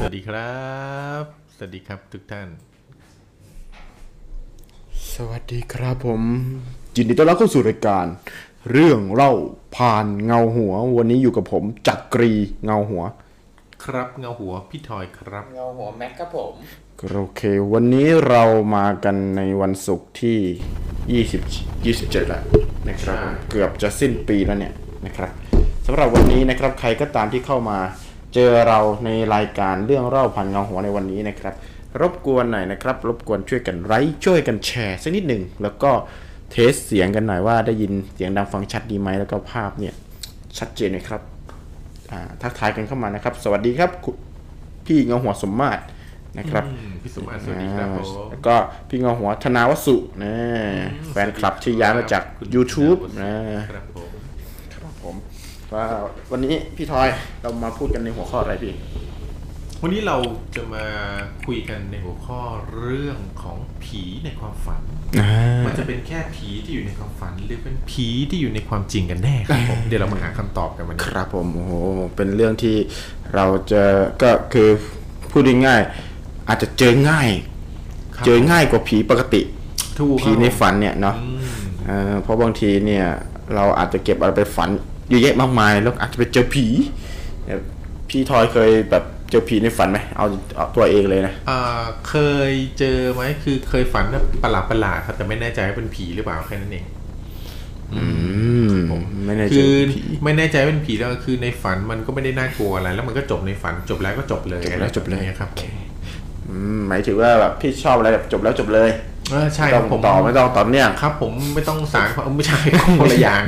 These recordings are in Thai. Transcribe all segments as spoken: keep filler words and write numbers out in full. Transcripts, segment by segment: สวัสดีครับสวัสดีครับทุกท่านสวัสดีครับผมยินดีต้อนรับเข้าสู่รายการเรื่องเล่าผ่านเงาหัววันนี้อยู่กับผมจักรีเงาหัวครับเงาหัวพี่ทอยครับเงาหัวแม็กครับผมโอเควันนี้เรามากันในวันศุกร์ที่ยี่สิบ ยี่สิบเจ็ดแล้วนะครับเกือบจะสิ้นปีแล้วเนี่ยนะครับสำหรับวันนี้นะครับใครก็ตามที่เข้ามาเจอเราในรายการเรื่องเล่าผ่านเงาหัวในวันนี้นะครับรบกวนหน่อยนะครับรบกวนช่วยกันไลค์ช่วยกันแชร์สักนิดหนึ่งแล้วก็เทสเสียงกันหน่อยว่าได้ยินเสียงดังฟังชัดดีไหมแล้วก็ภาพเนี่ยชัดเจนไหมครับทักทายกันเข้ามานะครับสวัสดีครับพี่เงาหัวสมมาตรนะครับพี่สมมาตรสวัสดีครับแล้วก็พี่เงาหัวธนาวสุนะแฟนคลับที่ย้ายมาจาก YouTube นะครับผมครับผมว่าวันนี้พี่ทอยเรามาพูดกันในหัวข้ออะไรพี่วันนี้เราจะมาคุยกันในหัวข้อเรื่องของผีในความฝันมันจะเป็นแค่ผีที่อยู่ในความฝันหรือเป็นผีที่อยู่ในความจริงกันแน่ครับผมเดี๋ยวเรามาหาคำตอบกันวันนี้ครับผมโอ้โหเป็นเรื่องที่เราจะก็คือพูดง่ายๆอาจจะเจอง่ายเจอง่ายกว่าผีปกติผีในฝันเนี่ยเนาะเพราะบางทีเนี่ยเราอาจจะเก็บอะไรไปฝันเยอะแยะมากมายแล้วอาจจะไปเจอผีพี่ทอยเคยแบบเจอผีในฝันไหมเอาเอาตัวเองเลยนะอ่าเคยเจอไหมคือเคยฝันแบบประหลาดประหลาดครับแต่ไม่แน่ใจว่าเป็นผีหรือเปล่าแค่นั้นเองอืมไม่แน่ใจคือไม่แน่ใจเป็นผีแล้วคือในฝันมันก็ไม่ได้น่ากลัวอะไรแล้วมันก็จบในฝันจบแล้วก็จบเลยจบแล้วจบเลยครับอืมหมายถึงว่าแบบพี่ชอบอะไรแบบจบแล้วจบเลยใช่ผมต่อไม่ต้องตอนเนี้ยครับผมไม่ต้องสารไม่ใช่คนละอย่าง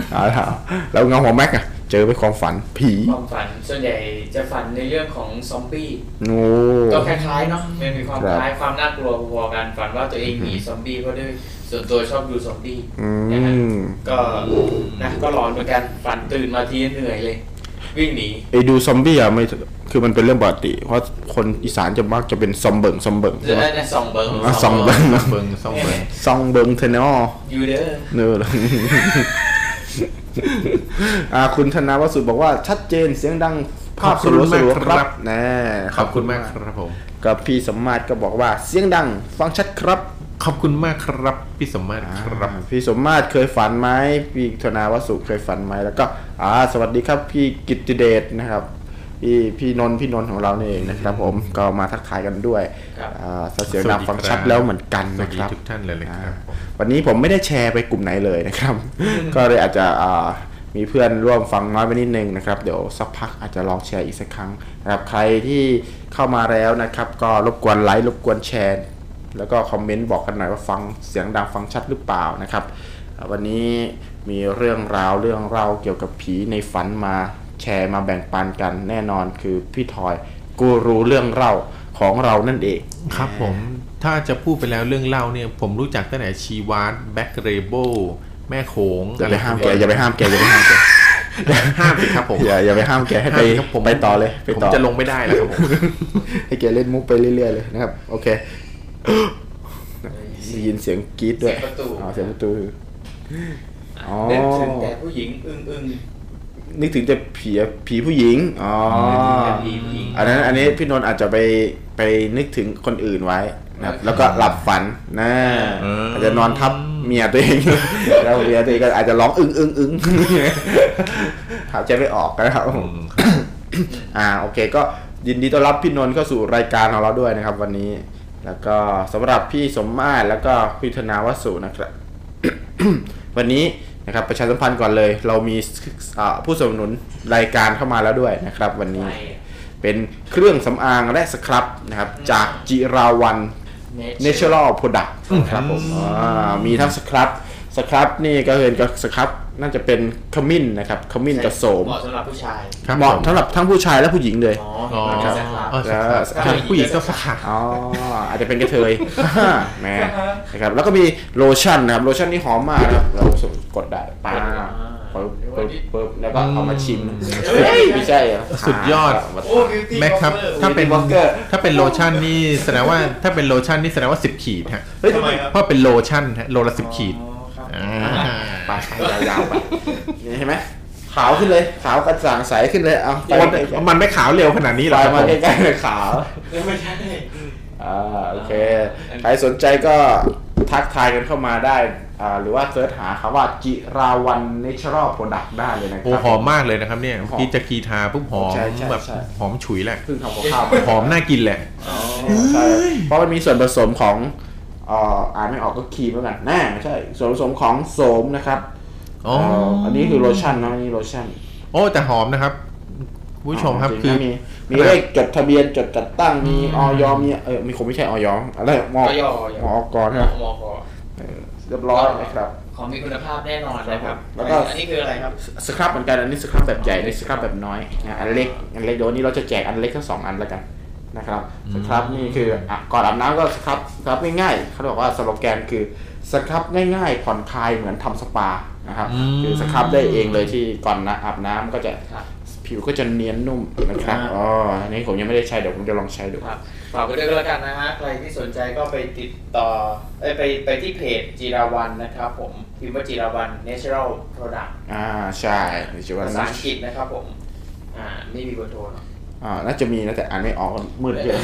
แล้วเงาหัวแม็กอะเจอไปความฝันผีความฝันส่วนใหญ่จะฝันในเรื่องของซอมบี้ก็คล้ายๆเนาะมันมีความคล้ายความน่ากลัวพอกันฝันว่าตัวเองหนีซอมบี้เพราะด้วยส่วนตัวชอบดูซอมบี้นะฮะก็นะก็หลอนเหมือนกันฝันตื่นมาทีเหนื่อยเลยวิ่งหนีไอ้ดูซอมบี้อะไม่คือมันเป็นเรื่องปกติเพราะคนอีสานจะมักจะเป็นซอมเบิงซอมเบิงใช่ไหมซอมเบิงซอมเบิงซอมเบิงซอมเบิงซอมเบิงเทนออยู่เด้อเนอเลยคุณธนาวสุบอกว่าชัดเจนเสียงดังภาพสวยสวยครับนะขอบคุณมากครับผมกับพี่สมมาตรก็บอกว่าเสียงดังฟังชัดครับขอบคุณมากครับพี่สมมาตรครับพี่สมมาตรเคยฝันไหมพี่ธนาวสุเคยฝันไหมแล้วก็อ่าสวัสดีครับพี่กิตติเดชนะครับพี่พี่นนท์พี่นนท์ของเราเนี่ยเองนะครับผมก็มาทักทายกันด้วยเสียงดังฟังชัดแล้วเหมือนกันนะครับทุกท่านเลยนะครับวันนี้ผมไม่ได้แชร์ไปกลุ่มไหนเลยนะครับก็เลยอาจจะมีเพื่อนร่วมฟังน้อยไปนิดนึงนะครับเดี๋ยวสักพักอาจจะลองแชร์อีกสักครั้งนะครับใครที่เข้ามาแล้วนะครับก็รบกวนไลค์รบกวนแชร์แล้วก็คอมเมนต์บอกกันหน่อยว่าฟังเสียงดังฟังชัดหรือเปล่านะครับวันนี้มีเรื่องราวเรื่องเล่าเกี่ยวกับผีในฝันมาแชร์มาแบ่งปันกันแน่นอนคือพี่ทอยกูรู้เรื่องเล่าของเรานั่นเองครับผมถ้าจะพูดไปแล้วเรื่องเล่าเนี่ยผมรู้จักตั้งแต่ชีวาร์ดแบ็กเรโบแม่โขงอย่าไปห้ามแกอย่าไปห้ามแกอย่าไปห้ามแกห้ามครับผมอย่าอย่าไปห้ามแกให้ไปไปต่อเลยผมจะลงไม่ได้แล้วครับผมให้แกเล่นมุกไปเรื่อยๆเลยนะครับโอเคได้ยินเสียงกรี๊ดด้วยเสียงประตูเล่นถึงแต่ผู้หญิงอึ้งๆนึกถึงจะผีผีผู้หญิงอ๋ออันนั้นอันนี้พี่นนท์อาจจะไปไปนึกถึงคนอื่นไว้นะครับแล้วก็หลับฝันนะอาจจะนอนทับเมียตัวเองแล้วเมียตัวเองก็อาจจะร้องอึ้งอึ้งอึ้งหายใจไม่ออกนะครับอ่าโอเคก็ยินดีต้อนรับพี่นนท์เข้าสู่รายการของเราด้วยนะครับวันนี้แล้วก็สำหรับพี่สมมาตรแล้วก็พี่ธนาวสุนะครับวันนี้นะครับประชาสัมพันธ์ก่อนเลยเรามีผู้สนับสนุนรายการเข้ามาแล้วด้วยนะครับวันนี้เป็นเครื่องสำอางและสครับนะครับจากจิราวัน Natural Product ครับผมมีทั้งสครับสครับนี่ก็เห็นกับสครับน่าจะเป็นขมิ้นนะครับขมิ้นกับโสมเหมาะสำหรับผู้ชายเหมาะสำหรับทั้งผู้ชายและผู้หญิงเลยนะครับผู้หญิงก็สครับอ๋ออาจจะเป็นกระเทยแม่นะครับแล้วก็มีโลชั่นนะครับโลชั่นนี่หอมมากนะครับเรากดได้ปาปึ๊บปึ๊บแล้วก็เอามาชิมไม่ใช่สุดยอดแม็กครับถ้าเป็นถ้าเป็นโลชั่นนี่แสดงว่าถ้าเป็นโลชั่นนี่แสดงว่าสิบขีดฮะเพราะเป็นโลชั่นฮะโลละสิบขีดไปยาวๆไปเห็นไหม ขาวขึ้นเลยขาวกระจ่างใสขึ้นเลยเอามันไม่ขาวเร็วขนาดนี้หรอกมาใกล้ๆเลยขาวไม่ใช่อ่าโอเคใครสนใจก็ทักทายกันเข้ามาได้อ่าหรือว่าเสิร์ชหาคำว่าจิราวัลย์เนเชอรัลโปรดักต์ได้เลยนะครับโอ้หอมมากเลยนะครับเนี่ยพี่จะกีทาปุ๊บหอมแบบหอมฉุยแหละพึ่งทำกับข้าวหอมน่ากินแหละเพราะมันมีส่วนผสมของอ่าอ่านไม่ออกก็ครีมแล้วกันน่าใช่ส่วนผสมของโสมนะครับอ๋ออันนี้คือโลชั่นนะนี่โลชั่นโอ้แต่หอมนะครับผู้ชมครับคือมีเลขจดทะเบียนจดจัดตั้งมีออยมีเออมีคงไม่ใช่ออยอะไรมอมอกรนะมอกรเรียบร้อยนะครับของมีคุณภาพแน่นอนนะครับแล้วก็อันนี้คืออะไรครับสครับเหมือนกันอันนี้สครับแบบใหญ่อันนี้สครับแบบน้อยอันเล็กอันเล็กเดี๋ยววันนี้เราจะแจกอันเล็กทั้งสองอันแล้วกันนะครับสครับนี่คือก่อนอาบน้ำก็สครับสครับง่ายๆเขาบอกว่าสโลแกนคือสครับง่ายๆผ่อนคลายเหมือนทำสปานะครับคือสครับได้เองเลยที่ก่อนนะอาบน้ำก็จะผิวก็จะเนียนนุ่มนะครับอ๋ออันนี้ผมยังไม่ได้ใช้เดี๋ยวผมจะลองใช้ดูครับฝากไปด้วยแล้วกันนะฮะใครที่สนใจก็ไปติดต่อไปไปไปที่เพจจิราวัลย์นะครับผมพิมพ์ว่าจิราวัลย์ Natural Product อ่าใช่ภาษาอังกฤษนะครับผมอ่านี่มีเบอร์โทรเนาะอ่าน่าจะมีนะแต่อ่านไม่ออกมืดเยอะ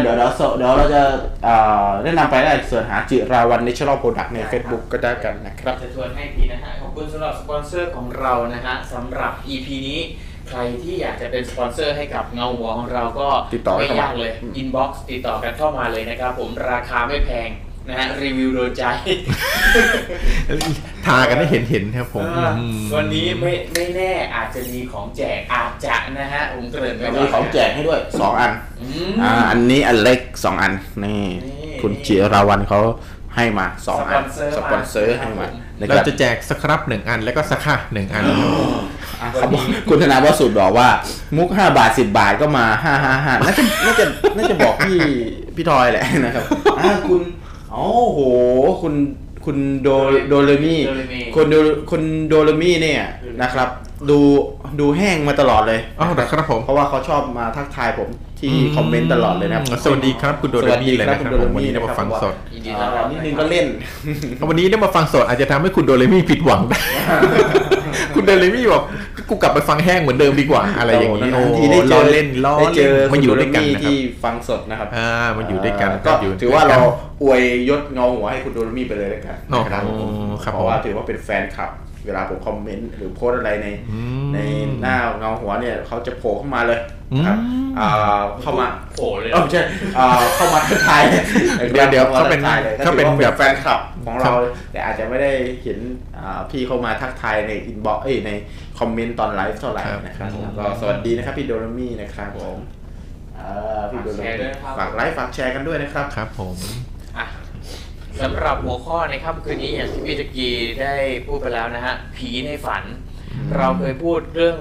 เดี๋ยวเราเดี๋ยวเราจะอ่าแนะนำไปได้เสิร์ชหาจิราวัลย์ Natural Product ใน Facebook ก็ได้กันนะครับจะชวนให้ทีนะฮะขอบคุณสำหรับสปอนเซอร์ของเรานะฮะสำหรับ อี พี นี้ใครที่อยากจะเป็นสปอนเซอร์ให้กับเงาหัวของเราก็ไม่ยากเลยอินบ็อกซ์ติดต่อกันเข้ามาเลยนะครับผมราคาไม่แพงนะฮะรีวิวโดนใจทากันได้เห็นเห็นครับผมวันนี้ไม่ไม่แน่อาจจะมีของแจกอาจจะนะฮะผมเกริ่นไว้มีของแจกให้ด้วยสองอันอ่าอันนี้อันเล็กสองอันนี่คุณจิราวัลย์เขาให้มาสองอันสปอนเซอร์ให้มาเราจะแจกสครับหนึ่งอันแล้วก็สค่ะหนึ่งอันคุณธนาวัสุดบอกว่ามุกห้าบาทสิบบาทก็มาห้าห้าห้าน่าจะน่าจะน่าจะบอกพี่พี่ทอยแหละนะครับคุณอ๋อโหคุณคุณโดโดเรมี่คนโดคนโดเรมี่เนี่ยนะครับดูดูแห้งมาตลอดเลยอ๋อครับผมเพราะว่าเขาชอบมาทักทายผมที่คอมเมนต์ตลอดเลยนะครับสวัสดีครับคุณโดเรมี่เลยนะครับวันนี้ได้มาฟังสดนิดนึงก็เล่นวันนี้ได้มาฟังสดอาจจะทำให้คุณโดเรมี่ผิดหวังได้คุณเดลลี่บอกกูกลับไปฟังแห้งเหมือนเดิมดีกว่าอะไรอย่างนี้ที่ได้เจอเล่นล้อเล่นมันอยู่ด้วยกันที่ฟังสดนะครับอ่ามันอยู่ด้วยกันก็ถือว่าเราอวยยศเงาหัวให้คุณเดลลี่ไปเลยนะครับเพราะว่าถือว่าเป็นแฟนคลับเวลาผมคอมเมนต์หรือโพสอะไรในในหน้าเงาหัวเนี่ยเขาจะโผล่เข้ามาเลยครับอ่าเข้ามาโผล่เลยไม่ใช่อ่าเข้ามาทักทายเดี๋ยวเดี๋ยวเขาเป็นเขาเป็นแบบแฟนคลับของเราแต่อาจจะไม่ได้เห็นพี่เข้ามาทักทายในอินบ็อกซ์ในคอมเมนต์ตอนไลฟ์เท่าไหร่นะครับก็สวัสดีนะครับพี่โดรามี่นะครับผมพี่โดรามี่ฝากไลฟ์ฝากแชร์กันด้วยนะครับครับผมสำหรับหัวข้อในค่ำคืนนี้อย่างที่พี่ตะกี้ได้พูดไปแล้วนะฮะผีในฝันเราเคยพูดเรื่อง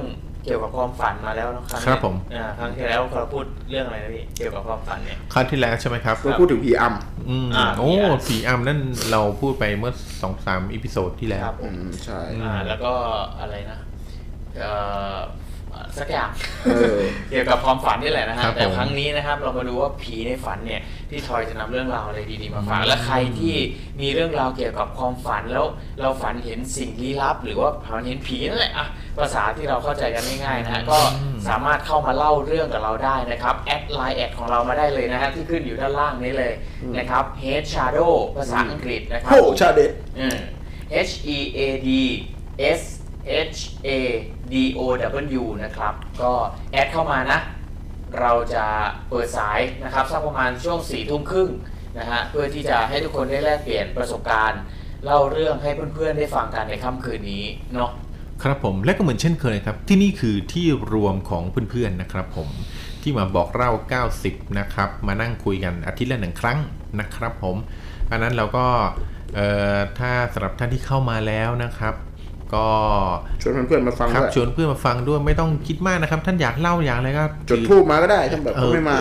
เกี่ยวกับความฝันมาแล้วนะครับครับผมอ่าครั้งที่แล้วเราพูดเรื่องอะไรนะพี่เกี่ยวกับความฝันเนี่ยครั้งที่แล้วใช่ไหมครับเราพูดถึงผีอำอืมโอ้ผีอำนั่นเราพูดไปเมื่อสองสามอีพิโซดที่แล้วครับผมใช่อ่าแล้วก็อะไรนะเอ่อสักอย่างเกี่ยวกับความฝันนี่แหละนะฮะแต่ครั้งนี้นะครับเรามาดูว่าผีในฝันเนี่ยพี่ทอยจะนำเรื่องราวอะไรดีๆมาฝากและใครที่มีเรื่องราวเกี่ยวกับความฝันแล้วเราฝันเห็นสิ่งลี้ลับหรือว่าฝันเห็นผีนั่นแหละอะภาษาที่เราเข้าใจกันง่ายๆนะฮะก็สามารถเข้ามาเล่าเรื่องกับเราได้นะครับแอดไลน์แอดของเรามาได้เลยนะฮะที่ขึ้นอยู่ด้านล่างนี้เลยนะครับ HeadShadow ภาษาอังกฤษนะครับ HeadShadow H E A D S H A D O W นะครับก็แอดเข้ามานะเราจะเปิดสายนะครับสักประมาณช่วงสี่ทุ่มครึ่งนะฮะเพื่อที่จะให้ทุกคนได้แลกเปลี่ยนประสบการณ์เล่าเรื่องให้เพื่อนๆได้ฟังกันในค่ำคืนนี้เนาะครับผมและก็เหมือนเช่นเคยครับที่นี่คือที่รวมของเพื่อนๆนะครับผมที่มาบอกเล่าเก้าสิบนะครับมานั่งคุยกันอาทิตย์ละหนึ่งครั้งนะครับผมอันนั้นเราก็เอ่อถ้าสำหรับท่านที่เข้ามาแล้วนะครับก็ชวนเพื่อนมาฟังครับชวนเพื่อนมาฟังด้วยไม่ต้องคิดมากนะครับท่านอยากเล่าอย่างอะไรก็จุดทูบมาก็ได้ท่านแบบก็ไม่มา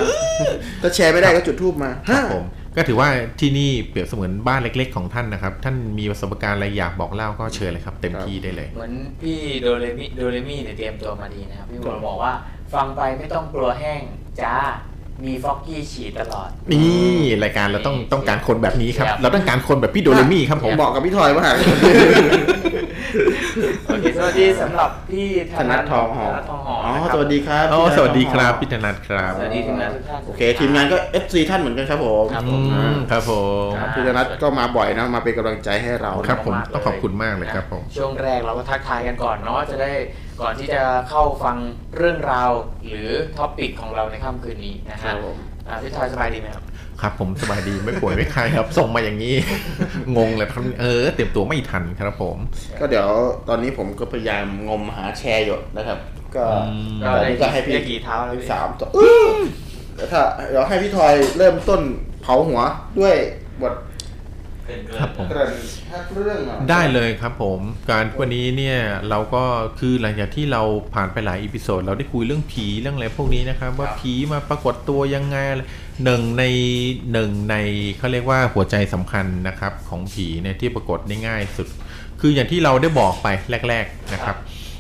ถ้าแชร์ไม่ได้ก็จุดทูบมาครับผมก็ถือว่าที่นี่เปรียบเสมือนบ้านเล็กๆของท่านนะครับท่านมีประสบการณ์อะไรอยากบอกเล่าก็เชิญเลยครับเต็มที่ได้เลยเหมือนพี่โดเรมิโดเรมิเนี่ยเตรียมตัวมาดีนะครับพี่บอกว่าฟังไปไม่ต้องกลัวแห้งจ้า มีฟ็อกกี้ฉีดตลอดนี่รายการเราต้องต้องการคนแบบนี้ครับเราต้องการคนแบบพี่โดเรมี่ครับผมบอกกับพี่ทอยว่าโอเคสวัสดีสำหรับพี่ธนัททองหอมอ๋อสวัสดีครับอ๋อสวัสดีครับพี่ธนัทครับสวัสดีทีมงานทุกท่านโอเคทีมงานก็ เอฟ ซี ท่านเหมือนกันครับผมครับผมครับผมพี่ธนัทก็มาบ่อยนะมาเป็นกำลังใจให้เราครับผมต้องขอบคุณมากเลยครับผมช่วงแรกเราก็ทักทายกันก่อนเนาะจะได้ก่อนที่จะเข้าฟังเรื่องราวหรือท็อปิกของเราในค่ำคืนนี้นะครับพี่ทอยสบายดีไหมครับครับผมสบายดีไม่ป่วยไม่ไข้ครับส่งมาอย่างนี้งงเลยครับเออเตรียมตัวไม่ทันครับผมก็เดี๋ยวตอนนี้ผมก็พยายามงมหาแชร์อยู่นะครับก็ก็ให้พี่กี่เท้าแล้วสามตัวแล้วถ้าเดี๋ยวให้พี่ทอยเริ่มต้นเผาหัวด้วยบทครับผมได้เลยครับผมการวันนี้เนี่ยเราก็คือหลังจากที่เราผ่านไปหลายอีพิโซดเราได้คุยเรื่องผีเรื่องอะไรพวกนี้นะครับว่าผีมาปรากฏตัวยังไงหนึ่งในหนึ่งในเขาเรียกว่าหัวใจสำคัญนะครับของผีเนี่ยที่ปรากฏได้ง่ายสุดคืออย่างที่เราได้บอกไปแรกๆนะครับ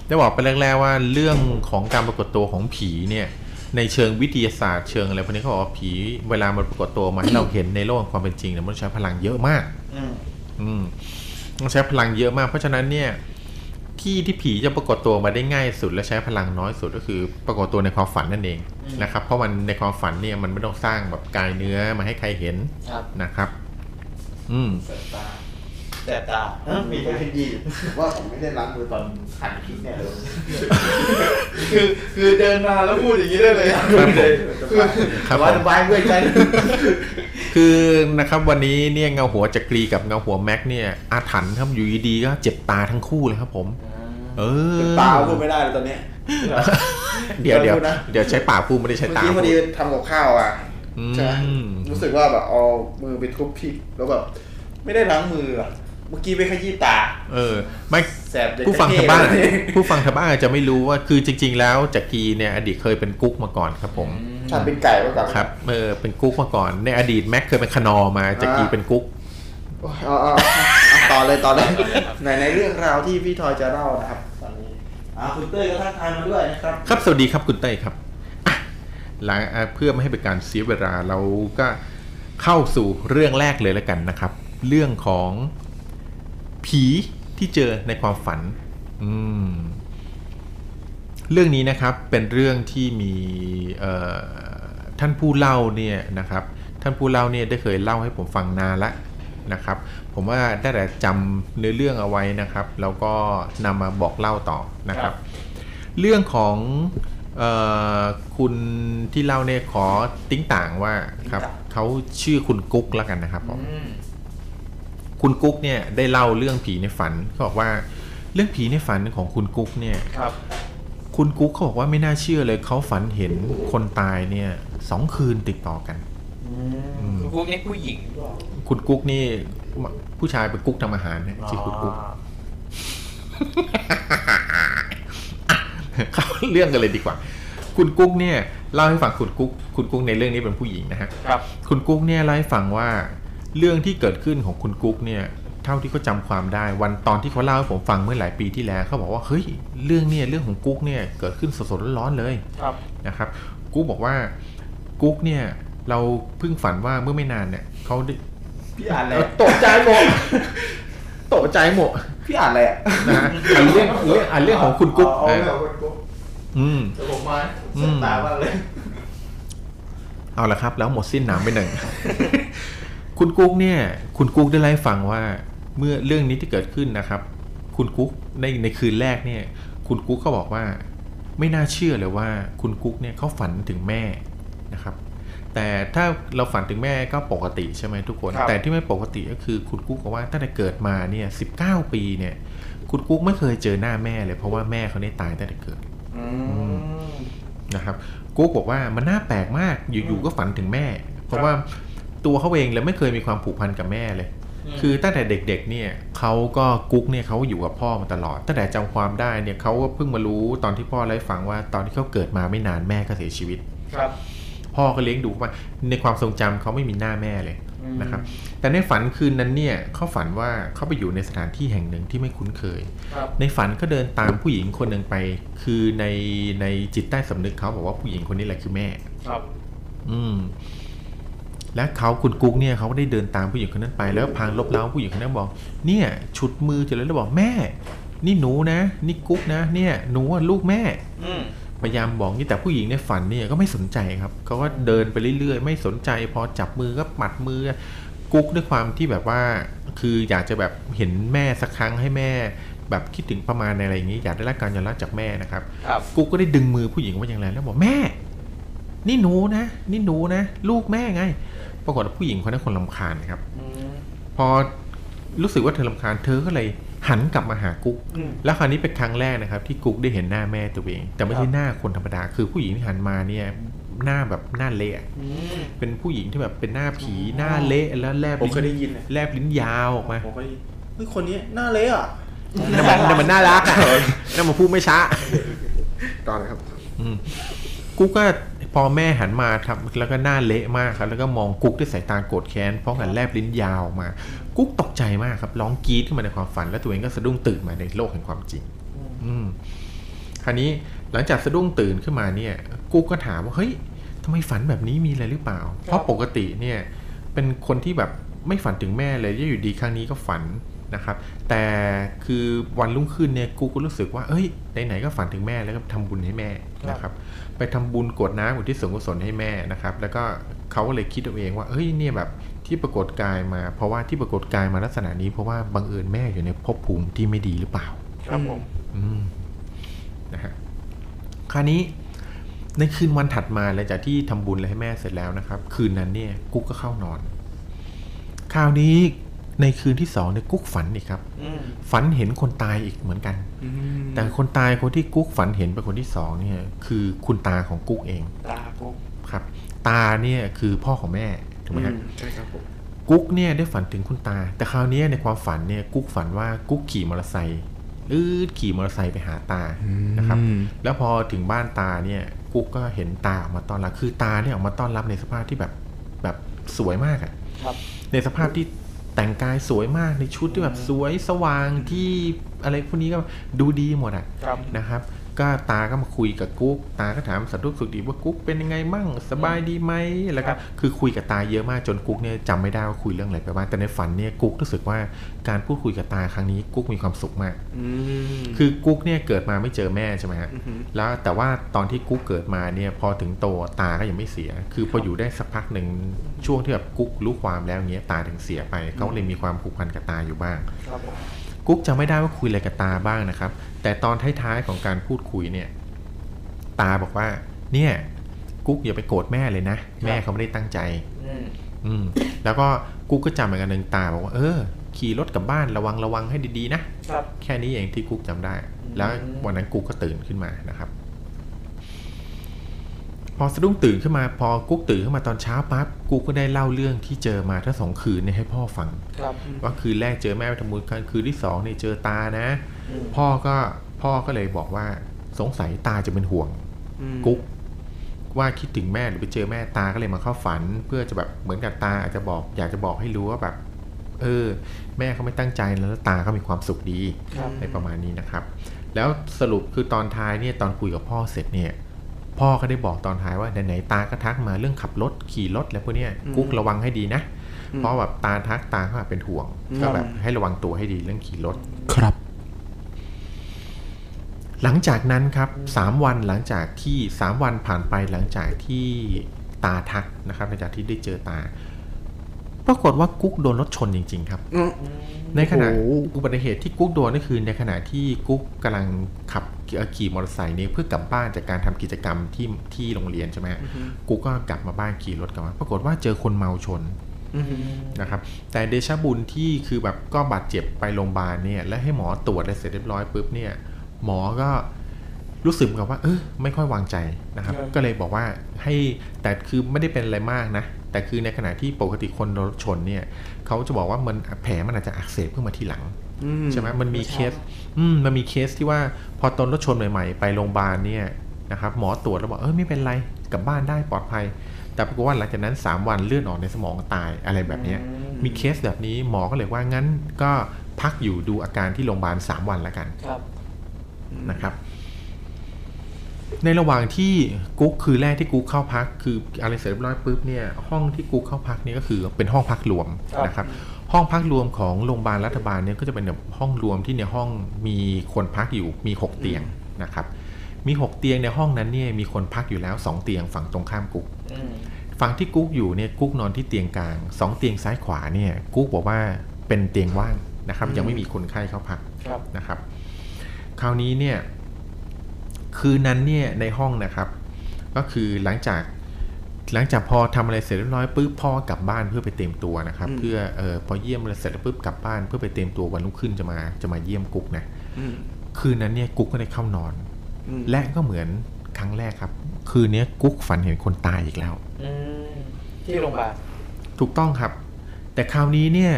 ได้บอกไปแรกๆว่าเรื่องของการปรากฏตัวของผีเนี่ยในเชิงวิทยาศาสตร์เชิงอะไรพวกนี้เขาบอกว่าผีเวลามันปรากฏตัวมาให้เราเห็นในโลกความเป็นจริงเนี่ยมันใช้พลังเยอะมากอืมมันใช้พลังเยอะมากเพราะฉะนั้นเนี่ยที่ที่ผีจะปรากฏตัวมาได้ง่ายสุดและใช้พลังน้อยสุดก็คือปรากฏตัวในความฝันนั่นเองนะครับเพราะมันในความฝันเนี่ยมันไม่ต้องสร้างแบบกายเนื้อมาให้ใครเห็นนะครับอืมแสบตามีแต่ดีว่าผมไม่ได้ล้างมือตอนหันคลิปเนี่ยเลยคือคือเดินมาแล้วพูดอย่างนี้ได้เลยคือว่าสบายด้วยใจคือนะครับวันนี้เนี่ยเงาหัวจักรีกับเงาหัวแม็กเนี่ยอาถรรพ์ครับอยู่ดีๆก็เจ็บตาทั้งคู่เลยครับผมเออตาพูดไม่ได้เลยตอนนี้เดี๋ยวเดี๋ยวเดี๋ยวใช้ปากพูดไม่ได้ใช้ตาพอดีทำกับข้าวอ่ะใช่รู้สึกว่าแบบเอามือไปทุบพริกแล้วแบบไม่ได้ล้างมืออ่ะเมื่อกี้ไปขยี้ตาเออไม่ผู้ฟังทางบ้านผู้ฟังทางบ้านอาจจะไม่รู้ว่าคือจริงๆแล้วจักรีเนี่ยอดีตเคยเป็นกุ๊กมาก่อนครับผมใช่เป็นไก่มาก่อนครับเออเป็นกุ๊กมาก่อนในอดีตแม็กเคยเป็นคนอมาจักรีเป็นกุ๊กอ๋อต่อเลยต่อเลยในในเรื่องราวที่พี่ทอยจะเล่านะครับตอนนี้อ่าคุณเต้ยก็ทักทายมาด้วยนะครับครับสวัสดีครับคุณเต้ยครับหลังเพื่อไม่ให้เป็นการเสียเวลาเราก็เข้าสู่เรื่องแรกเลยแล้วกันนะครับเรื่องของผีที่เจอในความฝันอืมเรื่องนี้นะครับเป็นเรื่องที่มีท่านผู้เล่าเนี่ยนะครับท่านผู้เล่าเนี่ยได้เคยเล่าให้ผมฟังนานละนะครับผมว่าได้แต่จำเนื้อเรื่องเอาไว้นะครับแล้วก็นำมาบอกเล่าต่อนะครับเรื่องของเอ่อคุณที่เล่าเนี่ยขอติ้งต่างว่าครับเขาชื่อคุณกุ๊กแล้วกันนะครับผมคุณกุ๊กเนี่ยได้เล่าเรื่องผีในฝันเขาบอกว่าเรื่องผีในฝันของคุณกุ๊กเนี่ยครับคุณกุ๊กเขาบอกว่าไม่น่าเชื่อเลยเขาฝันเห็นคนตายเนี่ยสองคืนติดต่อกันคุณกุ๊กนี่ผู้หญิงคุณกุ๊กนี่ผู้ชายเป็นกุ๊กทำอาหารเนี่ยชื่อคุณกุ๊กเขาเรื่องกันเลยดีกว่าคุณกุ๊กเนี่ยเล่าให้ฟังคุณกุ๊กคุณกุ๊กในเรื่องนี้เป็นผู้หญิงนะฮะครับคุณกุ๊กเนี่ยเล่าให้ฟังว่าเรื่องที่เกิดขึ้นของคุณกุ๊กเนี่ยเท่าที่เขาจำความได้วันตอนที่เขาเล่าให้ผมฟังเมื่อหลายปีที่แล้วเขาบอกว่าเฮ้ยเรื่องเนี่ยเรื่องของกุ๊กเนี่ยเกิดขึ้นสดๆร้อนๆเลยนะครับกุ๊กบอกว่ากุ๊กเนี่ยเราเพิ่งฝันว่าเมื่อไม่นานเนี่ยเขาได้พี่อ่านอะไรตกใจหมดตกใจหมดพี่อ่านอะไรอ่ะนะอ่านเรื่องอ่านเรื่องของคุณกุ๊กอ๋อของคุณกุ๊กอืมจะบอกมาสตาร์บ้างเลยเอาละครับแล้วหมดสิ้นหนามไปหนึ่งคุณกุ๊กเนี่ยคุณกุ๊กได้เล่าให้ฟังว่าเมื่อเรื่องนี้ที่เกิดขึ้นนะครับคุณกุ๊กในในคืนแรกเนี่ยคุณกุ๊กเขาบอกว่าไม่น่าเชื่อเลยว่าคุณกุ๊กเนี่ยเขาฝันถึงแม่นะครับแต่ถ้าเราฝันถึงแม่ก็ปกติใช่ไหมทุกคนแต่ที่ไม่ปกติก็คือคุณกุ๊กบอกว่าตั้งแต่เกิดมาเนี่ยสิบเก้าปีเนี่ยคุณกุ๊กไม่เคยเจอหน้าแม่เลยเพราะว่าแม่เขาได้ตายตั้งแต่เกิดนะครับกุ๊กบอกว่ามันน่าแปลกมากอยู่ๆก็ฝันถึงแม่เพราะว่าตัวเขาเองเลยไม่เคยมีความผูกพันกับแม่เลยคือตั้งแต่เด็กๆเนี่ยเขาก็กุ๊กเนี่ยเขาอยู่กับพ่อมาตลอดตั้งแต่จำความได้เนี่ยเขาก็เพิ่งมารู้ตอนที่พ่อเล่าให้ฟังว่าตอนที่เขาเกิดมาไม่นานแม่ก็เสียชีวิตครับพ่อก็เลี้ยงดูมาในความทรงจำเขาไม่มีหน้าแม่เลยนะครับแต่ในฝันคืนนั้นเนี่ยเขาฝันว่าเขาไปอยู่ในสถานที่แห่งหนึ่งที่ไม่คุ้นเคยในฝันก็เดินตามผู้หญิงคนหนึ่งไปคือในในจิตใต้สำนึกเขาบอกว่าผู้หญิงคนนี้แหละคือแม่ อืมและเขาคุณกุ๊กเนี่ยเขาก็ได้เดินตามผู้หญิงคนนั้นไปแล้วพางลบเล้าผู้หญิงคนนั้นบอกเนี่ยฉุดมือจะเลยแล้วบอกแม่นี่หนูนะนี่กุ๊กนะเนี่ยหนูลูกแม่พยายามบอกนี่แต่ผู้หญิงในฝันเนี่ยก็ไม่สนใจครับเขาก็เดินไปเรื่อยๆไม่สนใจพอจับมือก็ปัดมือกุ๊กด้วยความที่แบบว่าคืออยากจะแบบเห็นแม่สักครั้งให้แม่แบบคิดถึงประมาณอะไรอย่างนี้อยากได้รับการยอมรับจากแม่นะครับกุ๊กก็ได้ดึงมือผู้หญิงไว้อย่างแรงแล้วบอกแม่นี่หนูนะนี่หนูนะลูกแม่ไงปรากฏว่าผู้หญิงคนนั้นคนรำคาญครับพอรู้สึกว่าเธอรำคาญเธอก็เลยหันกลับมาหากุ๊กแล้วคราวนี้เป็นครั้งแรกนะครับที่กุ๊กได้เห็นหน้าแม่ตัวเองแต่ไม่ใช่หน้าคนธรรมดาคือผู้หญิงที่หันมาเนี่ยหน้าแบบหน้าเละเป็นผู้หญิงที่แบบเป็นหน้าผีหน้าเละแล้วแลบลิ้นแลบลิ้นยาวออกมาเฮ้ยคนนี้หน้าเละอ่ะนั่นมันนั่นมันน่ารักอ่ะนั่นมันพูดไม่ช้าตอนครับกุ๊กก็พอแม่หันมาครับแล้วก็หน้าเละมากครับแล้วก็มองกุ๊กด้วยสายตาโกรธแค้นเพราะกันแลบลิ้นยาวมากุ๊กตกใจมากครับร้องกรี๊ดขึ้นมาในความฝันแล้วตัวเองก็สะดุ้งตื่นมาในโลกแห่งความจริงอืมคราวนี้หลังจากสะดุ้งตื่นขึ้นมาเนี่ยกุ๊กก็ถามว่าเฮ้ยทำไมฝันแบบนี้มีอะไรหรือเปล่าเพราะปกติเนี่ยเป็นคนที่แบบไม่ฝันถึงแม่เลยอยู่ดีครั้งนี้ก็ฝันนะครับแต่คือวันรุ่งขึ้นเนี่ยกูก็รู้สึกว่าเอ้ยไหนๆก็ฝันถึงแม่แล้วก็ทำบุญให้แม่นะครับไปทำบุญกรวดน้ำอุทิศส่วนกุศลให้แม่นะครับแล้วก็เขาเลยคิดเอาเองว่าเอ้ยเนี่ยแบบที่ปรากฏกายมาเพราะว่าที่ปรากฏกายมาลักษณะนี้เพราะว่าบังเอิญแม่อยู่ในภพภูมิที่ไม่ดีหรือเปล่าครับผมนะฮะคราวนี้ในคืนวันถัดมาหลังจากที่ทำบุญให้แม่เสร็จแล้วนะครับคืนนั้นเนี่ยกูก็เข้านอนคราวนี้ในคืนที่สองเนี่ยกุ๊กฝันอีกครับฝันเห็นคนตายอีกเหมือนกันแต่คนตายคนที่กุ๊กฝันเห็นเป็นคนที่สองเนี่ยคือคุณตาของกุ๊กเองตากุ๊กครับตาเนี่ยคือพ่อของแม่ถูกไหมครับใช่ครับกุ๊กเนี่ยได้ฝันถึงคุณตาแต่คราวนี้ในความฝันเนี่ยกุ๊กฝันว่ากุ๊กขี่มอเตอร์ไซค์อือขี่มอเตอร์ไซค์ไปหาตานะครับแล้วพอถึงบ้านตาเนี่ยกุ๊กก็เห็นตาออกมาต้อนรับคือตาเนี่ยออกมาต้อนรับในสภาพที่แบบแบบสวยมากอ่ะในสภาพที่แต่งกายสวยมากในชุดที่แบบสวยสว่างที่อะไรพวกนี้ก็ดูดีหมดอ่ะนะครับก็ตาก็มาคุยกับกุ๊กตาก็ถามสารทุกข์สุขดีว่ากุ๊กเป็นยังไงมั่งสบายดีไหมแล้วก็คือคุยกับตาเยอะมากจนกุ๊กเนี่ยจำไม่ได้ว่าคุยเรื่องอะไรไปบ้างแต่ในฝันเนี่ยกุ๊กรู้สึกว่าการพูดคุยกับตาครั้งนี้กุ๊กมีความสุขมากคือกุ๊กเนี่ยเกิดมาไม่เจอแม่ใช่ไหมฮะแล้วแต่ว่าตอนที่กุ๊กเกิดมาเนี่ยพอถึงโตตาก็ยังไม่เสียคือพออยู่ได้สักพักหนึ่งช่วงที่แบบกุ๊กรู้ความแล้วเงี้ยตาถึงเสียไปเขาเลยมีความผูกพันกับตาอยู่บ้างกุ๊กจำไม่ได้ว่าคุยอะไรกับตาบ้างนะครับแต่ตอนท้ายๆของการพูดคุยเนี่ยตาบอกว่าเนี่ยกุ๊กอย่าไปโกรธแม่เลยนะแม่เขาไม่ได้ตั้งใจอืมแล้วก็กุ๊กก็จำเหมือนกันหนึ่งตาบอกว่าเออขี่รถกลับบ้านระวังระวังให้ดีๆนะแค่นี้เองที่กุ๊กจำได้แล้ววันนั้นกุ๊กก็ตื่นขึ้นมานะครับพอสะดุ้งตื่นขึ้นมาพอกุ๊กตื่นขึ้นมาตอนเช้าปั๊บกุ๊กก็ได้เล่าเรื่องที่เจอมาทั้งสองคืนเนี่ยให้พ่อฟังว่าคืนแรกเจอแม่ไปทำบุญคืนที่สองเนี่ยเจอตานะพ่อก็พ่อก็เลยบอกว่าสงสัยตาจะเป็นห่วงกุ๊กว่าคิดถึงแม่หรือไปเจอแม่ตาก็เลยมาเข้าฝันเพื่อจะแบบเหมือนกับตาอาจจะบอกอยากจะบอกให้รู้ว่าแบบเออแม่เขาไม่ตั้งใจแล้วตาเขามีความสุขดีในประมาณนี้นะครับแล้วสรุปคือตอนท้ายเนี่ยตอนคุยกับพ่อเสร็จเนี่ยพ่อก็ได้บอกตอนท้ายว่าไหนๆตาก็ทักมาเรื่องขับรถขี่รถแล้วพวกนี้กุ๊กระวังให้ดีนะเพราะแบบตาทักตาเขาเป็นห่วงก็แบบให้ระวังตัวให้ดีเรื่องขี่รถครับหลังจากนั้นครับสามวันหลังจากที่สามวันผ่านไปหลังจากที่ตาทักนะครับหลังจากที่ได้เจอตาปรากฏว่ากุ๊กโดนรถชนจริงๆครับในขณะอุบัติเหตุที่กุ๊กโดนก็คือในขณะที่กุ๊กกำลังขับขี่มอเตอร์ไซค์นี้เพื่อกลับบ้านจากการทำกิจกรรมที่ที่โรงเรียนใช่ไหมกุ๊กก็กลับมาบ้านขี่รถกลับมาปรากฏว่าเจอคนเมาชนนะครับแต่เดชะบุญที่คือแบบก็บาดเจ็บไปโรงพยาบาลเนี่ยและให้หมอตรวจได้เสร็จเรียบร้อยปุ๊บเนี่ยหมอก็รู้สึกกับว่าเออไม่ค่อยวางใจนะครับก็เลยบอกว่าให้แต่คือไม่ได้เป็นอะไรมากนะแต่คือในขณะที่ปกติคนรถชนเนี่ยเขาจะบอกว่ามันแผลมันอาจจะอักเสบขึ้นมาทีหลังใช่ไหมมันมีเคสมันมีเคสที่ว่าพอตอนรถชนใหม่ๆไปโรงพยาบาลเนี่ยนะครับหมอตรวจแล้วบอกเออไม่เป็นไรกลับบ้านได้ปลอดภัยแต่ปรากฏว่าหลังจากนั้นสามวันเลือดออกในสมองตายอะไรแบบนี้มีเคสแบบนี้หมอก็เลยว่างั้นก็พักอยู่ดูอาการที่โรงพยาบาลสามวันแล้วกันนะครับ ในระหว่างที่กุ๊กคือแรกที่กุ๊กเข้าพักคืออะไรเสร็จเรียบร้อยปุ๊บเนี่ยห้องที่กุ๊กเข้าพักเนี่ยก็คือเป็นห้องพักรวมนะครับห้องพักรวมของโรงพยาบาลรัฐบาลเนี่ยก็จะเป็นแบบห้องรวมที่ในห้องมีคนพักอยู่มีหกเตียงนะครับมีหกเตียงในห้องนั้นเนี่ยมีคนพักอยู่แล้วสองเตียงฝั่งตรงข้ามกุ๊กฝั่งที่กุ๊กอยู่เนี่ยกุ๊กนอนที่เตียงกลางสองเตียงซ้ายขวาเนี่ยกุ๊กบอกว่าเป็นเตียงว่างนะครับยังไม่มีคนไข้เข้าพักนะครับคราวนี้เนี่ยคืนนั้นเนี่ยในห้องนะครับก็คือหลังจากหลังจากพอทำอะไรเสร็จเรียบร้อยปุ๊บพ่อกลับบ้านเพื่อไปเตรียมตัวนะครับเพื่อเอ่อพอเยี่ยมอะไรเสร็จแล้วปุ๊บกลับบ้านเพื่อไปเตรียมตัววันรุ่งขึ้นจะมาจะมาเยี่ยมกุ๊กนะคืนนั้นเนี่ยกุ๊กก็ได้เข้านอนและก็เหมือนครั้งแรกครับคืนนี้กุ๊กฝันเห็นคนตายอีกแล้วที่โรงพยาบาลถูกต้องครับแต่คราวนี้เนี่ย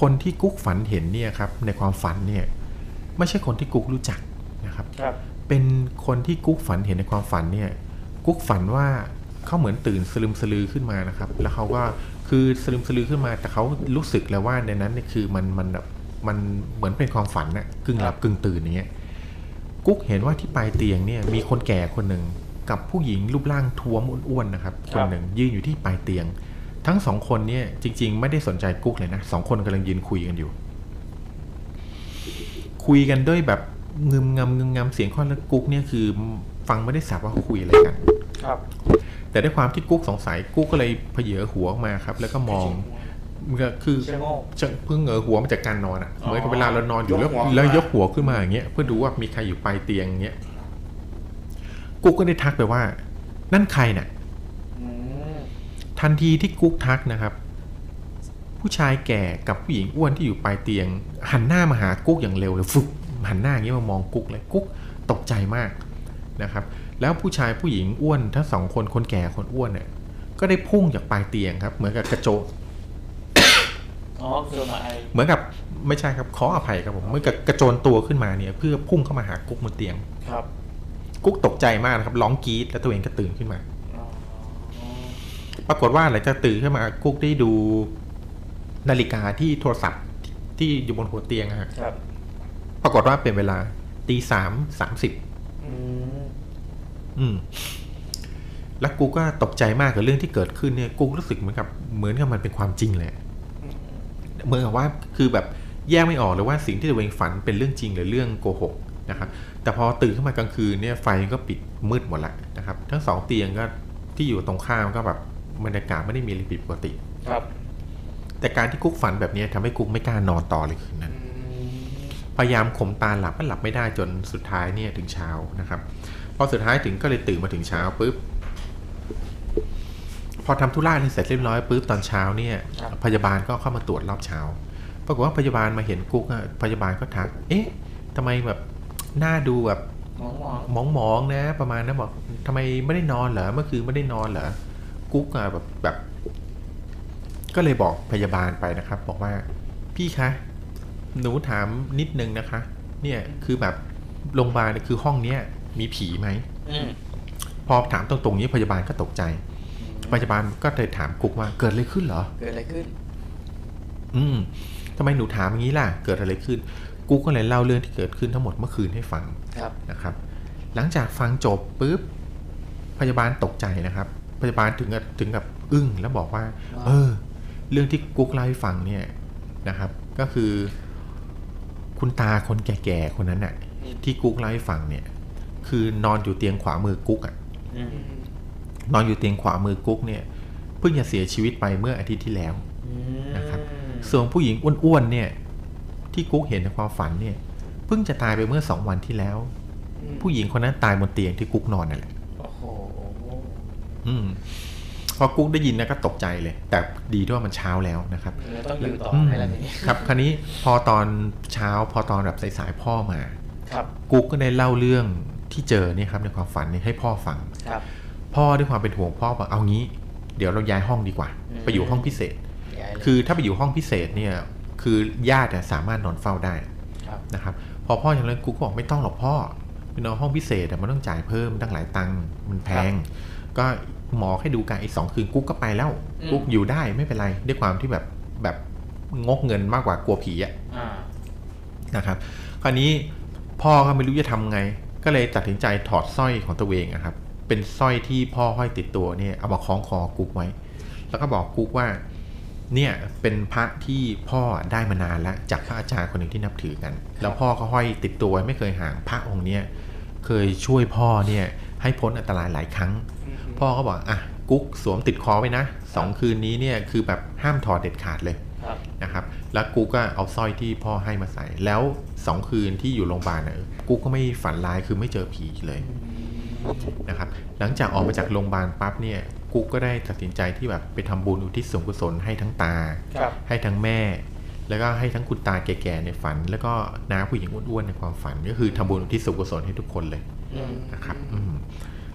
คนที่กุ๊กฝันเห็นเนี่ยครับในความฝันเนี่ยไม่ใช่คนที่กุ๊กรู้จักนะครับเป็นคนที่กุ๊กฝันเห็นในความฝันเนี่ยกุ๊กฝันว่าเขาเหมือนตื่นสลึมสลือขึ้นมานะครับแล้วเขาก็คือสลึมสลือขึ้นมาแต่เขารู้สึกแล้วว่าในนั้นเนี่ยคือมันมันแบบมันเหมือนเป็นความฝันน่ะกึ่งหลับกึ่งตื่นอย่างเงี้ยกุ๊กเห็นว่าที่ปลายเตียงเนี่ยมีคนแก่คนหนึ่งกับผู้หญิงรูปร่างท้วมอ้วนๆนะครับคนหนึ่งยืนอยู่ที่ปลายเตียงทั้งสองคนเนี่ยจริงๆไม่ได้สนใจกุ๊กเลยนะสองคนกำลังยืนคุยกันอยู่คุยกันด้วยแบบงึมงำงึมงำเสียงข้อแล้วกุ๊กเนี่ยคือฟังไม่ได้สับว่าเขาคุยอะไรกันครับแต่ด้วยความที่กุ๊กสงสัยกุ๊กก็เลยเผยหัวออกมาครับแล้วก็มองคือเพิ่งเงยหัวมาจากการนอนอ่ะเหมือนกับเวลาเรานอนอยู่แล้วแล้วยกหัวขึ้นมาอย่างเงี้ยเพื่อดูว่ามีใครอยู่ปลายเตียงอย่างเงี้ยกุ๊กก็ได้ทักไปว่านั่นใครน่ะทันทีที่กุ๊กทักนะครับผู้ชายแก่กับผู้หญิงอ้วนที่อยู่ปลายเตียงหันหน้ามาหากุ๊กอย่างเร็วเลยฟึบหันหน้าอย่างนี้มามองกุ๊กเลยกุ๊กตกใจมากนะครับแล้วผู้ชายผู้หญิงอ้วนทั้งสองคนคนแก่คนอ้วนเนี่ยก็ได้พุ่งจากปลายเตียงครับเหมือนกับกระโจนอ๋อคือมาเหมือนกับไม่ใช่ครับขออภัยครับผมเหมือนกับกระโจนตัวขึ้นมาเนี่ยเพื่อพุ่งเข้ามาหากุ๊กบนเตียงครับกุ๊กตกใจมากนะครับร้องกรี๊ดแล้วตัวเองก็ตื่นขึ้นมาปรากฏว่าหลังจากตื่นขึ้นมากุ๊กได้ดูนาฬิกาที่โทรศัพท์ที่อยู่บนหัวเตียงครับปรากฏว่าเป็นเวลาตีสามสามสิบอืมแล้วกูก็ตกใจมากกับเรื่องที่เกิดขึ้นเนี่ยกูรู้สึกเหมือนกับเหมือนกับมันเป็นความจริงเลยเหมือนกับว่าคือแบบแยกไม่ออกเลยว่าสิ่งที่ตัวเองฝันเป็นเรื่องจริงหรือเรื่องโกหกนะครับแต่พอตื่นขึ้นมากลางคืนเนี่ยไฟก็ปิดมืดหมดละนะครับทั้งสองเตียงก็ที่อยู่ตรงข้ามก็แบบบรรยากาศไม่ได้มีอะไรผิดปกติครับแต่การที่กุ๊กฝันแบบนี้ทำให้กุ๊กไม่กล้านอนต่อเลยคืนนั้นพยายามข่มตาหลับก็หลับไม่ได้จนสุดท้ายเนี่ยถึงเช้านะครับพอสุดท้ายถึงก็เลยตื่นมาถึงเช้าปุ๊บพอทำธุระเสร็จเรียบร้อยปุ๊บตอนเช้าเนี่ยพยาบาลก็เข้ามาตรวจรอบเช้าปรากฏว่าพยาบาลมาเห็นกุ๊กอะพยาบาลก็ทักเอ๊ะทำไมแบบหน้าดูแบบหมองหมองนะประมาณนั้นบอกทำไมไม่ได้นอนเหรอเมื่อคืนไม่ได้นอนเหรอกุ๊กอะแบบแบบก็เลยบอกพยาบาลไปนะครับบอกว่าพี่คะหนูถามนิดนึงนะคะเนี่ยคือแบบโรงพยาบาลคือห้องเนี้ยมีผีไหมพอถามตรงๆนี้พยาบาลก็ตกใจพยาบาลก็เลยถามกุ๊กว่าเกิดอะไรขึ้นเหรอเกิดอะไรขึ้นอืมทำไมหนูถามอย่างนี้ล่ะเกิดอะไรขึ้นกุ๊กก็เลยเล่าเรื่องที่เกิดขึ้นทั้งหมดเมื่อคืนให้ฟังนะครับหลังจากฟังจบปุ๊บพยาบาลตกใจนะครับพยาบาลถึงกับถึงกับอึ้งแล้วบอกว่าเออเรื่องที่กุ๊กเล่าให้ฟังเนี่ยนะครับก็คือคุณตาคนแก่ๆคนนั้นน่ะที่กุ๊กเล่าให้ฟังเนี่ยคือนอนอยู่เตียงขวามือกุ๊กอ่ะนอนอยู่เตียงขวามือกุ๊กเนี่ยเพิ่งจะเสียชีวิตไปเมื่ออาทิตย์ที่แล้วนะครับส่วนผู้หญิงอ้วนๆเนี่ยที่กุ๊กเห็นในความฝันเนี่ยเพิ่งจะตายไปเมื่อสองวันที่แล้วผู้หญิงคนนั้นตายบนเตียงที่กุ๊กนอนนั่นแหละพอกุ๊กได้ยินนะก็ตกใจเลยแต่ดีด้วยมันเช้าแล้วนะครับต้องอยู่ต่อให้แล้วนี่ครับคราวนี้พอตอนเช้าพอตอนแบบสายๆพ่อมาครับกุ๊กก็ได้เล่าเรื่องที่เจอเนี่ยครับในความฝันนี่ให้พ่อฟังครับพ่อด้วยความเป็นห่วงพ่อบอกเอางี้เดี๋ยวเราย้ายห้องดีกว่าไปอยู่ห้องพิเศษคือถ้าไปอยู่ห้องพิเศษเนี่ยคือญาติสามารถนอนเฝ้าได้นะครับพอพ่ออย่างนั้นกุ๊กก็บอกไม่ต้องหรอกพ่อไปนอนห้องพิเศษแต่มันต้องจ่ายเพิ่มตั้งหลายตังค์มันแพงก็หมอให้ดูการอีกสองคืนกุ๊กก็ไปแล้วกุ๊กอยู่ได้ไม่เป็นไรด้วยความที่แบบแบบงกเงินมากกว่ากลัวผีอ่ะนะครับคราวนี้พ่อก็ไม่รู้จะทำไง ก็เลยตัดสินใจถอดสร้อยของตัวเองนะครับเป็นสร้อยที่พ่อห้อยติดตัวเนี่ยเอามาคล้องคอกุ๊กไว้แล้วก็บอกกุ๊กว่าเนี่ยเป็นพระที่พ่อได้มานานแล้วจากพระอาจารย์คนหนึ่งที่นับถือกันแล้วพ่อก็ห้อยติดตัวไม่เคยห่างพระองค์เนี่ยเคยช่วยพ่อเนี่ยให้พ้นอันตรายหลายครั้งพ่อก็บอกอ่ะกุ๊กสวมติดคอไว้นะสองคืนนี้เนี่ยคือแบบห้ามถอดเด็ดขาดเลยนะครับแล้วกุ๊กก็เอาสร้อยที่พ่อให้มาใส่แล้วสองคืนที่อยู่โรงพยาบาลเนี่ยกุ๊กก็ไม่ฝันร้ายคือไม่เจอผีเลยนะครับหลังจากออกมาจากโรงพยาบาลปั๊บเนี่ยกุ๊กก็ได้ตัดสินใจที่แบบไปทำบุญอุทิศส่วนกุศลให้ทั้งตาให้ทั้งแม่แล้วก็ให้ทั้งคุณตาแก่ๆในฝันแล้วก็น้าผู้หญิงอ้วนๆในความฝันก็คือทำบุญอุทิศส่วนกุศลให้ทุกคนเลยนะครับ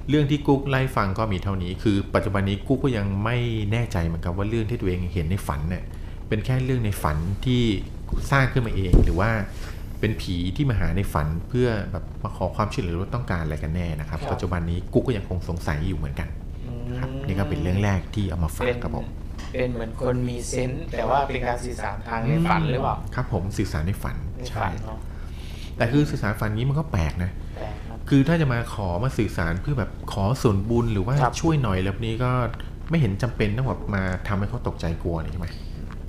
เรื่องที่กุ๊กไล่ฟังก็มีเท่านี้คือปัจจุบันนี้กุ๊กก็ยังไม่แน่ใจเหมือนกันว่าเรื่องที่ตัวเองเห็นในฝันเนี่ยเป็นแค่เรื่องในฝันที่สร้างขึ้นมาเองหรือว่าเป็นผีที่มาหาในฝันเพื่อแบบมาขอความช่วยเหลือหรือต้องการอะไรกันแน่นะครับปัจจุบันนี้กุ๊กก็ยังคงสงสัยอยู่เหมือนกันครับนี่ก็เป็นเรื่องแรกที่เอามาฝากครับผมเป็นเหมือนคนมีเซนส์แต่ว่าเป็นการสื่อสารทางในฝันหรือเปล่าครับผมสื่อสารในฝันใช่แต่คือสื่อสารฝันนี้มันก็แปลกนะคือถ้าจะมาขอมาสื่อสารเพื่อแบบขอส่วนบุญหรือว่าช่วยหน่อยแล้วนี้ก็ไม่เห็นจำเป็นต้องแบบมาทำให้เขาตกใจกลัวใช่ไหม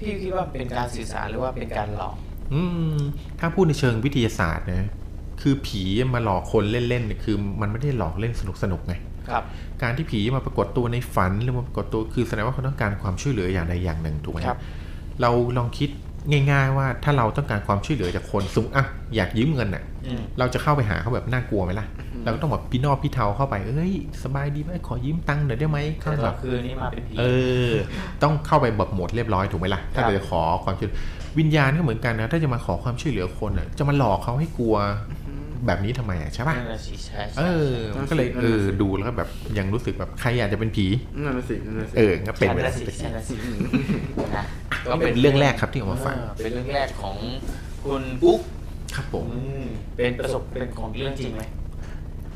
พี่คิดว่าเป็นการสื่อสารหรือว่าเป็นการหลอกอืมถ้าพูดในเชิงวิทยาศาสตร์นะคือผีมาหลอกคนเล่นๆคือมันไม่ได้หลอกเล่นสนุกๆไงครับการที่ผีมาปรากฏตัวในฝันหรือมาปรากฏตัวคือแสดงว่าเขาต้องการความช่วยเหลืออย่างใดอย่างหนึ่งถูกไหมครับเราลองคิดง่ายๆว่าถ้าเราต้องการความช่วยเหลือจากคนสมมุติอ่ะอยากยืมเงินน่ะเราจะเข้าไปหาเขาแบบน่ากลัวไหมล่ะเราก็ต้องแบบพี่นอบพี่เทาเข้าไปเอ้ยสบายดีไหมขอยืมตังค์หน่อยได้ไหมข้างหลังคือนี่มาเป็นผีเออต้องเข้าไปแบบหมดเรียบร้อยถูกไหมล่ะถ้าเราจะขอความช่วยวิญญาณก็เหมือนกันนะถ้าจะมาขอความช่วยเหลือคนน่ะจะมาหลอกเขาให้กลัวแบบนี้ทำไมอ่ะใช่ป่ะเออก็เลยเออดูแล้วก็แบบยังรู้สึกแบบใครอยากจะเป็นผีนั่นสิเออก็เป็นแบบก็เป็นเรื่องแรกครับที่ออกมาฟังเป็นเรื่องแรกของคุณกุ๊กครับผมเป็นประสบเป็นของเรื่องจริงไหม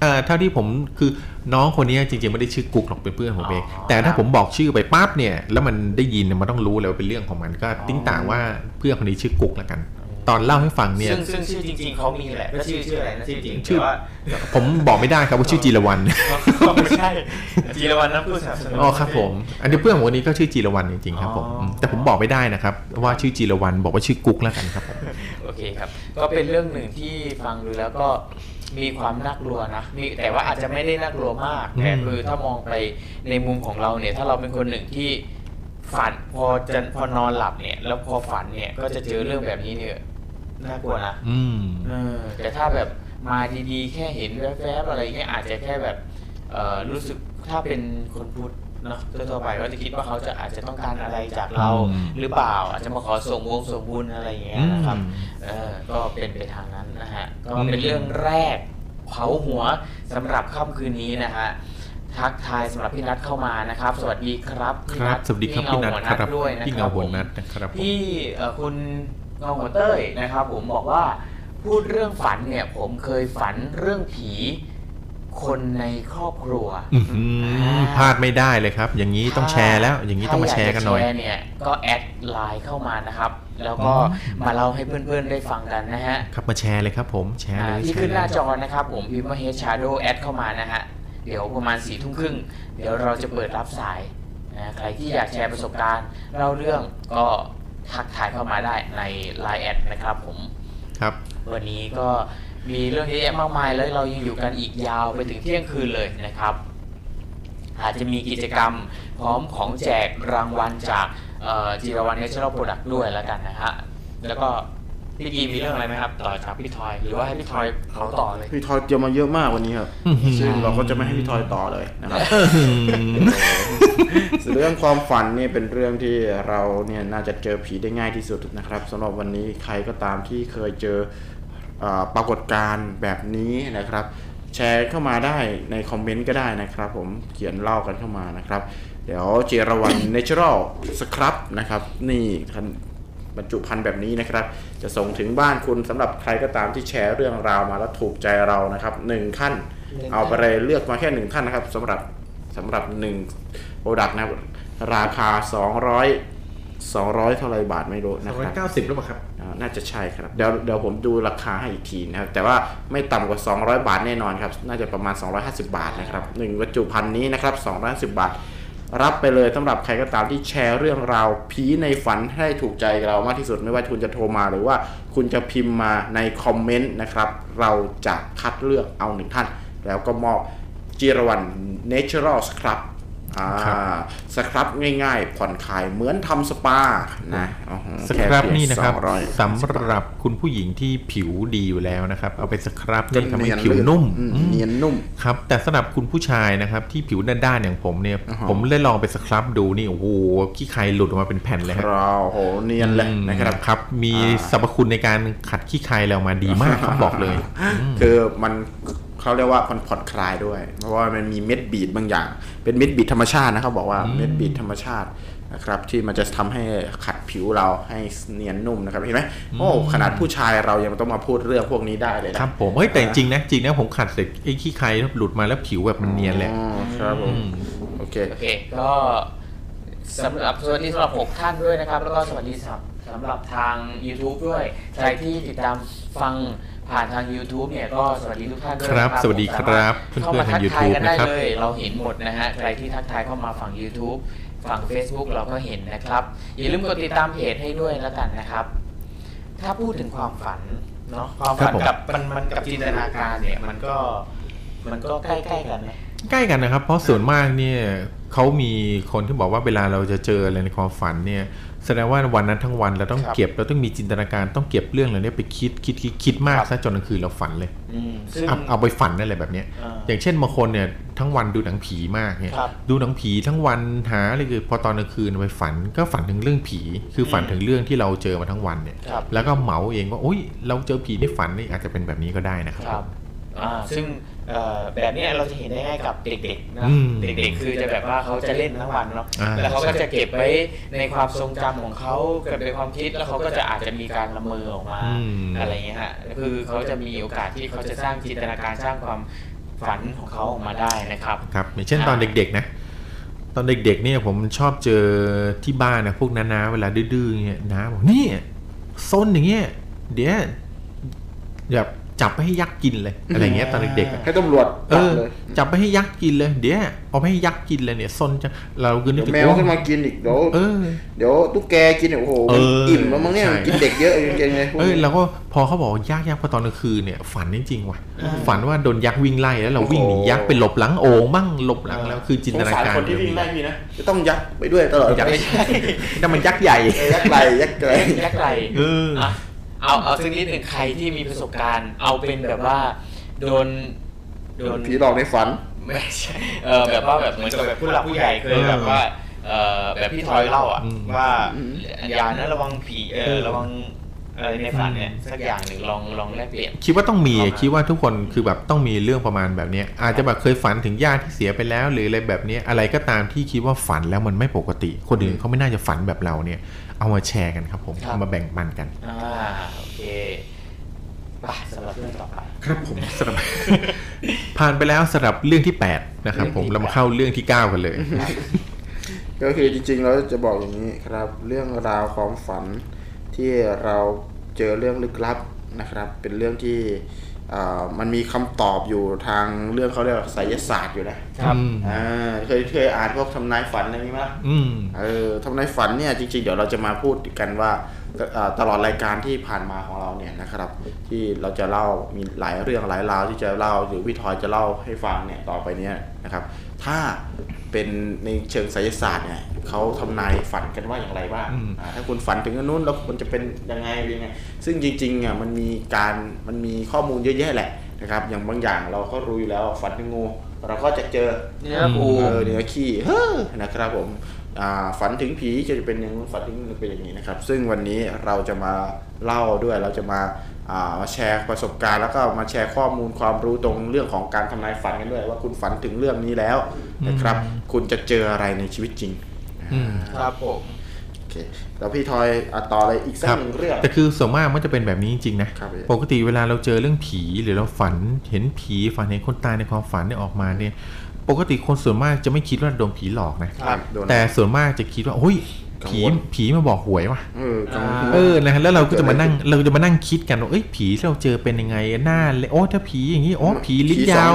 เอ่อเท่าที่ผมคือน้องคนนี้จริงๆไม่ได้ชื่อกุ๊กหรอกเป็นเพื่อนผมเองแต่ถ้าผมบอกชื่อไปปั๊บเนี่ยแล้วมันได้ยินมันต้องรู้แล้วเป็นเรื่องของมันก็ติ้งต่างว่าเพื่อนคนนี้ชื่อกุ๊กแล้วกันตอนเล่าให้ฟังเนี่ยซึ่งชื่อจริงๆเขามีแหละก็ชื่อชื่ออะไรนะชื่อจริงชื่อว่าผมบอกไม่ได้ครับว่าชื่อจีรวรรณไม่ใช่จีรวรรณนักพูดศาสนาอ๋อครับผมอันนี้เพื่อนผมคนนี้ก็ชื่อจีรวรรณจริงๆครับผมแต่ผมบอกไม่ได้นะครับว่าชื่อจีรวรรณบอกว่าชื่อกุ๊กแล้วกันครับโอเคครับก็เป็นเรื่องหนึ่งที่ฟังดูแล้วก็มีความน่ากลัวนะมีแต่ว่าอาจจะไม่ได้น่ากลัวมากแต่คือถ้ามองไปในมุมของเราเนี่ยถ้าเราเป็นคนหนึ่งที่ฝันพอจะพอนอนหลับเนี่ยแล้วพอฝันเนี่ยก็จะเจอเรื่องแบบนี้เนี่ยน่ากลัวนะอืมเออแต่ถ้าแบบมาดีๆแค่เห็นแวบๆอะไรเงี้ยอาจจะแค่แบบเอ่อรู้สึกถ้าเป็นคนพุทธเนาะทั่วไปก็จะคิดว่าเขาจะอาจจะต้องการอะไรจากเราหรือเปล่าอาจจะมาขอส่งวงส่งบุญอะไรอย่างเงี้ยนะครับเออก็เป็นไปทางนั้นนะฮะก็เป็นเรื่องแรกเผาหัวสำหรับค่ำคืนนี้นะฮะทักทายสำหรับพี่นัทเข้ามานะครับสวัสดีครับพี่นัทสวัสดีครับพี่นัทครับด้วยนะครับพี่เงาหัวนัทนะครับพี่คุณเงาหัวเต้ยนะครับผมบอกว่าพูดเรื่องฝันเนี่ยผมเคยฝันเรื่องผีคนในครอบครัวพลาดไม่ได้เลยครับอย่างนี้ต้องแชร์แล้วอย่างนี้ต้องมาแชร์กันหน่อยเนี่ยก็แอดไลน์เข้ามานะครับแล้วก็มาเล่าให้เพื่อนๆได้ฟังกันนะฮะครับมาแชร์เลยครับผมแชร์เลยที่ขึ้นหน้าจอนะครับผมพิมพ์ว่า เฮดแชโดว์ แอดเข้ามานะฮะเดี๋ยวประมาณสี่ทุ่มครึ่งเดี๋ยวเราจะเปิดรับสายนะใครที่อยากแชร์ประสบการณ์เล่าเรื่องก็ทักทายเข้ามาได้ใน ไลน์ แอดนะครับผมครับวันนี้ก็มีเรื่องเยอะแยะมากมายเลยเรายังอยู่กันอีกยาวไปถึงเที่ยงคืนเลยนะครับอาจจะมีกิจกรรมพร้อมของแจกรางวัลจากจิรวรรณ เนเชอรัล โปรดักต์ ด้วยแล้วกันนะฮะแล้วก็พี่กีมีเรื่องอะไรไหมครับต่อจากพี่ทอยหรือว่าให้พี่ทอยเขาต่อเลยพี่ทอยเจอมาเยอะมากวันนี้ครับซึ่งเราก็จะไม่ให้พี่ทอยต่อเลยนะครับเรื่องความฝันนี่เป็นเรื่องที่เราเนี่ยน่าจะเจอผีได้ง่ายที่สุดนะครับสำหรับวันนี้ใครก็ตามที่เคยเจอปรากฏการณ์แบบนี้นะครับแชร์เข้ามาได้ในคอมเมนต์ก็ได้นะครับผมเขียนเล่ากันเข้ามานะครับเดี๋ยวเจรวัน เนเชอรัล สครับนะครับนี่บรรจุภัณฑ์แบบนี้นะครับจะส่งถึงบ้านคุณสำหรับใครก็ตามที่แชร์เรื่องราวมาแล้วถูกใจเรานะครับหนึ่งขั้นเอาไปเลยเลือกมาแค่หนึ่งขั้นนะครับสำหรับสำหรับหนึ่งโปรดักต์นะครับราคา สองร้อยเท่าไรบาทไม่รู้นะครับสองร้อยเก้าสิบหรือเปล่าครับน่าจะใช่ครับเดี๋ยวเดี๋ยวผมดูราคาให้อีกทีนะครับแต่ว่าไม่ต่ำกว่าสองร้อยบาทแน่นอนครับน่าจะประมาณสองร้อยห้าสิบบาทนะครับหนึ่งวัตถุพันนี้นะครับสองร้อยห้าสิบบาทรับไปเลยสำหรับใครก็ตามที่แชร์เรื่องราวผีในฝันให้ถูกใจเรามากที่สุดไม่ว่าคุณจะโทรมาหรือว่าคุณจะพิมพ์มาในคอมเมนต์นะครับเราจะคัดเลือกเอาหนึ่งท่านแล้วก็มอบจิรวรรณ Natural Scrubสครับง่ายๆผ่อนคลายเหมือนทำสปานะสครับนี่นะครับสำหรับคุณผู้หญิงที่ผิวดีอยู่แล้วนะครับเอาไปสครับนี่ทำให้ผิวนุ่มเนียนนุ่มครับแต่สำหรับคุณผู้ชายนะครับที่ผิวด้านๆอย่างผมเนี่ยผมเลยลองไปสครับดูนี่โอ้โหขี้ไคลหลุดออกมาเป็นแผ่นเลยครับโอ้โหเนียนเลยนะครับครับมีสรรพคุณในการขัดขี้ไคลแล้วมาดีมากครับบอกเลยคือมันเขาเรียกว่ามันผ่อนคลายด้วยเพราะว่ามันมีเม็ดบีดบางอย่างเป็นเม็ดบีดธรรมชาตินะเขาบอกว่าเม็ดบีดธรรมชาตินะครับที่มันจะทำให้ขัดผิวเราให้เนียนนุ่มนะครับเห็นไหมโอ้ขนาดผู้ชายเรายังต้องมาพูดเรื่องพวกนี้ได้เลยครับผมเฮ้ยแต่จริงนะจริงนะผมขัดเสร็จไอ้ขี้ไคลหลุดมาแล้วผิวแบบมันเนียนแหละครับผมโอเคโอเคก็สำหรับสวัสดีสำหรับหกท่านด้วยนะครับแล้วก็สวัสดีสำหรับทาง YouTube ด้วยใครที่ติดตามฟังผ่านทาง YouTube เนี่ยก็สวัสดีทุกท่านด้วยครับสวัสดีครับเข้ามาทักทายกันได้เลยเราเห็นหมดนะฮะใครที่ทักทายเข้ามาฝั่ง YouTube ฝั่ง Facebook เราก็เห็นนะครับอย่าลืมกดติดตามเพจให้ด้วยแล้วกันนะครับถ้าพูดถึงความฝันเนาะความฝันกับมันมันกับจินตนาการเนี่ยมันก็มันก็ใกล้ๆกันนะใกล้กันนะครับเพราะส่วนมากเนี่ยเขามีคนที่บอกว่าเวลาเราจะเจออะไรในความฝันเนี่ยแสดงว่าวันนั้นทั้งวันเราต้องเก็บเราต้องมีจินตนาการต้องเก็บเรื่องอะไรเนี่ยไปคิดคิดคิดมากซะจนกลางคืนเราฝันเลยเอาไปฝันอะไรแบบนี้อย่างเช่นบางคนเนี่ยทั้งวันดูหนังผีมากเนี่ยดูหนังผีทั้งวันหาเลยคือพอตอนกลางคืนไปฝันก็ฝันถึงเรื่องผีคือฝันถึงเรื่องที่เราเจอมาทั้งวันเนี่ยแล้วก็เหมาเองว่าโอ๊ยเราเจอผีในฝันนี่อาจจะเป็นแบบนี้ก็ได้นะครับซึ่งแบบนี้เราจะเห็นได้ง่ายกับเด็กๆนะเด็กๆคือจะแบบว่าเขาจะเล่นทั้งวันเนาะแล้วเขาก็จะเก็บไว้ในความทรงจำของเขาเกิดในความคิดแล้วเขาก็จะอาจจะมีการละเมอออกมาอะไรเงี้ยฮะคือเขาจะมีโอกาสที่เขาจะสร้างจินตนาการสร้างความฝันของเขาออกมาได้นะครับครับเช่นตอนเด็กๆนะตอนเด็กๆเนี่ยผมชอบเจอที่บ้านนะพวกน้าน้าเวลาดื้อๆเนี่ยน้าบอกนี่ซนอย่างเงี้ยเดี๋ยวแบบจับไปให้ยักษ์กินเลยอะไรเงี้ยตอนเด็กๆให้ตำรวจเออจับไปให้ยักษ์กินเลยเดี๋ยวเอาไปให้ยักษ์กินเลยเนี่ยซนจะเรากินแมวขึ้นมากินอีกเดี๋ยวเดี๋ยวตุ๊กแกกินโอ้โหอิ่มแล้วมั้งเนี่ยกินเด็กเยอะยังไงเออแล้วก็พอเขาบอกยักษ์ยักษ์พอตอนกลางคืนเนี่ยฝันจริงๆว่ะฝันว่าโดนยักษ์วิ่งไล่แล้วเราวิ่งหนียักษ์ไปหลบหลังโอ่งบ้างหลบหลังแล้วคือจินตนาการคนที่วิ่งไล่พี่นะจะต้องยักษ์ไปด้วยตลอดแต่มันยักษ์ใหญ่ยักษ์ไหลยักษ์ไหลยักษ์ไหลเออเอาเอาสักนิดหนึ่งใครที่มีประสบการณ์เอาเป็นแบบว่าโดนโดนผีหลอกในฝันไม่ใช่เออแบบว่าแบบเหมือนกับแบบผู้หลักผู้ใหญ่เคยแบบว่าเออแบบพี่ทอยเล่าอ่ะว่าอย่านะระวังผีเออระวังอะไรในฝันเนี่ยสักอย่างหนึ่งลองลองแลกเปลี่ยนคิดว่าต้องมีคิดว่าทุกคนคือแบบต้องมีเรื่องประมาณแบบนี้อาจจะแบบเคยฝันถึงญาติที่เสียไปแล้วหรืออะไรแบบนี้อะไรก็ตามที่คิดว่าฝันแล้วมันไม่ปกติคนอื่นเขาไม่น่าจะฝันแบบเราเนี่ยเอามาแชร์กันครับผมเอามาแบ่งปันกันอ่าโอเคป่ะสำหรับเรื่องต่อไปครับผมสำหรับผ่านไปแล้วสำหรับเรื่องที่แปดนะครับผมเรามาเข้าเรื่องที่เก้ากันเลยก็คือจริงๆเราจะบอกอย่างนี้ครับเรื่องราวความฝันที่เราเจอเรื่องลึกลับนะครับเป็นเรื่องที่มันมีคำตอบอยู่ทางเรื่องเขาเรียกว่าไสยศาสตร์อยู่นะครับเคยเคยอ่านพวกทำนายฝันอะไรนี้มั้ยเออทำนายฝันเนี่ยจริงๆเดี๋ยวเราจะมาพูดกันว่าตลอดรายการที่ผ่านมาของเราเนี่ยนะครับที่เราจะเล่ามีหลายเรื่องหลายราวที่จะเล่าหรือพี่ทอยจะเล่าให้ฟังเนี่ยต่อไปเนี่ยนะครับถ้าเป็นในเชิงไสยศาสตร์เนี่ยเขาทำนายฝันกันว่าอย่างไรบ้างถ้าคุณฝันถึงนู้นแล้วคุณจะเป็นยังไงยังไงซึ่งจริงๆอ่ะมันมีการมันมีข้อมูลเยอะแยะแหละนะครับอย่างบางอย่างเราก็รู้อยู่แล้วฝันถึงงูเราก็จะเจอเนื้อปูเนื้อขี้เฮ้อนะครับผมฝันถึงผีจะเป็นอย่างนู้นฝันถึงเป็นอย่างนี้นะครับซึ่งวันนี้เราจะมาเล่าด้วยเราจะมามาแชร์ประสบการณ์แล้วก็มาแชร์ข้อมูลความรู้ตรงเรื่องของการทำนายฝันกันด้วยว่าคุณฝันถึงเรื่องนี้แล้วนะครับคุณจะเจออะไรในชีวิตจริงครับผมโอเคแล้วพี่ทอยต่ออะไรอีกสักหนึ่งเรื่องแต่คือส่วนมากมันจะเป็นแบบนี้จริงๆนะปกติเวลาเราเจอเรื่องผีหรือเราฝันเห็นผีฝันเห็นคนตายในความฝันเนี่ยออกมาเนี่ยปกติคนส่วนมากจะไม่คิดว่าโดนผีหลอกนะแต่ส่วนมากจะคิดว่าโอ้ย ผีผีมาบอกหวยว่ะเออเออนะฮะแล้วเราก็จะมานั่งเราจะมานั่งคิดกันว่าเอ้ยผีที่เราเจอเป็นยังไงหน้าโอ้ถ้าผีอย่างงี้อ๋อผีลิ้นยาว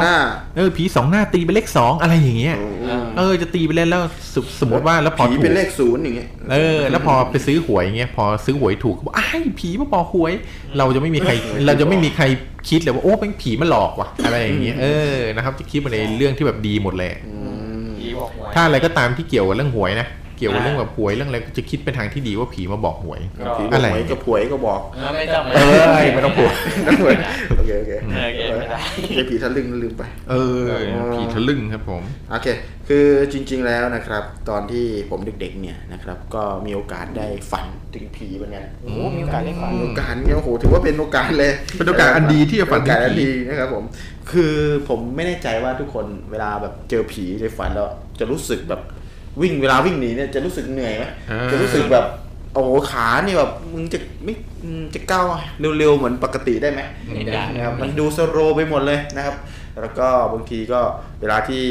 เออผีสองหน้าตีเป็นเลขสองอะไรอย่างเงี้ยเออจะตีไปเล่นแล้วสมมติว่าแล้วพอผีเป็นเลขศูนย์อย่างเงี้ยเออแล้วพอไปซื้อหวยอย่างเงี้ยพอซื้อหวยถูกก็บอกไอ้ผีมาบอกหวยเราจะไม่มีใครเราจะไม่มีใครคิดเลยว่าโอ้เป็นผีมาหลอกว่ะอะไรอย่างเงี้ยเออนะครับจะคิดมาในเรื่องที่แบบดีหมดเลยถ้าอะไรก็ตามที่เกี่ยวกับเรื่องหวยนะเกี่ยวกับเรื่องแบบหวยเรื่องอะไรจะคิดเป็นทางที่ดีว่าผีมาบอกหวยอะไรก็หวยก็บอกไม่จำไม่ได้ไม่ต้องหวยต้องหวยโอเคโอเคไอ้ผีทะลึ่งลืมไปเออผีทะลึ่งครับผมโอเคคือจริงๆแล้วนะครับตอนที่ผมเด็กๆเนี่ยนะครับก็มีโอกาสได้ฝันถึงผีเหมือนกันโอ้มีโอกาสได้ฝันโอกาสเนี่ยโอ้โหถือว่าเป็นโอกาสเลยเป็นโอกาสอันดีที่จะฝันถึงผีนะครับผมคือผมไม่แน่ใจว่าทุกคนเวลาแบบเจอผีในฝันแล้วจะรู้สึกแบบวิ่งเวลาวิ่งหนีเนี่ยจะรู้สึกเหนื่อยไหมจะรู้สึกแบบโอ้โหขาเนี่ยแบบมึงจะไม่จะก้าวเร็วๆเหมือนปกติได้ไหมไม่ได้นะครับมันดูสโลว์ไปหมดเลยนะครับแล้วก็บางทีก็เวลาที่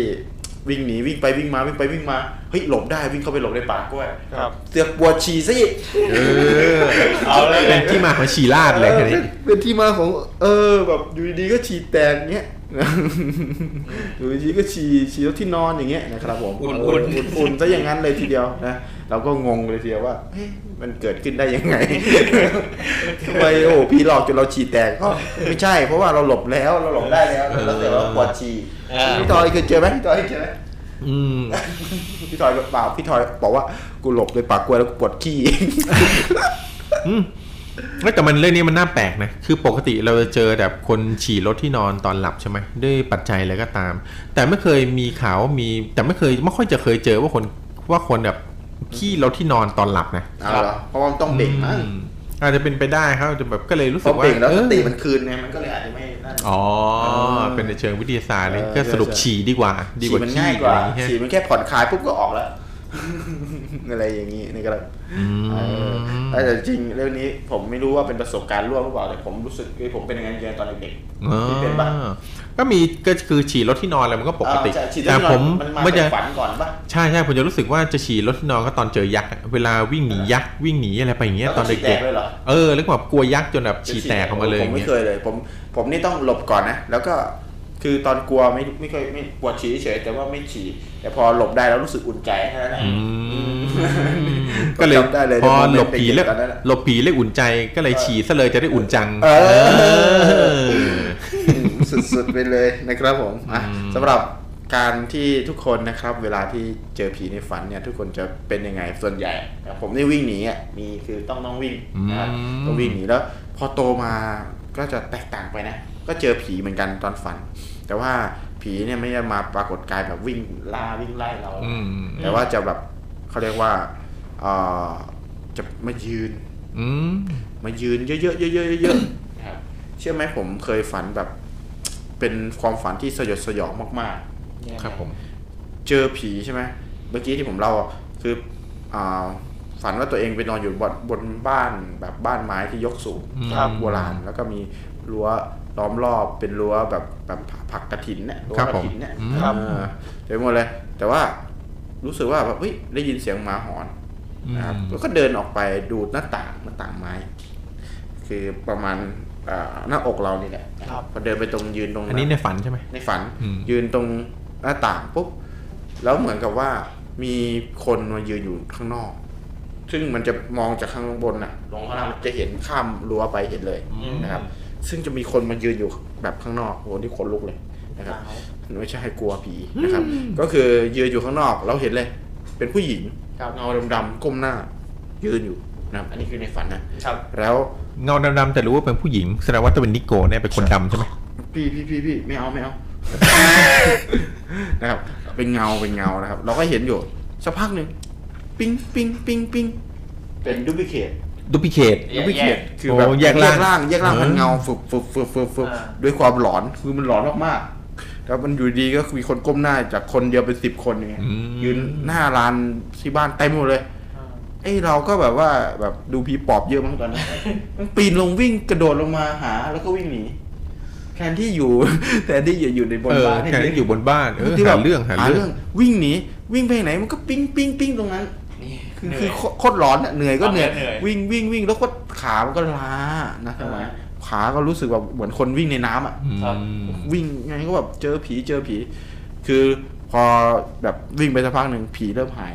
วิ่งหนีวิ่งไปวิ่งมาวิ่งไปวิ่งมาเฮ้ยหลบได้วิ่งเข้าไปหลบในป่ากล้วยเสือกปวดฉี่ซะอีกเป็นที่มาของฉี่ลาดเลยทีนี้เป็นที่มาของเออแบบอยู่ดีๆก็ฉี่แตกเงี้ยอยู่ดีๆก็ฉี่ฉี่แล้วที่นอนอย่างเงี้ยนะครับผมอุ่นๆอุ่นๆซะอย่างนั้นเลยทีเดียวนะเราก็งงเลยทีเดียวว่าเฮ้ยมันเกิดขึ้นได้ยังไงทำไมโอ้พี่หลอกจนเราฉี่แตกก็ไม่ใช่เพราะว่าเราหลบแล้วเราหลบได้แล้วแล้วแต่ว่าปวดฉี่พี่ทอยเคยเจอไหมพี่ทอยเจอไหมอืมพี่ทอยเปล่าพี่ทอยบอกว่ากูหลบเลยปากกล้วยแล้วกูปวดขี้อืมแต่มันเรื่องนี้มันน่าแปลกนะคือปกติเราจะเจอแบบคนฉี่รถที่นอนตอนหลับใช่ไหมด้วยปัจจัยอะไรก็ตามแต่ไม่เคยมีข่าวมีแต่ไม่เคยไม่ค่อยจะเคยเจอว่าคนว่าคนแบบขี้รถที่นอนตอนหลับนะอ้าวเหรอเพราะว่าต้องเบ่งมั้งอาจจะเป็นไปได้ครับจะแบบก็เลยรู้สึกว่าเบ่งแล้วสติมันคืนไงมันก็เลยอาจจะไม่นั่นอ๋อเป็นในเชิงวิทยาศาสตร์เลยก็สรุปฉี่ดีกว่าดีกว่าขี้ฉี่มันแค่ผ่อนคลายปุ๊บก็ออกแล้วอะไรอย่างนี้นี่ก็แล้วแต่จริงเรื่องนี้ผมไม่รู้ว่าเป็นประสบการณ์ร่วมหรือเปล่าแต่ผมรู้สึกคือผมเป็นอย่างนั้นเยอะตอนเด็กๆที่เป็นบ้างก็มีก็คือฉี่รถที่นอนอะไรมันก็ปกติแต่ผมมันจะฝันก่อนป่ะใช่ใช่ผมจะรู้สึกว่าจะฉี่รถที่นอนก็ตอนเจอยักษ์เวลาวิ่งหนียักษ์วิ่งหนีอะไรไปอย่างเงี้ยตอนเด็กๆเออแล้วแบบกลัวยักษ์จนแบบฉี่แตกออกมาเลยผมไม่เคยเลยผมผมนี่ต้องหลบก่อนนะแล้วก็คือตอนกลัวไม่ไม่เคยไม่ปวดฉี่เฉยแต่ว่าไม่ฉี่แต่พอหลบได้แล้วรู้สึกอุ่นใจแค่นั้นแหละก็เลยพอหลบผีแล้วหลบผีเลยอุ่นใจก็เลยฉี่ซะเลยจะได้อุ่นจังสุดๆไปเลยนะครับผมสำหรับการที่ทุกคนนะครับเวลาที่เจอผีในฝันเนี่ยทุกคนจะเป็นยังไงส่วนใหญ่ผมได้วิ่งหนีอ่ะมีคือต้องน้องวิ่งนะต้องวิ่งหนีแล้วพอโตมาก็จะแตกต่างไปนะก็เจอผีเหมือนกันตอนฝันแต่ว่าผีเนี่ยไม่ได้มาปรากฏกายแบบวิ่งล่าวิ่งไล่เราแต่ว่าจะแบบเขาเรียกว่าจะมายืนมายืนเยอะๆเยอะๆเยอะๆเชื่อไหมผมเคยฝันแบบเป็นความฝันที่สยดสยองมากๆครับผมเจอผีใช่ไหมเมื่อกี้ที่ผมเล่าคือฝันว่าตัวเองไปนอนอยู่บนบ้านแบบบ้านไม้ที่ยกสูงครับโบราณแล้วก็มีรั้วล้อมรอบเป็นรั้วแบบแบบผักกระถินเนี่ยรั้วกระถินเนี่ยครับเต็มหมดเลยแต่ว่ารู้สึกว่าแบบเฮ้ยได้ยินเสียงหมาหอนนะครับแล้วก็เดินออกไปดูหน้าต่างหน้าต่างไม้คือประมาณหน้าอกเรานี่แหละพอเดินไปตรงยืนตรงนั้นอันนี้ในฝันใช่ไหมในฝันยืนตรงหน้าต่างปุ๊บแล้วเหมือนกับว่ามีคนมายืนอยู่ข้างนอกซึ่งมันจะมองจากข้างบนน่ะลงข้างล่างจะเห็นข้ามรั้วไปเห็นเลยนะครับซึ่งจะมีคนมายืนอยู่แบบข้างนอกโหนี่ขนลุกเลยนะครับไม่ใช่ให้กลัวผีนะครับก็คือยืนอยู่ข้างนอกเราเห็นเลยเป็นผู้หญิงเงาดำๆก้มหน้ายืนอยู่นะครับอันนี้คือในฝันนะครับแล้วเงาดำๆแต่รู้ว่าเป็นผู้หญิงแสดงว่าจะเป็นนิโก้เนี่ยเป็นคนดำใช่ไหมพี่พี่พี่พี่ไม่เอาไม่เอานะครับเป็นเงาเป็นเงานะครับเราก็เห็นอยู่สักพักหนึ่งปิ้งปิ้งปิ้งปิ้งเป็นดูพิเคทดูพิเคทดูพิเคทคือแบบแยกร่างแยกร่างเป็นเงาฝึกฝึกฝึกฝึกฝึกด้วยความหลอนคือมันหลอนมากๆแล้วมันอยู่ดีก็มีคนก้มหน้าจากคนเดียวเป็นสิบคนอย่างเงี้ยยืนหน้าร้านที่บ้านเต็มหมดเลยไอ้เราก็แบบว่าแบบดูผีปอบเยอะมากตอนนั้นมันปีนลงวิ่งกระโดดลงมาหาแล้วก็วิ่งหนีแทนที่อยู่แทนที่อยู่ในบนบ้านแทนที่อยู่บนบ้านที่แบบหาเรื่องหาเรื่องวิ่งหนีวิ่งไปไหนมันก็ปิ้งปิ้งปิ้งตรงนั้น นี่คือคือโคตรร้อนเหนื่อยก็เหนื่อยวิ่งวิ่งวิ่งแล้วก็ขามันก็ล้านะทำไมขาก็รู้สึกแบบเหมือนคนวิ่งในน้ำอ่ะวิ่งยังไงก็แบบเจอผีเจอผีคือพอแบบวิ่งไปสักพักหนึ่งผีเริ่มหาย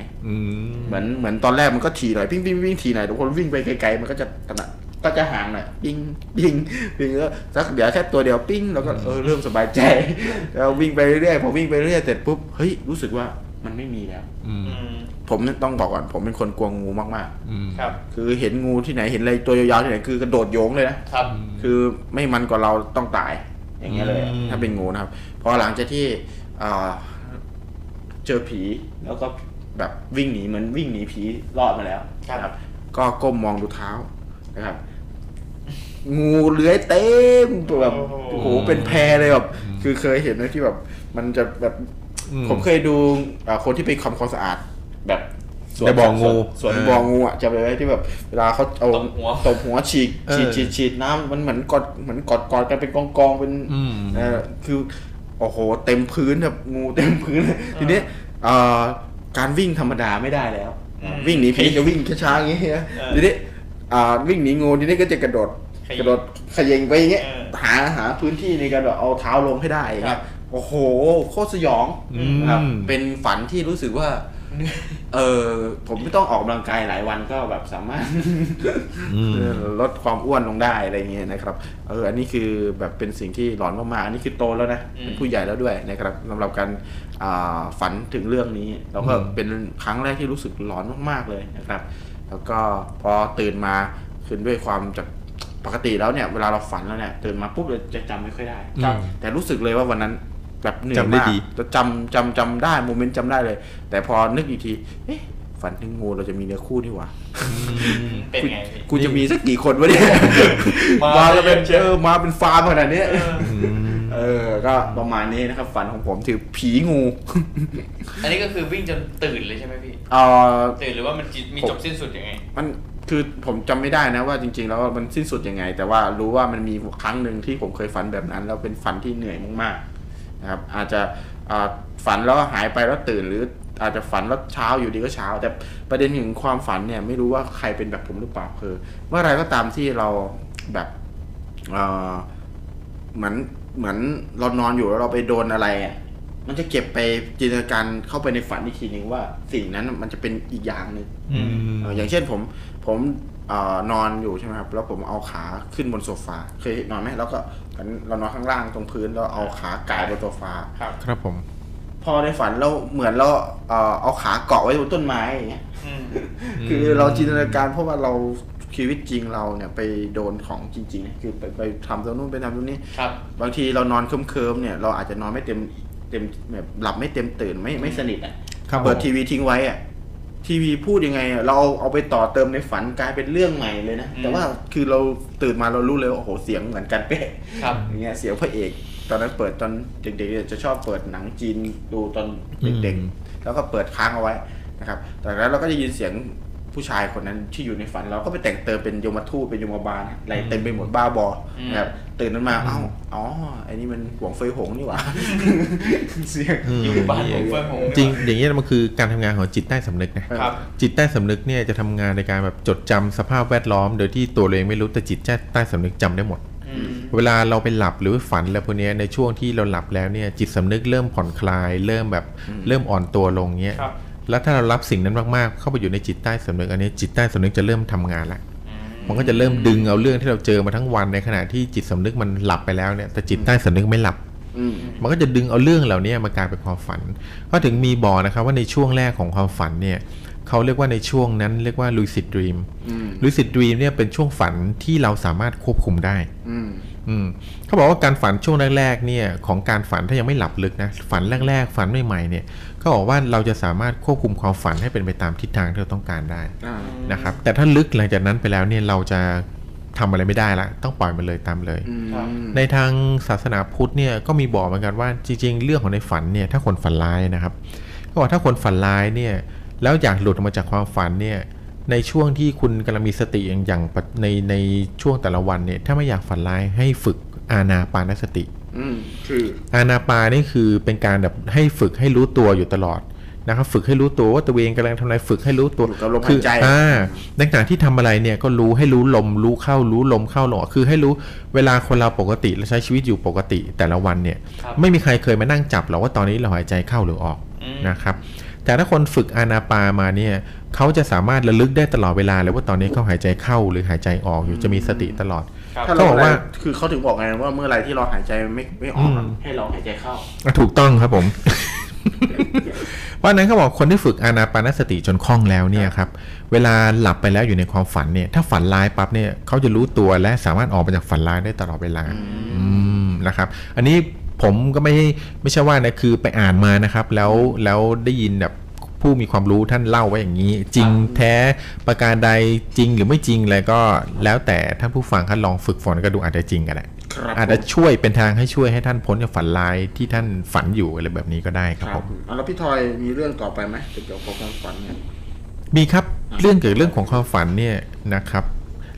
เหมือนเหมือนตอนแรกมันก็ถี่หน่อยวิ่งวิ่งวิ่งถี่หน่อยแต่พอวิ่งไปไกลๆมันก็จะตระก็จะห่างหน่อยปิ้งปิ้งปิ้งแล้วสักเดี๋ยวแค่ตัวเดียวปิ้งแล้วก็เออเริ่มสบายใจแล้ววิ่งไปเรื่อยๆพอวิ่งไปเรื่อยๆเสร็จปุ๊บเฮ้ยรู้สึกว่ามันไม่มีแล้วผมต้องบอกก่อนผมเป็นคนกลัวงูมากๆครับคือเห็นงูที่ไหนเห็นอะไรตัวยาวๆที่ไหนคือกระโดดโยงเลยนะครับคือไม่มันกว่าเราต้องตายอย่างเงี้ยเลยถ้าเป็นงูนะครับพอหลังจากที่เจอผีแล้วก็แบบวิ่งหนีเหมือนวิ่งหนีผีรอดมาแล้วครับก็ก้มมองดูเท้านะครับงูเลื้อยเต็มแบบโอ้โหเป็นแพเลยแบบคือเคยเห็นนะที่แบบมันจะแบบผมเคยดูคนที่ไปทำความสะอาดแบบสวนบ่องูสวนบ่องูอ่ะจะไปไว้ที่แบบเวลาเขาเอาตบหัวฉีกฉีดฉีดฉีดน้ำมันเหมือนกอดเหมือนกอดกอดกันเป็นกองกองเป็นเออคือโอ้โหเต็มพื้นแบบงูเต็มพื้นทีนี้การวิ่งธรรมดาไม่ได้แล้ววิ่งหนีผีจะวิ่งช้าๆอย่างเงี้ยทีนี้วิ่งหนีงูทีนี้ก็จะกระโดดกระโดดขยิงไปอย่างเงี้ยหาหาพื้นที่ในการเอาเท้าลงให้ได้ครับโอ้โหโคตรสยองนะครับเป็นฝันที่รู้สึกว่าเออผมไม่ต้องออกกำลังกายหลายวันก็แบบสามารถลดความอ้วนลงได้อะไรเงี้ยนะครับเอออันนี้คือแบบเป็นสิ่งที่หลอนมากๆอันนี้คือโตแล้วนะเป็นผู้ใหญ่แล้วด้วยนะครับสำหรับการฝันถึงเรื่องนี้เราก็เป็นครั้งแรกที่รู้สึกหลอนมากๆเลยนะครับแล้วก็พอตื่นมาขึ้นด้วยความจากปกติแล้วเนี่ยเวลาเราฝันแล้วเนี่ยตื่นมาปุ๊บเราจะจำไม่ค่อยได้แต่รู้สึกเลยว่าวันนั้นแบบเหนื่อยมากจะจำจำจำได้โมเมนต์จำได้เลยแต่พอนึกอีกทีเอ๊ะฝันถึงงูเราจะมีเนื้อคู่นี่หว่าเป็นไงกูจะมีสักกี่คนวะเนี่ยมาแล้วเป็นเจอมาเป็นฟาร์มขนาดนี้เออก็ประมาณนี้นะครับฝันของผมถือผีงูอันนี้ก็คือวิ่งจนตื่นเลยใช่ไหมพี่เออตื่นหรือว่ามันมีจบสิ้นสุดยังไงมันคือผมจำไม่ได้นะว่าจริงๆแล้วมันสิ้นสุดยังไงแต่ว่ารู้ว่ามันมีครั้งหนึ่งที่ผมเคยฝันแบบนั้นแล้วเป็นฝันที่เหนื่อยมากๆนะครับอาจจะฝันแล้วหายไปแล้วตื่นหรืออาจจะฝันแล้วเช้าอยู่ดีก็เช้าแต่ประเด็นของความฝันเนี่ยไม่รู้ว่าใครเป็นแบบผมหรือเปล่าคือเมื่อไรก็ตามที่เราแบบเหมือนเหมือนเรานอนอยู่แล้วเราไปโดนอะไรอ่ะมันจะเก็บไปจินตนาการเข้าไปในฝันอีกทีนึงว่าสิ่งนั้นมันจะเป็นอีกอย่างนึง อ, อ, อย่างเช่นผมผมนอนอยู่ใช่ไหมครับแล้วผมเอาขาขึ้นบนโซฟาเคยนอนไหมแล้วก็เรานอนข้างล่างตรงพื้นแล้วเอาขากายบนโซฟาครับครับผมพอในฝันเราเหมือนเราเอาขาเกาะไว้บนต้นไม้อย่างเงี้ยคือเราจินตนาการเพราะว่าเราชีวิตจริงเราเนี่ยไปโดนของจริงๆคือไปไปทำตรงนู้นไปทำตรงนี้บางทีเรานอนเคลิ้มๆเนี่ยเราอาจจะนอนไม่เต็มเต็มแบบหลับไม่เต็มตื่นไม่ไม่สนิทอ่ะเปิดทีวีทิ้งไว้อ่ะทีวีพูดยังไงเราเอาเอาไปต่อเติมในฝันกลายเป็นเรื่องใหม่เลยนะแต่ว่าคือเราตื่นมาเรารู้เลยโอ้โหเสียงเหมือนกันเป๊ะอย่างเงี้ยเสียงพระเอกตอนนั้นเปิดตอนเด็กๆจะชอบเปิดหนังจีนดูตอนเด็กๆแล้วก็เปิดค้างเอาไว้นะครับแต่แล้วเราก็จะยินเสียงผู้ชายคนนั้นที่อยู่ในฝันเราก็ไปแต่งเติมเป็นยมทูตเป็นยมบาลอะไรเต็มไปหมดบ้าบอนะครับตื่นนั้นมาเอ้าอ๋ออันนี้มันหวงเฟยหงนี่หว่าเสียงยมบาลหวงเฟยหงจริงอย่างเงี้ยมันคือการทำงานของจิตใต้สำนึกนะครับจิตใต้สำนึกเนี่ยจะทำงานในการแบบจดจำสภาพแวดล้อมโดยที่ตัวเองไม่รู้แต่จิตใต้สำนึกจำได้หมดเวลาเราไปหลับหรือฝันแล้วพวกนี้ในช่วงที่เราหลับแล้วเนี่ยจิตสำนึกเริ่มผ่อนคลายเริ่มแบบเริ่มอ่อนตัวลงเงี้ยแล้วถ้าเรารับสิ่งนั้นมากๆเข้าไปอยู่ในจิตใต้สำนึกอันนี้จิตใต้สำนึกจะเริ่มทำงานแล้วมันก็จะเริ่มดึงเอาเรื่องที่เราเจอมาทั้งวันในขณะที่จิตสำนึกมันหลับไปแล้วเนี่ยแต่จิตใต้สำนึกไม่หลับมันก็จะดึงเอาเรื่องเหล่านี้มากลายเป็นความฝันก็ถึงมีบอกนะครับว่าในช่วงแรกของความฝันเนี่ยเขาเรียกว่าในช่วงนั้นเรียกว่าลูซิดดรีมลูซิดดรีมเนี่ยเป็นช่วงฝันที่เราสามารถควบคุมได้เขาบอกว่าการฝันช่วงแรกๆเนี่ยของการฝันถ้ายังไม่หลับลึกนะฝันแรกๆฝันใหม่ๆเนี่ยเขาบอกว่าเราจะสามารถควบคุมความฝันให้เป็นไปตามทิศทางที่เราต้องการได้นะครับแต่ถ้าลึกหลังจากนั้นไปแล้วเนี่ยเราจะทำอะไรไม่ได้ละต้องปล่อยมันเลยตามเลยในทางศาสนาพุทธเนี่ยก็มีบอกเหมือนกันว่าจริงๆเรื่องของในฝันเนี่ยถ้าคนฝันร้ายนะครับเขาบอกถ้าคนฝันร้ายเนี่ยแล้วอยากหลุดออกมาจากความฝันเนี่ยในช่วงที่คุณกำลังมีสติอย่างในในช่วงแต่ละวันเนี่ยถ้าไม่อยากฝันร้ายให้ฝึกอานาปานสติอานาปานี่คือเป็นการแบบให้ฝึกให้รู้ตัวอยู่ตลอด นะครับฝึกให้รู้ตัวว่าตัวเองกำลังทำอะไรฝึกให้รู้ตัวคืออ่าในขณะที่ทำอะไรเนี่ยก็รู้ให้รู้ลมรู้เข้ารู้ลมเข้าหรอกคือให้รู้เวลาคนเราปกติเราใช้ชีวิตอยู่ปกติแต่ละวันเนี่ยไม่มีใครเคยมานั่งจับหรอกว่าตอนนี้เราหายใจเข้าหรือออกนะครับแต่ถ้าคนฝึกอานาปามาเนี่ยเขาจะสามารถระลึกได้ตลอดเวลาเลยว่าตอนนี้เขาหายใจเข้าหรือหายใจออกอยู่จะมีสติตลอดเขาบอกว่าคือเขาถึงบอกไงว่าเมื่อไรที่เราหายใจไม่ไม่ออกให้เราหายใจเข้าถูกต้องครับผมเพราะนั้นเขาบอกคนที่ฝึกอานาปานสติจนคล่องแล้วเนี่ยครับเวลาหลับไปแล้วอยู่ในความฝันเนี่ยถ้าฝันร้ายปั๊บเนี่ยเขาจะรู้ตัวและสามารถออกมาจากฝันร้ายได้ตลอดเวลานะครับอันนี้ผมก็ไม่ไม่ใช่ว่านะคือไปอ่านมานะครับแล้วแล้วได้ยินแบบผู้มีความรู้ท่านเล่าไว้อย่างนี้จริงแท้ประการใดจริงหรือไม่จริงอะไรก็แล้วแต่ท่านผู้ฟังท่านลองฝึกฝนก็ดูอาจจะจริงก็ได้อาจจะช่วยเป็นทางให้ช่วยให้ท่านพ้นจากฝันร้ายที่ท่านฝันอยู่อะไรแบบนี้ก็ได้ครับผมแล้วพี่ทอยมีเรื่องต่อไปไหมเกี่ยวกับความฝันเนี่ยมีครับเรื่องเกี่ยวกับเรื่องของความฝันเนี่ยนะครับ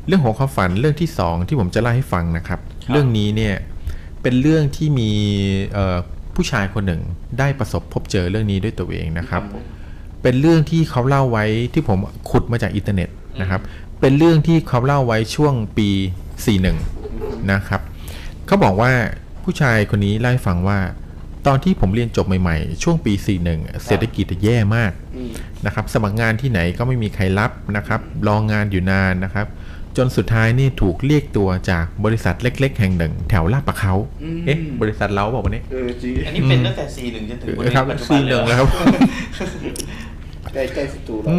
เรื่องของความฝันเรื่องที่สองที่ผมจะเล่าให้ฟังนะครับเรื่องนี้เนี่ยเป็นเรื่องที่มีผู้ชายคนหนึ่งได้ประสบพบเจอเรื่องนี้ด้วยตัวเองนะครับเป็นเรื่องที่เขาเล่าไว้ที่ผมขุดมาจากอินเทอร์เน็ตนะครับเป็นเรื่องที่เขาเล่าไว้ช่วงปีสี่สิบเอ็ดนะครับเขาบอกว่าผู้ชายคนนี้เล่าให้ฟังว่าตอนที่ผมเรียนจบใหม่ๆช่วงปีสี่สิบเอ็ดเศรษฐกิจแย่มากนะครับสมัครงานที่ไหนก็ไม่มีใครรับนะครับรองงานอยู่นานนะครับจนสุดท้ายนี่ถูกเรียกตัวจากบริษัทเล็กๆแห่งหนึ่งแถวลาดปะเขาเอ๊ะบริษัทเราบอกว่าเนี่ยอันนี้เป็นตั้งแต่สี่หนึ่งจนถึงบริษัทปัจจุบันเลยครับใกล้ๆสตูเรา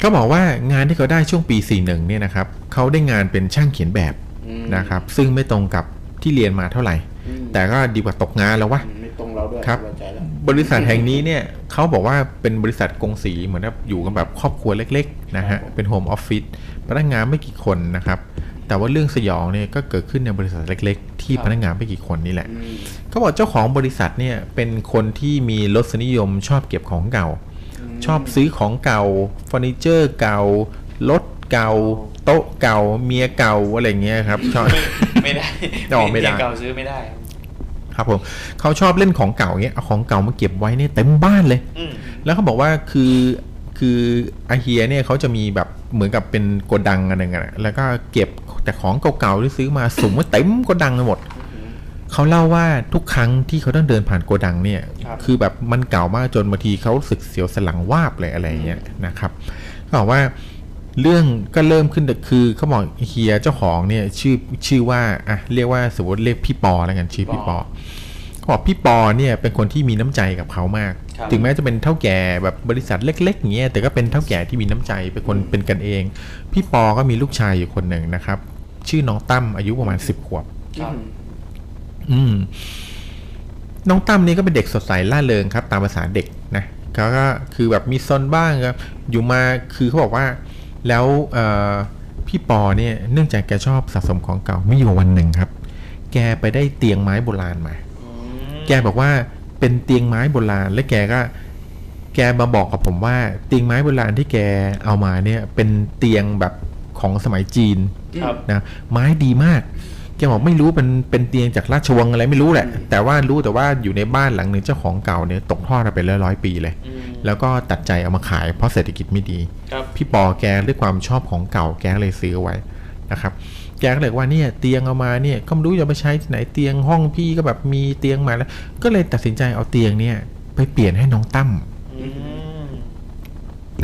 เขาบอกว่างานที่เขาได้ช่วงปีสี่สิบเอ็ดเนี่ยนะครับเขาได้งานเป็นช่างเขียนแบบนะครับซึ่งไม่ตรงกับที่เรียนมาเท่าไหร่แต่ก็ดีกว่าตกงานแล้ววะไม่ตรงเราด้วยครับบริษัทแห่งนี้เนี่ยเขาบอกว่าเป็นบริษัทกงสีเหมือนแบบอยู่กันแบบครอบครัวเล็กๆนะฮะเป็นโฮมออฟฟิศพนักงานไม่กี่คนนะครับแต่ว่าเรื่องสยองเนี่ยก็เกิดขึ้นในบริษัทเล็กๆที่พนักงานไม่กี่คนนี่แหละเขาบอกเจ้าของบริษัทเนี่ยเป็นคนที่มีรสนิยมชอบเก็บของเก่าชอบซื้อของเก่าเฟอร์นิเจอร์เก่ารถเก่าโต๊ะเก่าเมียเก่าอะไรเงี้ยครับชอบไม่ได้เมียเก่าซื้อไม่ได้ครับผมเขาชอบเล่นของเก่าเงี้ยเอาของเก่ามาเก็บไว้เนี่ยเต็มบ้านเลยแล้วเขาบอกว่าคือคืออาเฮียเนี่ยเขาจะมีแบบเหมือนกับเป็นโกดังอะไรเงี้ยแล้วก็เก็บแต่ของเก่าๆที่ซื้อมาสุ่มไว้เต็มโกดังไปหมดเขาเล่าว่าทุกครั้งที่เขาต้องเดินผ่านโกดังเนี่ย ค, คือแบบมันเก่ามากจนบางทีเขาสึกเสียวสลังวาบเลยอะไรเงี้ยนะครับเขาบอกว่าเรื่องก็เริ่มขึ้นแต่คือเขาบอกเฮียเจ้าของเนี่ยชื่อชื่อว่าอ่ะเรียกว่าสมมติเรียกพี่ปอแล้วกันชื่อพี่ปอเขาบอกพี่ปอเนี่ยเป็นคนที่มีน้ำใจกับเขามากถึงแม้จะเป็นเท่าแก่แบบบริษัทเล็กๆอย่างเงี้ยแต่ก็เป็นเท่าแก่ที่มีน้ำใจเป็นคนเป็นกันเองพี่ปอก็มีลูกชายอยู่คนหนึ่งนะครับชื่อน้องตั้มอายุประมาณสิบขวบอืมน้องตั้มนี่ก็เป็นเด็กสดใสล่าเริงครับตามภาษาเด็กนะเขาก็คือแบบมีซนบ้างครับอยู่มาคือเขาบอกว่าแล้วพี่ปอเนี่ยเนื่องจากแกชอบสะสมของเก่าไม่อยู่วันหนึ่งครับแกไปได้เตียงไม้โบราณมาแกบอกว่าเป็นเตียงไม้โบราณและแกก็แกมาบอกกับผมว่าเตียงไม้โบราณที่แกเอามาเนี่ยเป็นเตียงแบบของสมัยจีนนะไม้ดีมากแกบอกไม่รู้เป็นเป็นเตียงจากราชวงศ์อะไรไม่รู้แหละแต่ว่ารู้แต่ว่าอยู่ในบ้านหลังหนึ่งเจ้าของเก่าเนี่ยตกทอดมาเป็นร้อยๆปีเลยแล้วก็ตัดใจเอามาขายเพราะเศรษฐกิจไม่ดีพี่ปอแกด้วยความชอบของเก่าแกเลยซื้อไว้นะครับแกก็เลยว่าเนี่ยเตียงเอามาเนี่ยก็ไม่รู้จะไปใช้ที่ไหนเตียงห้องพี่ก็แบบมีเตียงมาแล้วก็เลยตัดสินใจเอาเตียงเนี่ยไปเปลี่ยนให้น้องตั้ม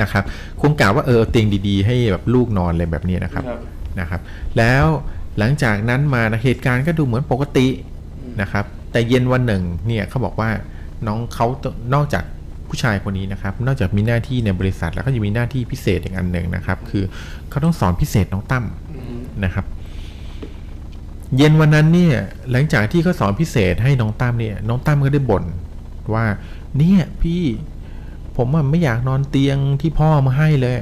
นะครับคงกล่าวว่าเออเตียงดีๆให้แบบลูกนอนเลยแบบนี้นะครับนะครับแล้วหลังจากนั้นมานะเหตุการณ์ก็ดูเหมือนปกตินะครับแต่เย็นวันหนึ่งเนี่ยเขาบอกว่าน้องเขานอกจากผู้ชายคนนี้นะครับนอกจากมีหน้าที่ในบริษัทแล้วก็จะมีหน้าที่พิเศษอย่างอันหนึ่งนะครับคือเขาต้องสอนพิเศษน้องตั้มนะครับเย็นวันนั้นเนี่ยหลังจากที่เขาสอนพิเศษให้น้องตั้มเนี่ยน้องตั้มก็ได้บ่นว่าเนี่ยพี่ผมอ่ะไม่อยากนอนเตียงที่พ่อมาให้เลย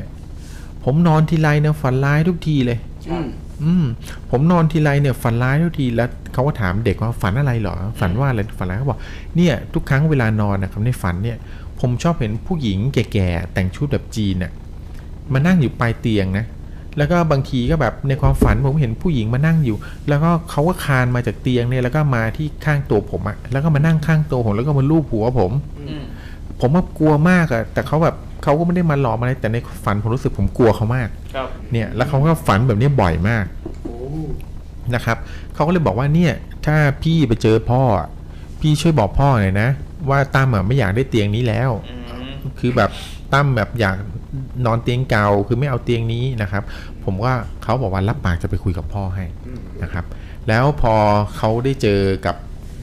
ผมนอนทีไรเนี่ยฝันร้ายทุกทีเลยอืมผมนอนทีไรเนี่ยฝันร้ายทุกทีแล้วเขาก็ถามเด็กว่าฝันอะไรหรอฝันว่าอะไรฝันอะไรเขาบอกเนี่ยทุกครั้งเวลานอนนะครับในฝันเนี่ยผมชอบเห็นผู้หญิงแก่ๆแต่งชุดแบบจีนน่ะมานั่งอยู่ปลายเตียงนะแล้วก็บางทีก็แบบในความฝันผมเห็นผู้หญิงมานั่งอยู่แล้วก็เขาก็คานมาจากเตียงเนี่ยแล้วก็มาที่ข้างตัวผมอะแล้วก็มานั่งข้างตัวผมแล้วก็มาลูบหัวผม ผมว่ากลัวมากอะแต่เขาแบบเขาก็ไม่ได้มาหลอกอะไรแต่ในฝันผมรู้สึกผมกลัวเขามากเนี่ยแล้วเขาก็ฝันแบบนี้บ่อยมากนะครับเขาก็เลยบอกว่าเนี่ยถ้าพี่ไปเจอพ่อพี่ช่วยบอกพ่อหน่อยนะว่าตั้มอะไม่อยากได้เตียงนี้แล้วคือแบบตั้มแบบอยากนอนเตียงเก่าคือไม่เอาเตียงนี้นะครับผมว่าเขาบอกว่ารับปากจะไปคุยกับพ่อให้นะครับแล้วพอเขาได้เจอกับ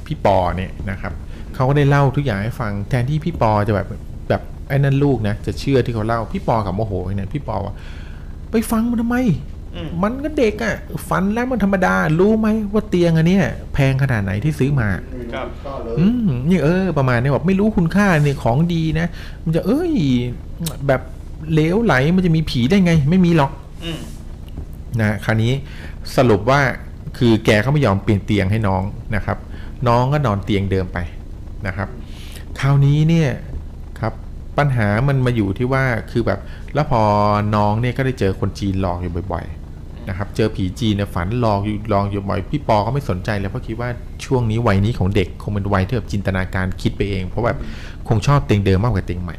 พี่ปอเนี่ยนะครับเขาก็ได้เล่าทุกอย่างให้ฟังแทนที่พี่ปอจะแบบแบบไอ้นั่นลูกนะจะเชื่อที่เขาเล่าพี่ปอกับโมโหเนี่ยพี่ปอว่าไปฟังมันทำไมมันก็เด็กอ่ะฝันแล้วมันธรรมดารู้ไหมว่าเตียงอันเนี้ยแพงขนาดไหนที่ซื้อมาครับก็เลยอืมนี่เออประมาณนี้แบบไม่รู้คุณค่าเนี่ยของดีนะมันจะเอ้ยแบบเลวไหลมันจะมีผีได้ไงไม่มีหรอกนะคราวนี้สรุปว่าคือแกเขาไม่ยอมเปลี่ยนเตียงให้น้องนะครับน้องก็นอนเตียงเดิมไปนะครับคราวนี้เนี่ยครับปัญหามันมาอยู่ที่ว่าคือแบบแล้วพอน้องเนี่ยก็ได้เจอคนจีนหลอกอยู่บ่อยๆนะครับเจอผีจีนเนี่ยฝันหลอกอยู่หลอกอยู่บ่อยพี่ปอก็ไม่สนใจเลยเพราะคิดว่าช่วงนี้วัยนี้ของเด็กคงเป็นวัยที่แบบจินตนาการคิดไปเองเพราะแบบคงชอบเตียงเดิมมากกว่าเตียงใหม่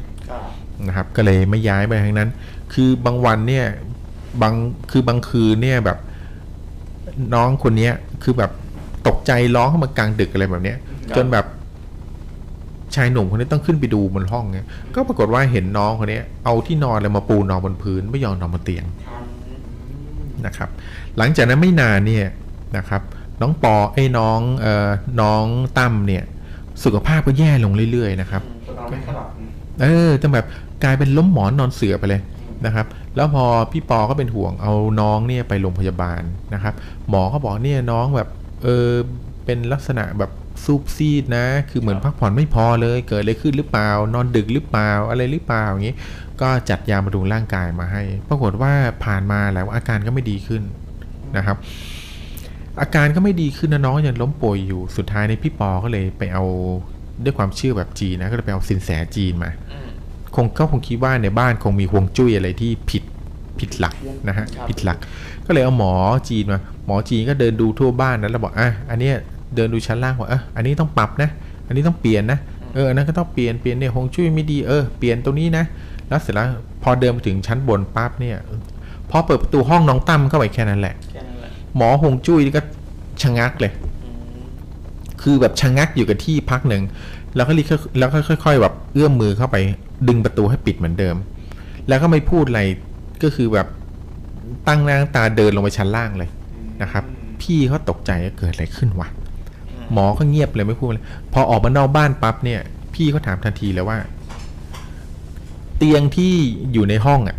นะครับก็เลยไม่ย้ายไปทางนั้นคือบางวันเนี่ยบางคือบางคืนเนี่ยแบบน้องคนนี้คือแบบตกใจร้องเข้ามากลางดึกอะไรแบบนี้จนแบบชายหนุ่มคนนี้ต้องขึ้นไปดูบนห้องเนี่ยก็ปรากฏว่าเห็นน้องคนนี้เอาที่นอนอะไรมาปูนอนบนพื้นไม่ยอมนอนบนเตียงนะครับหลังจากนั้นไม่นานเนี่ยนะครับน้องปอไอ้น้องเอ่อน้องตั้มเนี่ยสุขภาพก็แย่ลงเรื่อยๆนะครับเออแต่แบบกลายเป็นล้มหมอนนอนเสือไปเลยนะครับแล้วพอพี่ปอก็เป็นห่วงเอาน้องเนี่ยไปโรงพยาบาลนะครับหมอก็บอกเนี่ยน้องแบบเออเป็นลักษณะแบบซูบซีดนะคือเหมือนพักผ่อนไม่พอเลยเกิดอะไรขึ้นหรือเปล่านอนดึกหรือเปล่าอะไรหรือเปล่าอย่างนี้ก็จัดยาบำรุงร่างกายมาให้ปรากฏว่าผ่านมาแล้วอาการก็ไม่ดีขึ้นนะครับอาการก็ไม่ดีขึ้นนะน้องยังล้มป่วยอยู่สุดท้ายในพี่ปอก็เลยไปเอาด้วยความเชื่อแบบจีนนะก็เลยไปเอาสินแสจีนมาคงก็คงคิดว่าในบ้านคงมีฮวงจุ้ยอะไรที่ผิดผิดหลักนะฮะผิดหลักก็เลยเอาหมอจีนมาหมอจีนก็เดินดูทั่วบ้านนั้นแล้วบอกอ่ะอันเนี้ยเดินดูชั้นล่างว่าเอออันนี้ต้องปรับนะอันนี้ต้องเปลี่ยนนะเอออันนั้นก็ต้องเปลี่ยนเปลี่ยนเนี่ยฮวงจุ้ยไม่ดีเออเปลี่ยนตรงนี้นะแล้วเสร็จแล้วพอเดินไปถึงชั้นบนปั๊บเนี่ยพอเปิดประตูห้องน้องตั้มเข้าไปแค่นั้นแหละหมอฮวงจุ้ยนี่ก็ชะงักเลยคือแบบชะงักอยู่กับที่พักหนึ่งแล้วก็รีแล้วก็ค่อยๆแบบเอื้อมมือเข้าไปดึงประตูให้ปิดเหมือนเดิมแล้วก็ไม่พูดอะไรก็คือแบบตั้งหน้าตาเดินลงไปชั้นล่างเลยนะครับพี่เขาตกใจเกิดอะไรขึ้นวะหมอก็เงียบเลยไม่พูดเลยพอออกมานอกบ้านปั๊บเนี่ยพี่เขาถามทันทีเลยว่าเตียงที่อยู่ในห้องอ่ะ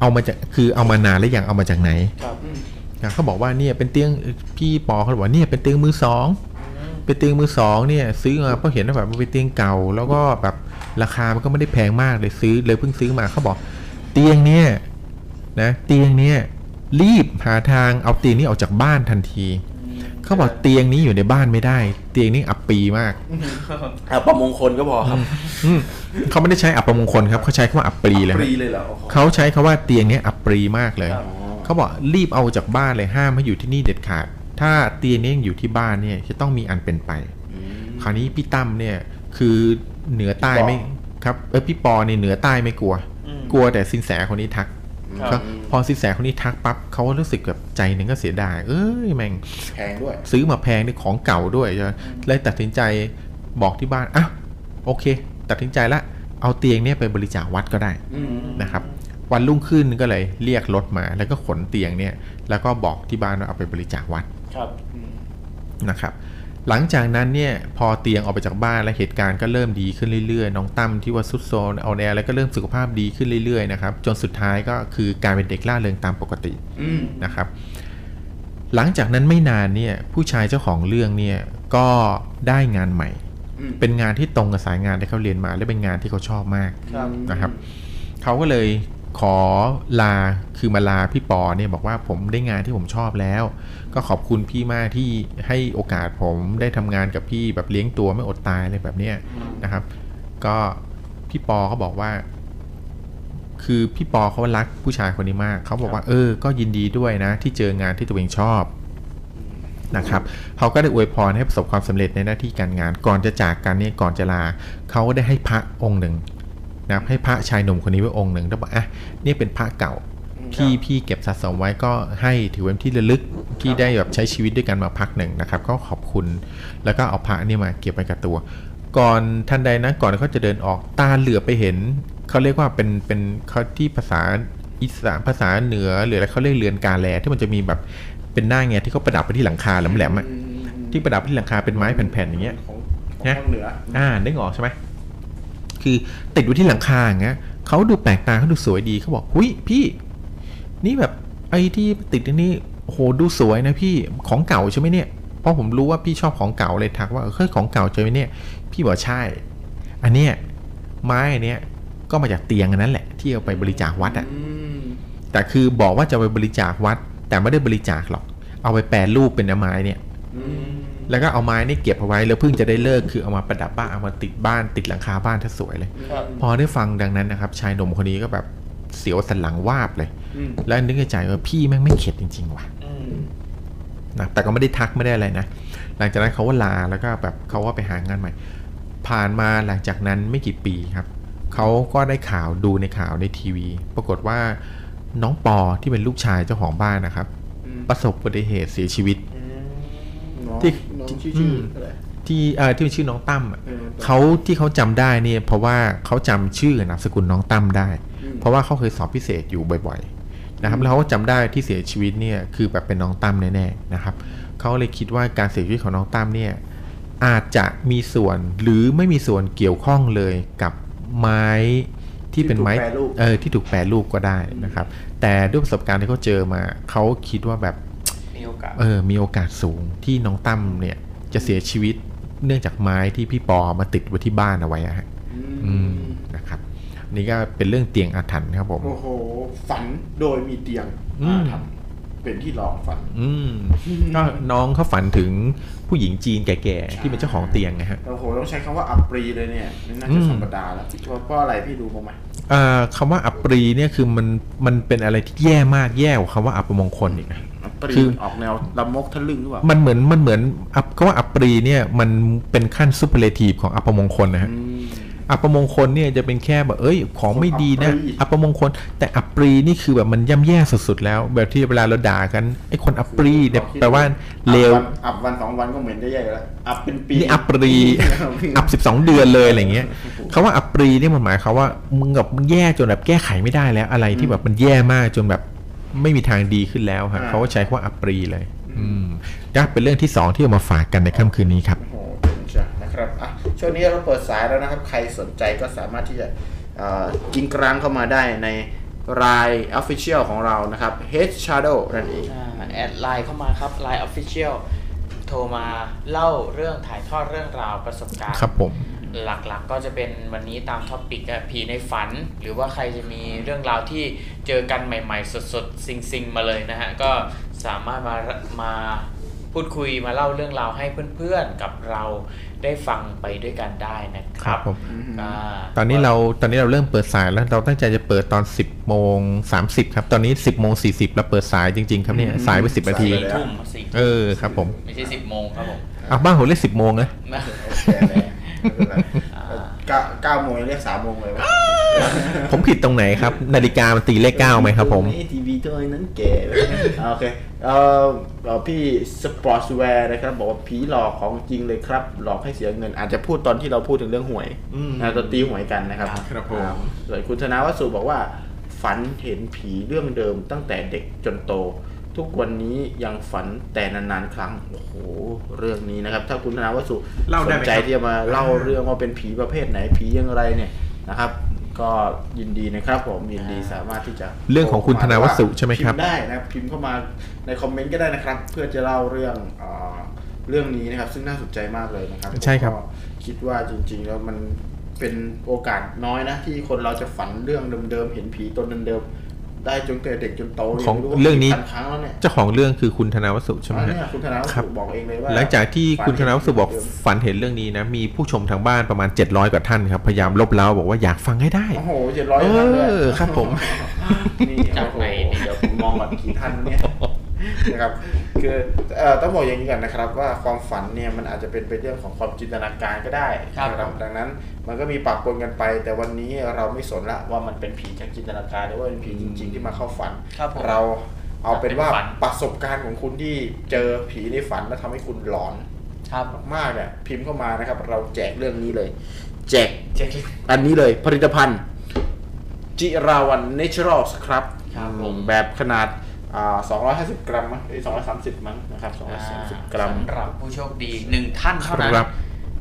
เอามาจากคือเอามานานหรือยังเอามาจากไหนเขาบอกว่าเนี่ยเป็นเตียงพี่ปอเขาบอกว่าเนี่ยเป็นเตียงมือสองเป็นเตียงมือสองเนี่ยซื้อมาเพราะเห็นว่าแบบมันเป็นเตียงเก่าแล้วก็แบบราคามันก็ไม่ได้แพงมากเลยซื้อเลยเพิ่งซื้อมาเขาบอกเตียงเนี่ยนะเตียงเนี่ยรีบหาทางเอาเตียงนี้ออกจากบ้านทันทีเขาบอกเตียงนี้อยู่ในบ้านไม่ได้เตียงนี้อับปีมากอับประมงคลก็พอครับเขาไม่ได้ใช้อับประมงคลครับเขาใช้คำว่าอับปีเลยเขาใช้คำว่าเตียงนี้อับปีมากเลยเขาบอกรีบเอาจากบ้านเลยห้ามให้อยู่ที่นี่เด็ดขาดถ้าเตียงนี้ยังอยู่ที่บ้านเนี่ยจะต้องมีอันเป็นไปคราวนี้พี่ตั้มเนี่ยคือเหนือใต้ไม่ครับเออพี่ปอเนี่ยเหนือใต้ไม่กลัวกลัวแต่สินแสคนนี้ทักพอสินแสคนนี้ทักปั๊บเขารู้สึกแบบใจหนึ่งก็เสียดายเอ้ยแม่งแพงด้วยซื้อมาแพงด้วยของเก่าด้วยเลยตัดสินใจบอกที่บ้านอ่ะโอเคตัดสินใจละเอาเตียงเนี่ยไปบริจาควัดก็ได้นะครับวันรุ่งขึ้นก็เลยเรียกรถมาแล้วก็ขนเตียงเนี่ยแล้วก็บอกที่บ้านว่าเอาไปบริจาควัดนะครับหลังจากนั้นเนี่ยพอเตียงออกไปจากบ้านและเหตุการณ์ก็เริ่มดีขึ้นเรื่อยๆน้องตั้มที่ว่าซุดโซนเอาแนวแล้วก็เริ่มสุขภาพดีขึ้นเรื่อยๆนะครับจนสุดท้ายก็คือกลายเป็นเด็กล่าเริงตามปกตินะครับหลังจากนั้นไม่นานเนี่ยผู้ชายเจ้าของเรื่องเนี่ยก็ได้งานใหม่เป็นงานที่ตรงกับสายงานที่เขาเรียนมาและเป็นงานที่เขาชอบมากนะครับเขาก็เลยขอลาคือมาลาพี่ปอเนี่ยบอกว่าผมได้งานที่ผมชอบแล้วก็ขอบคุณพี่มากที่ให้โอกาสผมได้ทำงานกับพี่แบบเลี้ยงตัวไม่อดตายอะไรแบบเนี้ยนะครับก็พี่ปอเขาบอกว่าคือพี่ปอเขารักผู้ชายคนนี้มากเขาบอกว่าเออก็ยินดีด้วยนะที่เจองานที่ตัวเองชอบ นะครับเขาก็ได้อวยพรให้ประสบความสำเร็จในหน้าที่การงานก่อนจะจากกันนี่ก่อนจะลาเขาได้ให้พระองค์หนึ่งนะให้พระชายหนุ่มคนนี้ไว้องค์หนึ่งแล้วบอกอ่ะนี่เป็นพระเก่าที่พี่เก็บสะสมไว้ก็ให้ถือเป็นที่ระลึกที่ได้แบบใช้ชีวิตด้วยกันมาพักหนึ่งนะครับก็ขอบคุณแล้วก็เอาพระนี่มาเก็บไว้กับตัวก่อนท่านใดนะก่อนเขาจะเดินออกตาเหลือไปเห็นเขาเรียกว่าเป็นเป็นเขาที่ภาษาอีสานภาษาเหนือหรืออะไรเขาเรียกเรือนกาแลที่มันจะมีแบบเป็นหน้าเงี้ยที่เขาประดับไปที่หลังคาแหลมๆที่ประดับที่หลังคาเป็นไม้แผ่นๆอย่างเงี้ยนะเหนืออ่าได้ออกใช่ไหมคือติดอยู่ที่หลังคาอย่างเงี้ยเขาดูแปลกตาเขาดูสวยดีเขาบอกหุยพี่นี่แบบไอ้ที่ติดนี่โหดูสวยนะพี่ของเก่าใช่ไหมเนี่ยเพราะผมรู้ว่าพี่ชอบของเก่าเลยทักว่าเฮ้ยของเก่าใช่ไหมเนี่ยพี่บอกใช่อันเนี้ยไม้อันเนี้ยก็มาจากเตียงอันนั้นแหละที่เอาไปบริจาควัดอ่ะแต่คือบอกว่าจะไปบริจาควัดแต่ไม่ได้บริจาคหรอกเอาไปแปรรูปเป็นไม้เนี่ยแล้วก็เอาไม้นี่เก็บเอาไว้แล้วเพิ่งจะได้เลิกคือเอามาประดับบ้านเอามาติดบ้านติดหลังคาบ้านถ้าสวยเลยพอได้ฟังดังนั้นนะครับชายหนุ่มคนนี้ก็แบบเสียวสันหลังวาบเลยแล้วนึกในใจว่าพี่แม่งไม่เข็ดจริงๆว่ะนะแต่ก็ไม่ได้ทักไม่ได้อะไรนะหลังจากนั้นเขาว่าลาแล้วก็แบบเขาว่าไปหางานใหม่ผ่านมาหลังจากนั้นไม่กี่ปีครับเขาก็ได้ข่าวดูในข่าวในทีวีปรากฏว่าน้องปอที่เป็นลูกชายเจ้าของบ้านนะครับประสบอุบัติเหตุเสียชีวิตที่ชื่อที่เอ่อที่เป็นชื่อน้องตั้มเขาที่เขาจำได้เนี่ยเพราะว่าเขาจำชื่อนามสกุลน้องตั้มได้เพราะว่าเขาเคยสอบพิเศษอยู่บ่อยๆนะครับแล้วเขาจำได้ที่เสียชีวิตเนี่ยคือแบบเป็นน้องตั้มแน่ๆนะครับเขาเลยคิดว่าการเสียชีวิตของน้องตั้มเนี่ยอาจจะมีส่วนหรือไม่มีส่วนเกี่ยวข้องเลยกับไม้ที่เป็นไม้เออที่ถูกแปรรูปก็ได้นะครับแต่ด้วยประสบการณ์ที่เขาเจอมาเขาคิดว่าแบบมีโอกาสเออมีโอกาสสูงที่น้องตั้มเนี่ยจะเสียชีวิตเนื่องจากไม้ที่พี่ปอมาติดไว้ที่บ้านเอาไว้อะฮะนะครับนี่ก็เป็นเรื่องเตียงอาถรรพ์ครับผมโอ้โหฝันโดยมีเตียงอาถรรพ์เป็นที่รองฝันอืมก็น้องเขาฝันถึงผู้หญิงจีนแก่ๆที่เป็นเจ้าของเตียงนะฮะโอ้โหต้องใช้คำว่าอัปรีเลยเนี่ยน่าจะธรรมดาแล้วเพราะอะไรพี่ดูบ้างไหมอ่าคำว่าอัปรีเนี่ยคือมันมันเป็นอะไรที่แย่มากแย่กว่าคำว่าอัปมงคลอีกนะคือออกแนวละมกทะลึ่งหรือเปล่ามันเหมือนมันเหมือนอัปก็ว่าอัปรีเนี่ยมันเป็นขั้นซูเปอร์เลทีฟของอัปมงคลนะฮะอัปมงคลเนี่ยจะเป็นแค่แบบเอ้ยของไม่ดีนะอัปมงคลแต่อัปรีนี่คือแบบมันย่ำแย่สุดๆแล้วแบบที่เวลาเราด่ากันไอ้คนอัปรีเนี่ยแปลว่าเลวอัปวันสองวันก็เหมือนจะแย่แล้วอัปเป็นปีนี่อัปรีอัปสิบสองเดือนเลยอะไรเงี้ยเขาว่าอัปรีนี่มันหมายเขาว่ามึงแบบแย่จนแบบแก้ไขไม่ได้แล้วอะไรที่แบบมันแย่มากจนแบบไม่มีทางดีขึ้นแล้วฮะเขาใช้คำว่าอัปรีเลยอืมก็เป็นเรื่องที่สองที่เอามาฝากกันในค่ำคืนนี้ครับนะครับอ่ะช่วงนี้เราเปิดสายแล้วนะครับใครสนใจก็สามารถที่จะกิ้งกลางเข้ามาได้ใน ไลน์ Official ของเรานะครับ HeadShadow นั่นเองแอดไลน์เข้ามาครับ ไลน์ Official โทรมาเล่าเรื่องถ่ายทอดเรื่องราวประสบการณ์ครับผมหลักๆ ก็จะเป็นวันนี้ตามท็อปิกผีในฝันหรือว่าใครจะมีเรื่องราวที่เจอกันใหม่ๆสดๆซิงๆมาเลยนะฮะก็สามารถมามาพูดคุยมาเล่าเรื่องราวให้เพื่อนๆกับเราได้ฟังไปด้วยกันได้นะครับตอนนี้เราตอนนี้เราเริ่มเปิดสายแล้วเราตั้งใจจะเปิดตอน สิบโมงสามสิบ ครับตอนนี้ สิบโมงสี่สิบ เราเปิดสายจริงๆครับเนี่ยสายไปสิบนาทีเออครับผมไม่ใช่สิบโมงครับผมอ้าวบ้านผมเรียกสิบโมงนะเก้าโมงเรียกสามโมงเลยผมผิดตรงไหนครับนาฬิกามันตีเลขเก้าไหมครับผมทีวีตัวนั้นเก๋โอเคเออพี่สปอร์ตแวร์นะครับบอกว่าผีหลอกของจริงเลยครับหลอกให้เสียเงินอาจจะพูดตอนที่เราพูดถึงเรื่องหวยนะตอนตีหวยกันนะครับครับผมส่วนคุณธนวัฒน์สุบอกว่าฝันเห็นผีเรื่องเดิมตั้งแต่เด็กจนโตทุกวันนี้ยังฝันแต่นานๆครั้งโอ้โหเรื่องนี้นะครับถ้าคุณธนวัฒน์สุสนใจที่จะมาเล่าเรื่องว่าเป็นผีประเภทไหนผีอย่างไรเนี่ยนะครับก็ยินดีนะครับผมยินดีสามารถที่จะเรื่องของคุณธนวัฒน์สุใช่ไหมครับพิมพ์ได้นะพิมพ์เข้ามาในคอมเมนต์ก็ได้นะครับเพื่อจะเล่าเรื่องเรื่องนี้นะครับซึ่งน่าสนใจมากเลยนะครับใช่ครับคิดว่าจริงๆแล้วมันเป็นโอกาสน้อยนะที่คนเราจะฝันเรื่องเดิมๆเห็นผีตนเดิมได้จนแต่เด็กจนโตของเรื่องนี้เจ้าของเรื่องคือคุณธนวัฒน์สุใช่ไหมครับคุณธนวัฒน์สุบอกเองเลยว่าหลังจากที่คุณธนวัฒน์สุบอกฝันเห็นเรื่องนี้นะมีผู้ชมทางบ้านประมาณเจ็ดร้อยกว่าท่านครับพยายามลบเล้าบอกว่าอยากฟังให้ได้โอ้โหเจ็ดร้อยท่านเลยครับผมนี่จากไหนเดี๋ยวผมมองแบบกี่ท่านเนี่ย นะครับคือต้องบอกอย่างนี้ก่อนนะครับว่าความฝันเนี่ยมันอาจจะเป็นเรื่องของความจินตนาการก็ได้นะครับดังนั้นมันก็มีปะปนกันไปแต่วันนี้เราไม่สนละว่ามันเป็นผีจากจินตนาการหรือว่าเป็นผีจริงๆที่มาเข้าฝันเราเอาเป็นว่าประสบการณ์ของคุณที่เจอผีในฝันแล้วทำให้คุณหลอนมากเนี่ยพิมพ์เข้ามานะครับเราแจกเรื่องนี้เลยแจกอันนี้เลยผลิตภัณฑ์จิราวันเนเชอรัลส์ครับแบบขนาดสองร้อยห้าสิบกรัมมั้งสองร้อยสามสิบมั้งนะครับสองร้อยสามสิบกรัมสำหรับผู้โชคดีหนึ่งท่านเท่านั้น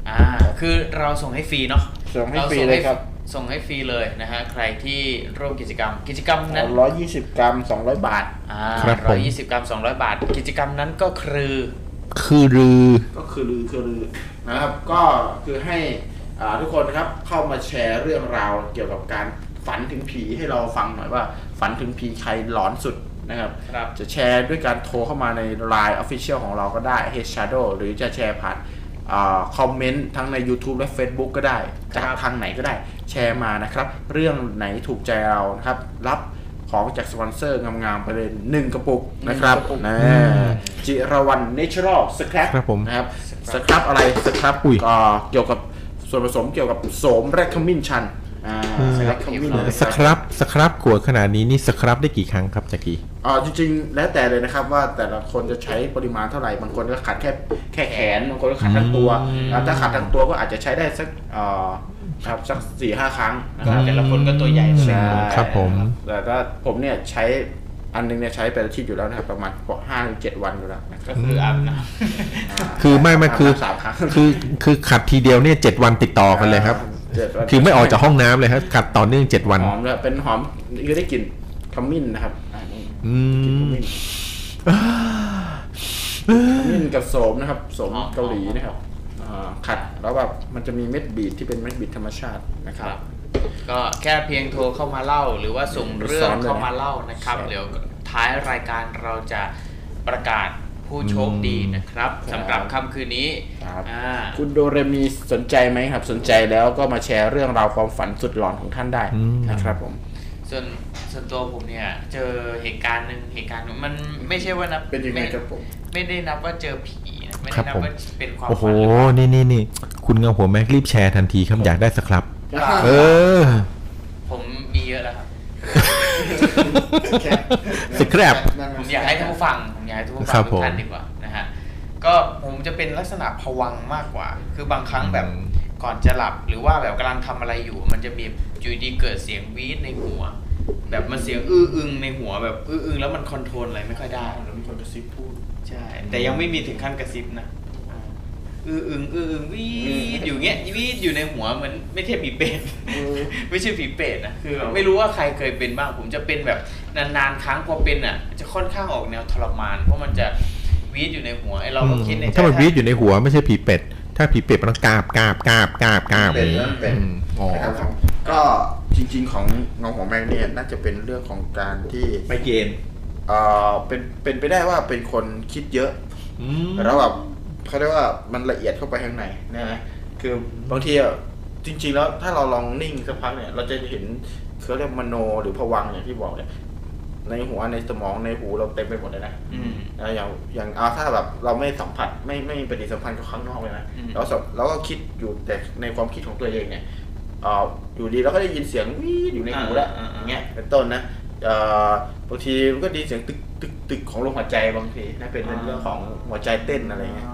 อ่าคือเราส่งให้ฟรีเนาะส่งให้ฟรีเลยครับส่งให้ฟรีเลยนะฮะใครที่ร่วมกิจกรรมกิจกรรมนั้นหนึ่งร้อยยี่สิบกรัมสองร้อยบาทอ่าหนึ่งร้อยยี่สิบกรัมสองร้อยบาทกิจกรรมนั้นก็คือคือลือก็คือลือคือลือนะครับก็คือให้ทุกคนนะครับเข้ามาแชร์เรื่องราวเกี่ยวกับการฝันถึงผีให้เราฟังหน่อยว่าฝันถึงผีใครหลอนสุดนะครับจะแชร์ด้วยการโทรเข้ามาใน ไลน์ Official ของเราก็ได้ HeadShadow หรือจะแชร์ผ่านคอมเมนต์ทั้งใน YouTube และ Facebook ก็ได้จากทางไหนก็ได้แชร์มานะครับเรื่องไหนถูกใจเรานะครับรับของจากสปอนเซอร์งามๆไปเลยหนึ่งกระปุกนะครับนะจิรวัน Natural สครับนะครับสครับอะไรสครับปุ๋ยเกี่ยวกับส่วนผสมเกี่ยวกับโสมและขมิ้นชันสครับสครับขวดขนาดนี้นี่สครับได้กี่ครั้งครับจักรีอ๋อจริงๆแล้วแต่เลยนะครับว่าแต่ละคนจะใช้ปริมาณเท่าไหร่บางคนก็ขัดแค่แค่แขนบางคนก็ขัดทั้งตัวแล้วถ้าขัดทั้งตัวก็อาจจะใช้ได้สักอ่อครับสักสี่ห้าครั้งนะครับแต่ละคนก็ตัวใหญ่ใช่ครับผมแต่ก็ผมเนี่ยใช้อันนึงเนี่ยใช้เป็นอาทิตย์อยู่แล้วนะครับประมาณกว่าห้าถึงเจ็ดวันอยู่แล้วก็คืออาบน้ำคือไม่ไม่คือคือคือขัดทีเดียวเนี่ยเจ็ดวันติดต่อกันเลยครับคือไม่ออกจากห้องน้ำเลยครับขัดต่อเนื่องเจ็ดวันหอมแล้วเป็นหอมก็ได้กลิ่นขมิ้นนะครับอืมขมิ้นกับโสมนะครับโสมเกาหลีนะครับขัดแล้วแบบมันจะมีเม็ดบีดที่เป็นเม็ดบีดธรรมชาตินะครับก็แค่เพียงโทรเข้ามาเล่าหรือว่าส่งเรื่องเข้ามาเล่านะครับเดี๋ยวท้ายรายการเราจะประกาศผู้โชคดีนะครับสำหรับค่ำคืนนี้คุณโดเรมีสนใจไหมครับสนใจแล้วก็มาแชร์เรื่องราวความฝันสุดหลอนของท่านได้นะครับผมส่วนส่วนตัวผมเนี่ยเจอเหตุการณ์หนึ่งเหตุการณ์มันไม่ใช่ว่านับเป็นยังไงครับผมไม่ได้นับว่าเจอผีไม่ได้นับว่าเป็นความฝันโอ้โหนี่นี่นี่คุณเงาหัวแม็กรีบแชร์ทันทีครับอยากได้สครับเออผมมีเยอะแล้วครับสครับผมอยากให้ทุกฝั่งผมอยากให้ทุกฝั่งทุกท่านดีกว่านะฮะก็ผมจะเป็นลักษณะผวังมากกว่าคือบางครั้งแบบก่อนจะหลับหรือว่าแบบกำลังทำอะไรอยู่มันจะมีอยู่ดีเกิดเสียงวีดในหัวแบบมันเสียงอื้ออึงในหัวแบบอื้ออึงแล้วมันคอนโทรลอะไรไม่ค่อยได้แล้วมีคนกระซิบพูดใช่แต่ยังไม่มีถึงขั้นกระซิบนะอื้ออึงอื้ออึงวีดอยู่เงี้ยวีดอยู่ในหัวเหมือนไม่ใช่ผีเปรตไม่ใช่ผีเปรตนะคือไม่รู้ว่าใครเคยเป็นบ้างผมจะเป็นแบบนานๆครั้งพอเป็นอ่ะจะค่อนข้างออกแนวทรมานเพราะมันจะวีดอยู่ในหัวไอเราก็คิดในใจถ้ามันวีดอยู่ในหัวไม่ใช่ผีเป็ดถ้าผีเป็ดมันต้องกาบกาบกาบกาบกาบเป็นนั่นเป็นอ๋อก็จริงๆของน้องของแมกเนี่ยน่าจะเป็นเรื่องของการที่ไปเกมเอ่อเป็นเป็นไปได้ว่าเป็นคนคิดเยอะแล้วแบบเขาเรียกว่ามันละเอียดเข้าไปข้างในนะคือบางทีจริงๆแล้วถ้าเราลองนิ่งสักพักเนี่ยเราจะเห็นเขาเรียกมโนหรือภวังค์อย่างที่บอกเนี่ยในหัวในสมองในหูเราเต็มไปหมดเลยนะอย่างอย่างเอาถ้าแบบเราไม่สัมผัสไม่ไม่ปฏิสัมพันธ์กับข้างนอกเลยนะเราเราก็คิดอยู่แต่ในความคิดของตัวเองเนี่ยอยู่ดีเราก็ได้ยินเสียงวี๊ดอยู่ในหูแล้วอย่างเงี้ยเป็นต้นนะบางทีมันก็ดีเสียงตึกตึกตึกของลมหายใจบางทีนะเป็นเรื่องของหัวใจเต้นอะไรเงี้ย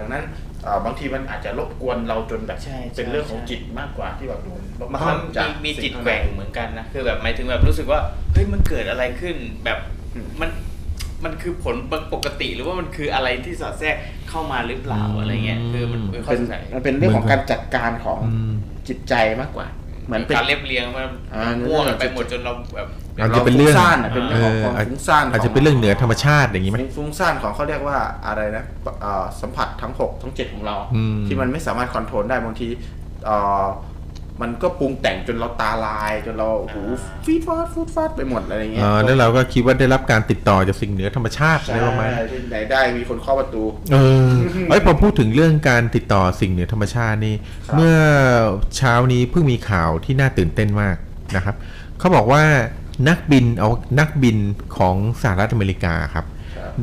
ดังนั้นบางทีมันอาจจะรบกวนเราจนแบบเป็นเรื่องของจิตมากกว่าที่แบบมันมีจิตแกว่งเหมือนกันนะคือแบบหมายถึงแบบรู้สึกว่าเฮ้ยมันเกิดอะไรขึ้นแบบมันมันคือผลปกติหรือว่ามันคืออะไรที่สอดแทรกเข้ามาหรือเปล่าอะไรเงี้ยคือมันเป็นมันเป็นเรื่องของการจัดการของจิตใจมากกว่าเหมือนการเรียบเรียงมันม่วงไปหมดจนเราแบบอาจจะเป็นเรื่องฟุ้งซ่านเป็นเรื่องของฟุ้งซ่านอาจจะเป็นเรื่องเหนือธรรมชาติอย่างนี้ไหมฟุ้งซ่านของเขาเรียกว่าอะไรนะสัมผัสทั้งหกทั้งเจ็ดของเราที่มันไม่สามารถคอนโทรลได้บางทีมันก็ปรุงแต่งจนเราตาลายจนเราหูฟีดฟาดฟูดฟาดไปหมดอะไรเงี้ยแล้วเราก็คิดว่าได้รับการติดต่อจากสิ่งเหนือธรรมชาติอะไรประมาณนี้ไหนได้มีคนเข้าประตูเออไอ้พอพูดถึงเรื่องการติดต่อสิ่งเหนือธรรมชาตินี่เมื่อเช้านี้เพิ่งมีข่าวที่น่าตื่นเต้นมากนะครับเขาบอกว่านักบินเอานักบินของสหรัฐอเมริกาครับ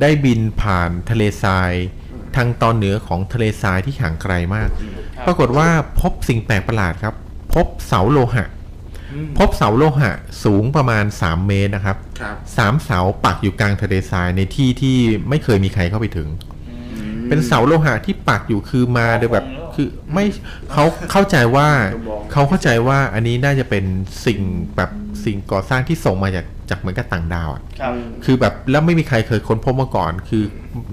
ได้บินผ่านทะเลทรายทางตอนเหนือของทะเลทรายที่ห่างไกลมากปรากฏว่าพบสิ่งแปลกประหลาดครับพบเสาโลหะพบเสาโลหะสูงประมาณสามเมตรนะครับสามเสาปักอยู่กลางทะเลทรายในที่ที่ไม่เคยมีใครเข้าไปถึงเป็นเสาโลหะที่ปักอยู่คือมาโดยแบบคือไม่เขาเข้าใจว่าเขาเข้าใจว่าอันนี้น่าจะเป็นสิ่งแบบสิ่งก่อสร้างที่ส่งมาจากจากเหมือนกับต่างดาวอ่ะคือแบบแล้วไม่มีใครเคยค้นพบมาก่อนคือ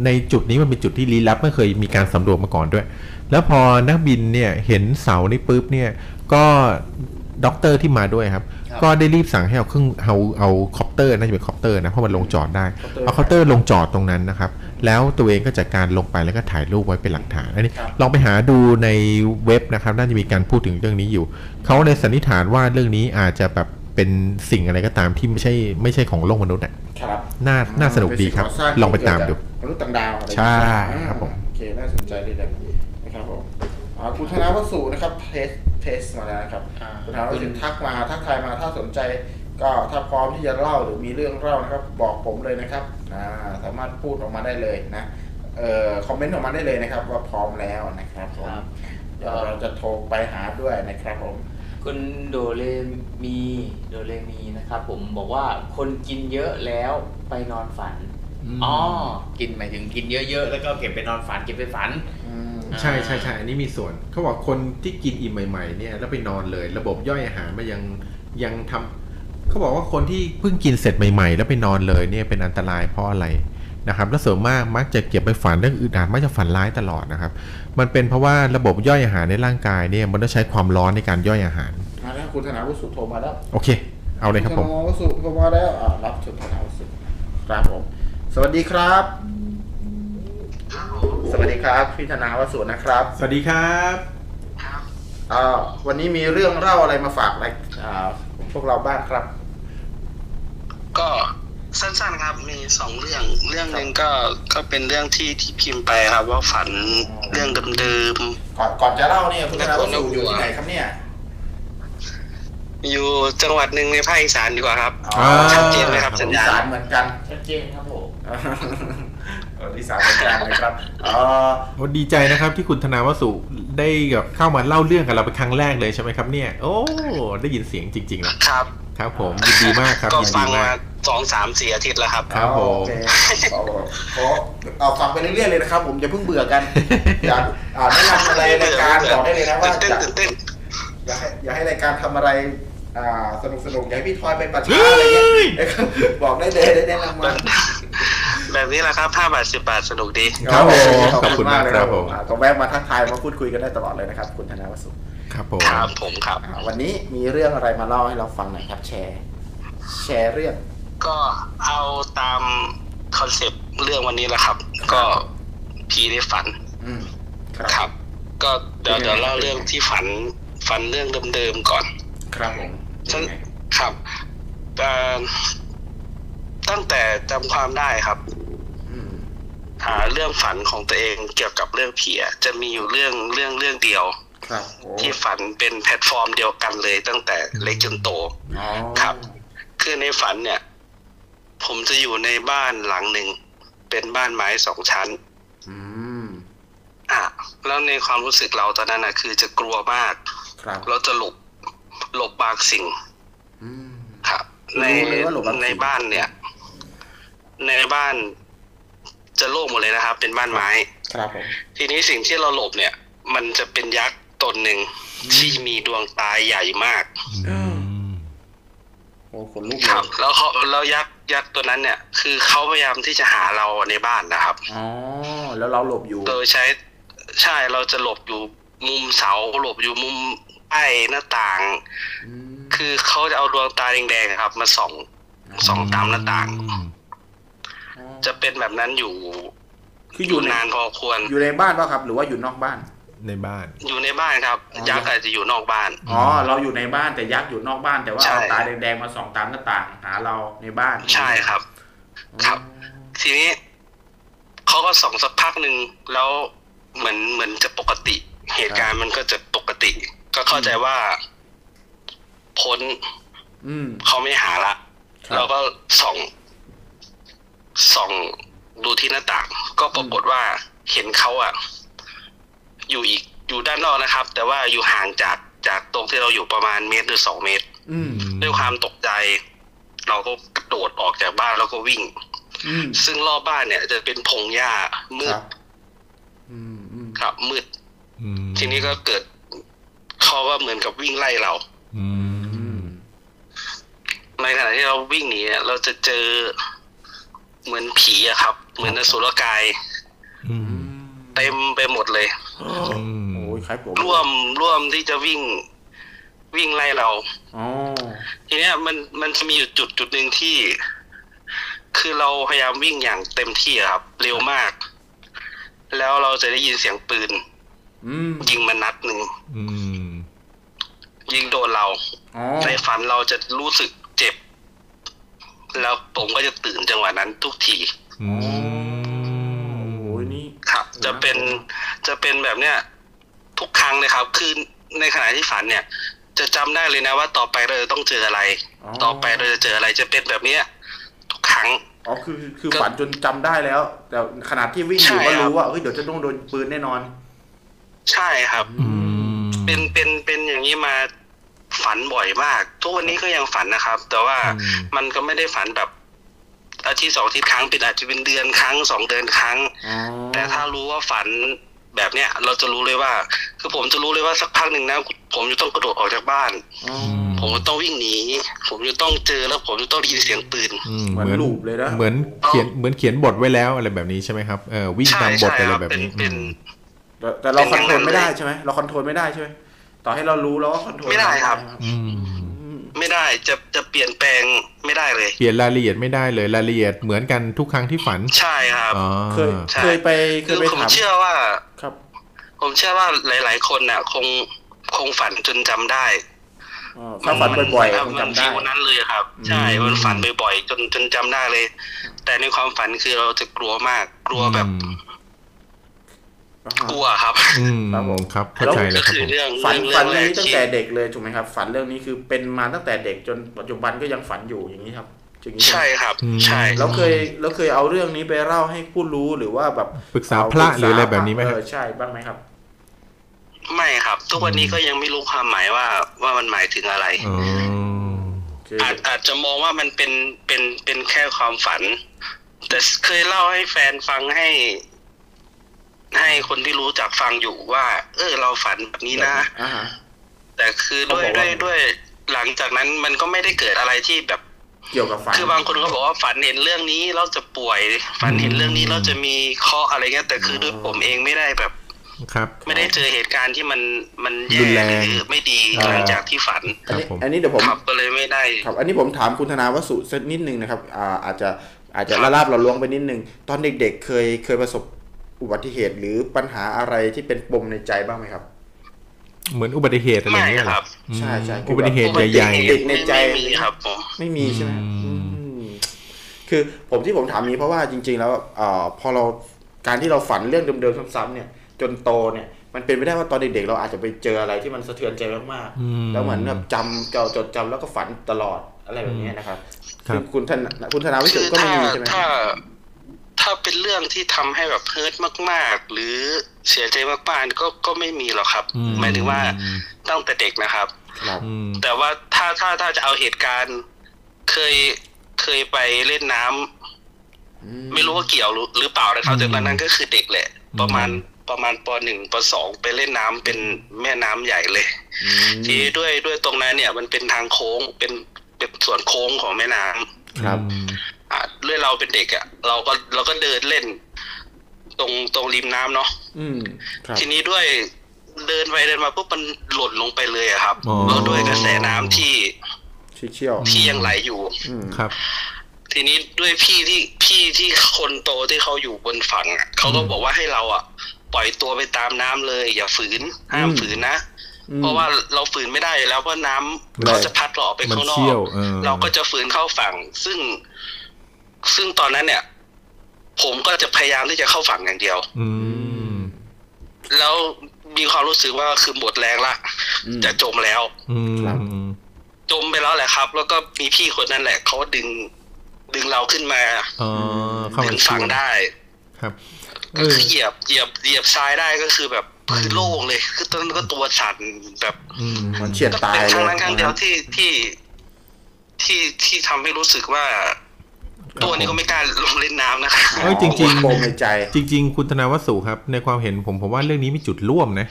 ในจุดนี้มันเป็นจุดที่ลี้ลับไม่เคยมีการสำรวจมาก่อนด้วยแล้วพอนักบินเนี่ยเห็นเสานี้ปุ๊บเนี่ยก็ด็อกเตอร์ที่มาด้วยครับก็ได้รีบสั่งให้เอาเครื่องเอาเอาคอปเตอร์น่าจะเป็นคอปเตอร์นะเพราะมันลงจอดได้เอาคอปเตอร์ลงจอดตรงนั้นนะครับแล้วตัวเองก็จัดการลงไปแล้วก็ถ่ายรูปไว้เป็นหลักฐานอันนี้ลองไปหาดูในเว็บนะครับน่าจะมีการพูดถึงเรื่องนี้อยู่เขาในสันนิษฐานว่าเรื่องนี้อาจจะแบบเป็นสิ่งอะไรก็ตามที่ไม่ใช่ไม่ใช่ของโลกมนุษย์นะครับน่าน่าสนุกดีครับลองไปตามดูมนุษย์ต่างดาวใช่ครับผมโอเคน่าสนใจดีนะครับผมคุณธนาวสุนะครับเทสเทสมาแล้วนะครับคุณธนาวสุทักมาทักทายมาถ้าสนใจก็ถ้าพร้อมที่จะเล่าหรือมีเรื่องเล่านะครับบอกผมเลยนะครับสามารถพูดออกมาได้เลยนะเอ่อคอมเมนต์ออกมาได้เลยนะครับว่าพร้อมแล้วนะครับเดี๋ยวเราจะโทรไปหาด้วยนะครับผมคุณโดเรมีโดเรมีนะครับผมบอกว่าคนกินเยอะแล้วไปนอนฝันอ๋อกินหมายถึงกินเยอะๆแล้วก็เก็บไปนอนฝันเก็บไปฝันใช่ใช่ใช่อันนี้มีส่วนเขาบอกคนที่กินอิ่มใหม่ๆเนี่ยแล้วไปนอนเลยระบบย่อยอาหารมันยังยังทำเขาบอกว่าคนที่เพิ่งกินเสร็จใหม่ๆแล้วไปนอนเลยเนี่ยเป็นอันตรายเพราะอะไรนะครับและส่วนมากมักจะเก็บไปฝันเรื่องอึดอัดมักจะฝันร้ายตลอดนะครับมันเป็นเพราะว่าระบบย่อยอาหารในร่างกายเนี่ยมันต้องใช้ความร้อนในการย่อยอาหารมาแล้วคุณธนวุฒิโทรมาแล้วโอเคเอาเลยครับผมธนวุฒิโทรมาแล้วรับชมธนวุฒิครับผมสวัสดีครับสวัสดีครับพี่ธนาวสุนะครับสวัสดีครับอ่าวันนี้มีเรื่องเล่าอะไรมาฝากอะไรอ่าพวกเราบ้างครับก็สั้นๆครับมีสองเรื่องเรื่องหนึ่งก็ก็เป็นเรื่องที่ที่พิมพ์ไปครับว่าฝันเรื่องเดิมๆก่อนก่อนจะเล่าเนี่ยคุณธนาวสุอยู่ที่ไหนครับเนี่ยอยู่จังหวัดหนึ่งในภาคอีสานดีกว่าครับชัดเจนนะครับอีสานเหมือนกันชัดเจนครับผมดีสารเป็นการเลยครับอ๋อดีใจนะครับที่คุณธนาวสุได้แบบเข้ามาเล่าเรื่องกับเราเป็นครั้งแรกเลยใช่ไหมครับเนี่ยโอ้ได้ยินเสียงจริงๆแล้วครับครับผมยินดีมากครับยินดีมากสองสามสี่อาทิตย์แล้วครับครับผมขอเอาฟังไปเรื่อยๆเลยนะครับผมจะเพิ่งเบื่อกันอยากแนะนำอะไรรายการบอกได้เลยนะว่าอยากอยากให้รายการทำอะไรอ่าสนุกสนุกอยากให้พี่ทอยไปประชาอะไรเงี้ยบอกได้เลยได้แนะนำมาแบบนี้แหละครับห้าบาทสิบบาทสนุกดีครับผมขอบคุณมากเลยครับผมก็แวะมาทักทายมาพูดคุยกันได้ตลอดเลยนะครับคุณธนาวสุครับผมครับผมครับวันนี้มีเรื่องอะไรมาเล่าให้เราฟังหน่อยครับแชร์แชร์เรื่องก็เอาตามคอนเซปต์เรื่องวันนี้แหละครับก็ผีในฝันครับก็เดี๋ยวเดี๋ยวเล่าเรื่องที่ฝันฝันเรื่องเดิมๆก่อนครับผมฉันครับตั้งแต่จำความได้ครับหาเรื่องฝันของตัวเองเกี่ยวกับเรื่องผีจะมีอยู่เรื่องเรื่องเรื่องเดียวที่ฝันเป็นแพลตฟอร์มเดียวกันเลยตั้งแต่เล็กจนโตครับคือในฝันเนี่ยผมจะอยู่ในบ้านหลังหนึ่งเป็นบ้านไม้สองชั้นอ่ะแล้วในความรู้สึกเราตอนนั้นนะคือจะกลัวมากเราจะหลบหลบบางสิ่งครับในในบ้านเนี่ยในบ้านจะโล่งหมดเลยนะครับเป็นบ้านไม้ครับผมทีนี้สิ่งที่เราหลบเนี่ยมันจะเป็นยักษ์ตนหนึ่งที่มีดวงตาใหญ่มากโอ้คนลุกครับแล้วเขาแล้วยักษ์ยักษ์ตัวนั้นเนี่ยคือเขาพยายามที่จะหาเราในบ้านนะครับอ๋อแล้วเราหลบอยู่โดยใช้ใช่เราจะหลบอยู่มุมเสาหลบอยู่มุมไอ้หน้าต่างคือเขาจะเอาดวงตาแดงๆครับมาส่องส่องตามหน้าต่างจะเป็นแบบนั้นอยู่คืออยู่นานพอควรอยู่ในบ้านป่ะครับหรือว่าอยู่นอกบ้านในบ้านอยู่ในบ้านครับยักษ์อาจจะอยู่นอกบ้านอ๋อเราอยู่ในบ้านแต่ยักษ์อยู่นอกบ้านแต่ว่าเอาตาแดงๆมาส่องตามหน้าต่างหาเราในบ้านใช่ครับครับทีนี้เขาก็ส่องสักพักหนึ่งแล้วเหมือนเหมือนจะปกติเหตุการณ์มันก็จะปกติก็เข้าใจว่าพ้นเขาไม่หาละเราก็ส่องส่อง ดูที่หน้าต่างก็ปรากฏว่าเห็นเขาอ่ะอยู่อีกอยู่ด้านนอกนะครับแต่ว่าอยู่ห่างจากจากตรงที่เราอยู่ประมาณเมตรหรือสองเมตรด้วยความตกใจเราก็กระโดดออกจากบ้านแล้วก็วิ่งซึ่งรอบบ้านเนี่ยจะเป็นพงหญ้ามืดครับมืดทีนี้ก็เกิดเขาก็เหมือนกับวิ่งไล่เราในขณะที่เราวิ่งหนีเนี่ยเราจะเจอเหมือนผีอะครับเหมือนอสุรกายเต็มไปหมดเลยร่วมร่วมที่จะวิ่งวิ่งไล่เราทีเนี้ยมันมันจะมีอยู่จุดจุดหนึ่งที่คือเราพยายามวิ่งอย่างเต็มที่ครับเร็วมากแล้วเราจะได้ยินเสียงปืนยิงมันนัดหนึ่งยิงโดนเราในฝันเราจะรู้สึกเจ็บแล้วผมก็จะตื่นจังหวะนั้นทุกทีครับจะเป็นจะเป็นแบบเนี้ยทุกครั้งเลยครับคือในขณะที่ฝันเนี่ยจะจำได้เลยนะว่าต่อไปเราจะต้องเจออะไรต่อไปเราจะเจออะไรจะเป็นแบบเนี้ยทุกครั้งอ๋อคือคือฝันจนจำได้แล้วแต่ขณะที่วิ่งอยู่ก็รู้ว่าเฮ้ยเดี๋ยวจะต้องโดนปืนแน่นอนใช่ครับเป็นเป็นเป็นอย่างนี้มาฝันบ่อยมากทุกวันนี้ก็ยังฝันนะครับแต่ว่ามันก็ไม่ได้ฝันแบบอาทิตย์สองอาทิตย์ครั้งเป็นอาจจะเป็นเดือนครั้งสองเดือนครั้งแต่ถ้ารู้ว่าฝันแบบเนี้ยเราจะรู้เลยว่าคือผมจะรู้เลยว่าสักพักหนึ่งนะผมจะต้องกระโดดออกจากบ้านผมจะต้องวิ่งหนีผมจะต้องเจอแล้วผมจะต้องได้ยินเสียงปืนเหมือนลูปเลยนะเหมือนเขียนเหมือนเขียนบทไว้แล้วอะไรแบบนี้ใช่ไหมครับเออวิ่งตามบทอะไรแบบนี้แต่เราคอนโทรลไม่ได้ใช่ไหมเราคอนโทรลไม่ได้ใช่ไหมต่อให้เรารู้แล้วก็คอนโทรลไม่ได้ครับไม่ได้จะจะเปลี่ยนแปลงไม่ได้เลยเปลี่ยนรายละเอียดไม่ได้เลยรายละเอียดเหมือนกันทุกครั้งที่ฝันใช่ครับเคยเคยไปเคยไปถามผมเชื่อว่าครับผมเชื่อว่าหลายๆคนน่ะคงคงฝันจนจำได้ถ้าฝันบ่อยๆครับจำได้วันนั้นเลยครับใช่มันฝันบ่อยๆจนจนจำได้เลยแต่ในความฝันคือเราจะกลัวมากกลัวแบบกลัวครับครับผมครับเข้าใจแล้วครับฝันฝันเรื่องนี้ตั้งแต่เด็กเลยถูกไหมครับฝันเรื่องนี้คือเป็นมาตั้งแต่เด็กจนปัจจุบันก็ยังฝันอยู่อย่างนี้ครับใช่ครับใช่แล้วเคยแล้วเคยเอาเรื่องนี้ไปเล่าให้ผู้รู้หรือว่าแบบปรึกษาพระหรืออะไรแบบนี้ไหมใช่บ้างไหมครับไม่ครับทุกวันนี้ก็ยังไม่รู้ความหมายว่าว่ามันหมายถึงอะไรอาจอาจจะมองว่ามันเป็นเป็นเป็นแค่ความฝันแต่เคยเล่าให้แฟนฟังให้ให้คนที่รู้จักฟังอยู่ว่าเออเราฝันแบบนี้นะแต่คือด้วยด้วยด้วยหลังจากนั้นมันก็ไม่ได้เกิดอะไรที่แบบเกี่ยวกับฝันคือบางคนก็บอกว่าฝันเห็นเรื่องนี้เราจะป่วยฝันเห็นเรื่องนี้เราจะมีเคราะห์อะไรเงี้ยแต่คือด้วยผมเองไม่ได้แบบครับไม่ได้เจอเหตุการณ์ที่มันมันแย่หรือไม่ดีหลังจากที่ฝันอันนี้อันนี้เดี๋ยวผมขับไปเลยไม่ได้ครับอันนี้ผมถามคุณธนาวสุสักนิดนึงนะครับอ่าอาจจะอาจจะละลาบละล้วงไปนิดนึงตอนเด็กๆเคยเคยประสบอุบัติเหตุหรือปัญหาอะไรที่เป็นปมในใจบ้างไหมครับเหมือนอุบัติเหตุอะไรอย่างเงี้ยครับใช่ใช่อุบัติเหตุใหญ่ๆติดในใจไม่มีครับผมไม่มีใช่ไหมคือผมที่ผมถามนี้เพราะว่าจริงๆแล้วพอเราการที่เราฝันเรื่องเดิมๆซ้ำๆเนี่ยจนโตเนี่ยมันเป็นไปได้ว่าตอนเด็กๆเราอาจจะไปเจออะไรที่มันสะเทือนใจมากๆแล้วเหมือนแบบจำเก่าจดจำแล้วก็ฝันตลอดอะไรแบบนี้นะครับคุณธนาคุณธนาวิสุทธิ์ก็ไม่มีใช่ไหมถ้าเป็นเรื่องที่ทำให้แบบเฮิร์ตมากๆหรือเสียใจมากๆก็ก็ไม่มีหรอกครับหมายถึงว่าตั้งแต่เด็กนะครับแต่ว่าถ้าถ้าถ้าจะเอาเหตุการณ์เคยเคยไปเล่นน้ำไม่รู้ว่าเกี่ยวหรือเปล่านะครับแต่ตอนนั้นก็คือเด็กแหละประมาณประมาณป.หนึ่ง ป.สอง ไปเล่นน้ำเป็นแม่น้ำใหญ่เลยที่ด้วยด้วยตรงนั้นเนี่ยมันเป็นทางโค้งเป็นเป็นส่วนโค้งของแม่น้ำครับด้วยเราเป็นเด็กอ่ะเราก็เราก็เดินเล่นตรงตรงริมน้ำเนาะทีนี้ด้วยเดินไปเดินมาปุ๊บมันหล่นลงไปเลยอะครับแล้วด้วยกระแสน้ำที่เชี่ยวที่ยังไหลอยู่ครับทีนี้ด้วยพี่ที่พี่ที่คนโตที่เขาอยู่บนฝั่งเขาก็บอกว่าให้เราอ่ะปล่อยตัวไปตามน้ำเลยอย่าฝืนห้ามฝืนนะเพราะว่าเราฝืนไม่ได้แล้วเพราะน้ำเขาจะพัดเราออกไปข้างนอกเราก็จะฝืนเข้าฝั่งซึ่งซึ่งตอนนั้นเนี่ยผมก็จะพยายามที่จะเข้าฝั่งอย่างเดียวแล้วมีความรู้สึกว่าคือหมดแรงละจะจมแล้วจมไปแล้วแหละครับแล้วก็มีพี่คนนั้นแหละเขาดึง ดึงเราขึ้นมาถึงฝั่งได้ครับก็คือเหยียบเหยียบเหยียบทรายได้ก็คือแบบคือโล่งเลยคือตอนนั้นก็ตัวสั่นแบบมันเฉียดตายครั้งนั้นครั้งเดียวที่ที่ที่ที่ทำให้รู้สึกว่าตัวนี้ก็ไม่กล้าลงเล่นน้ำนะครับเฮ้ยจริงจริงโมในใจจริงๆคุณธนวัฒน์สุครับในความเห็นผมผมว่าเรื่องนี้มีจุดร่วมนะ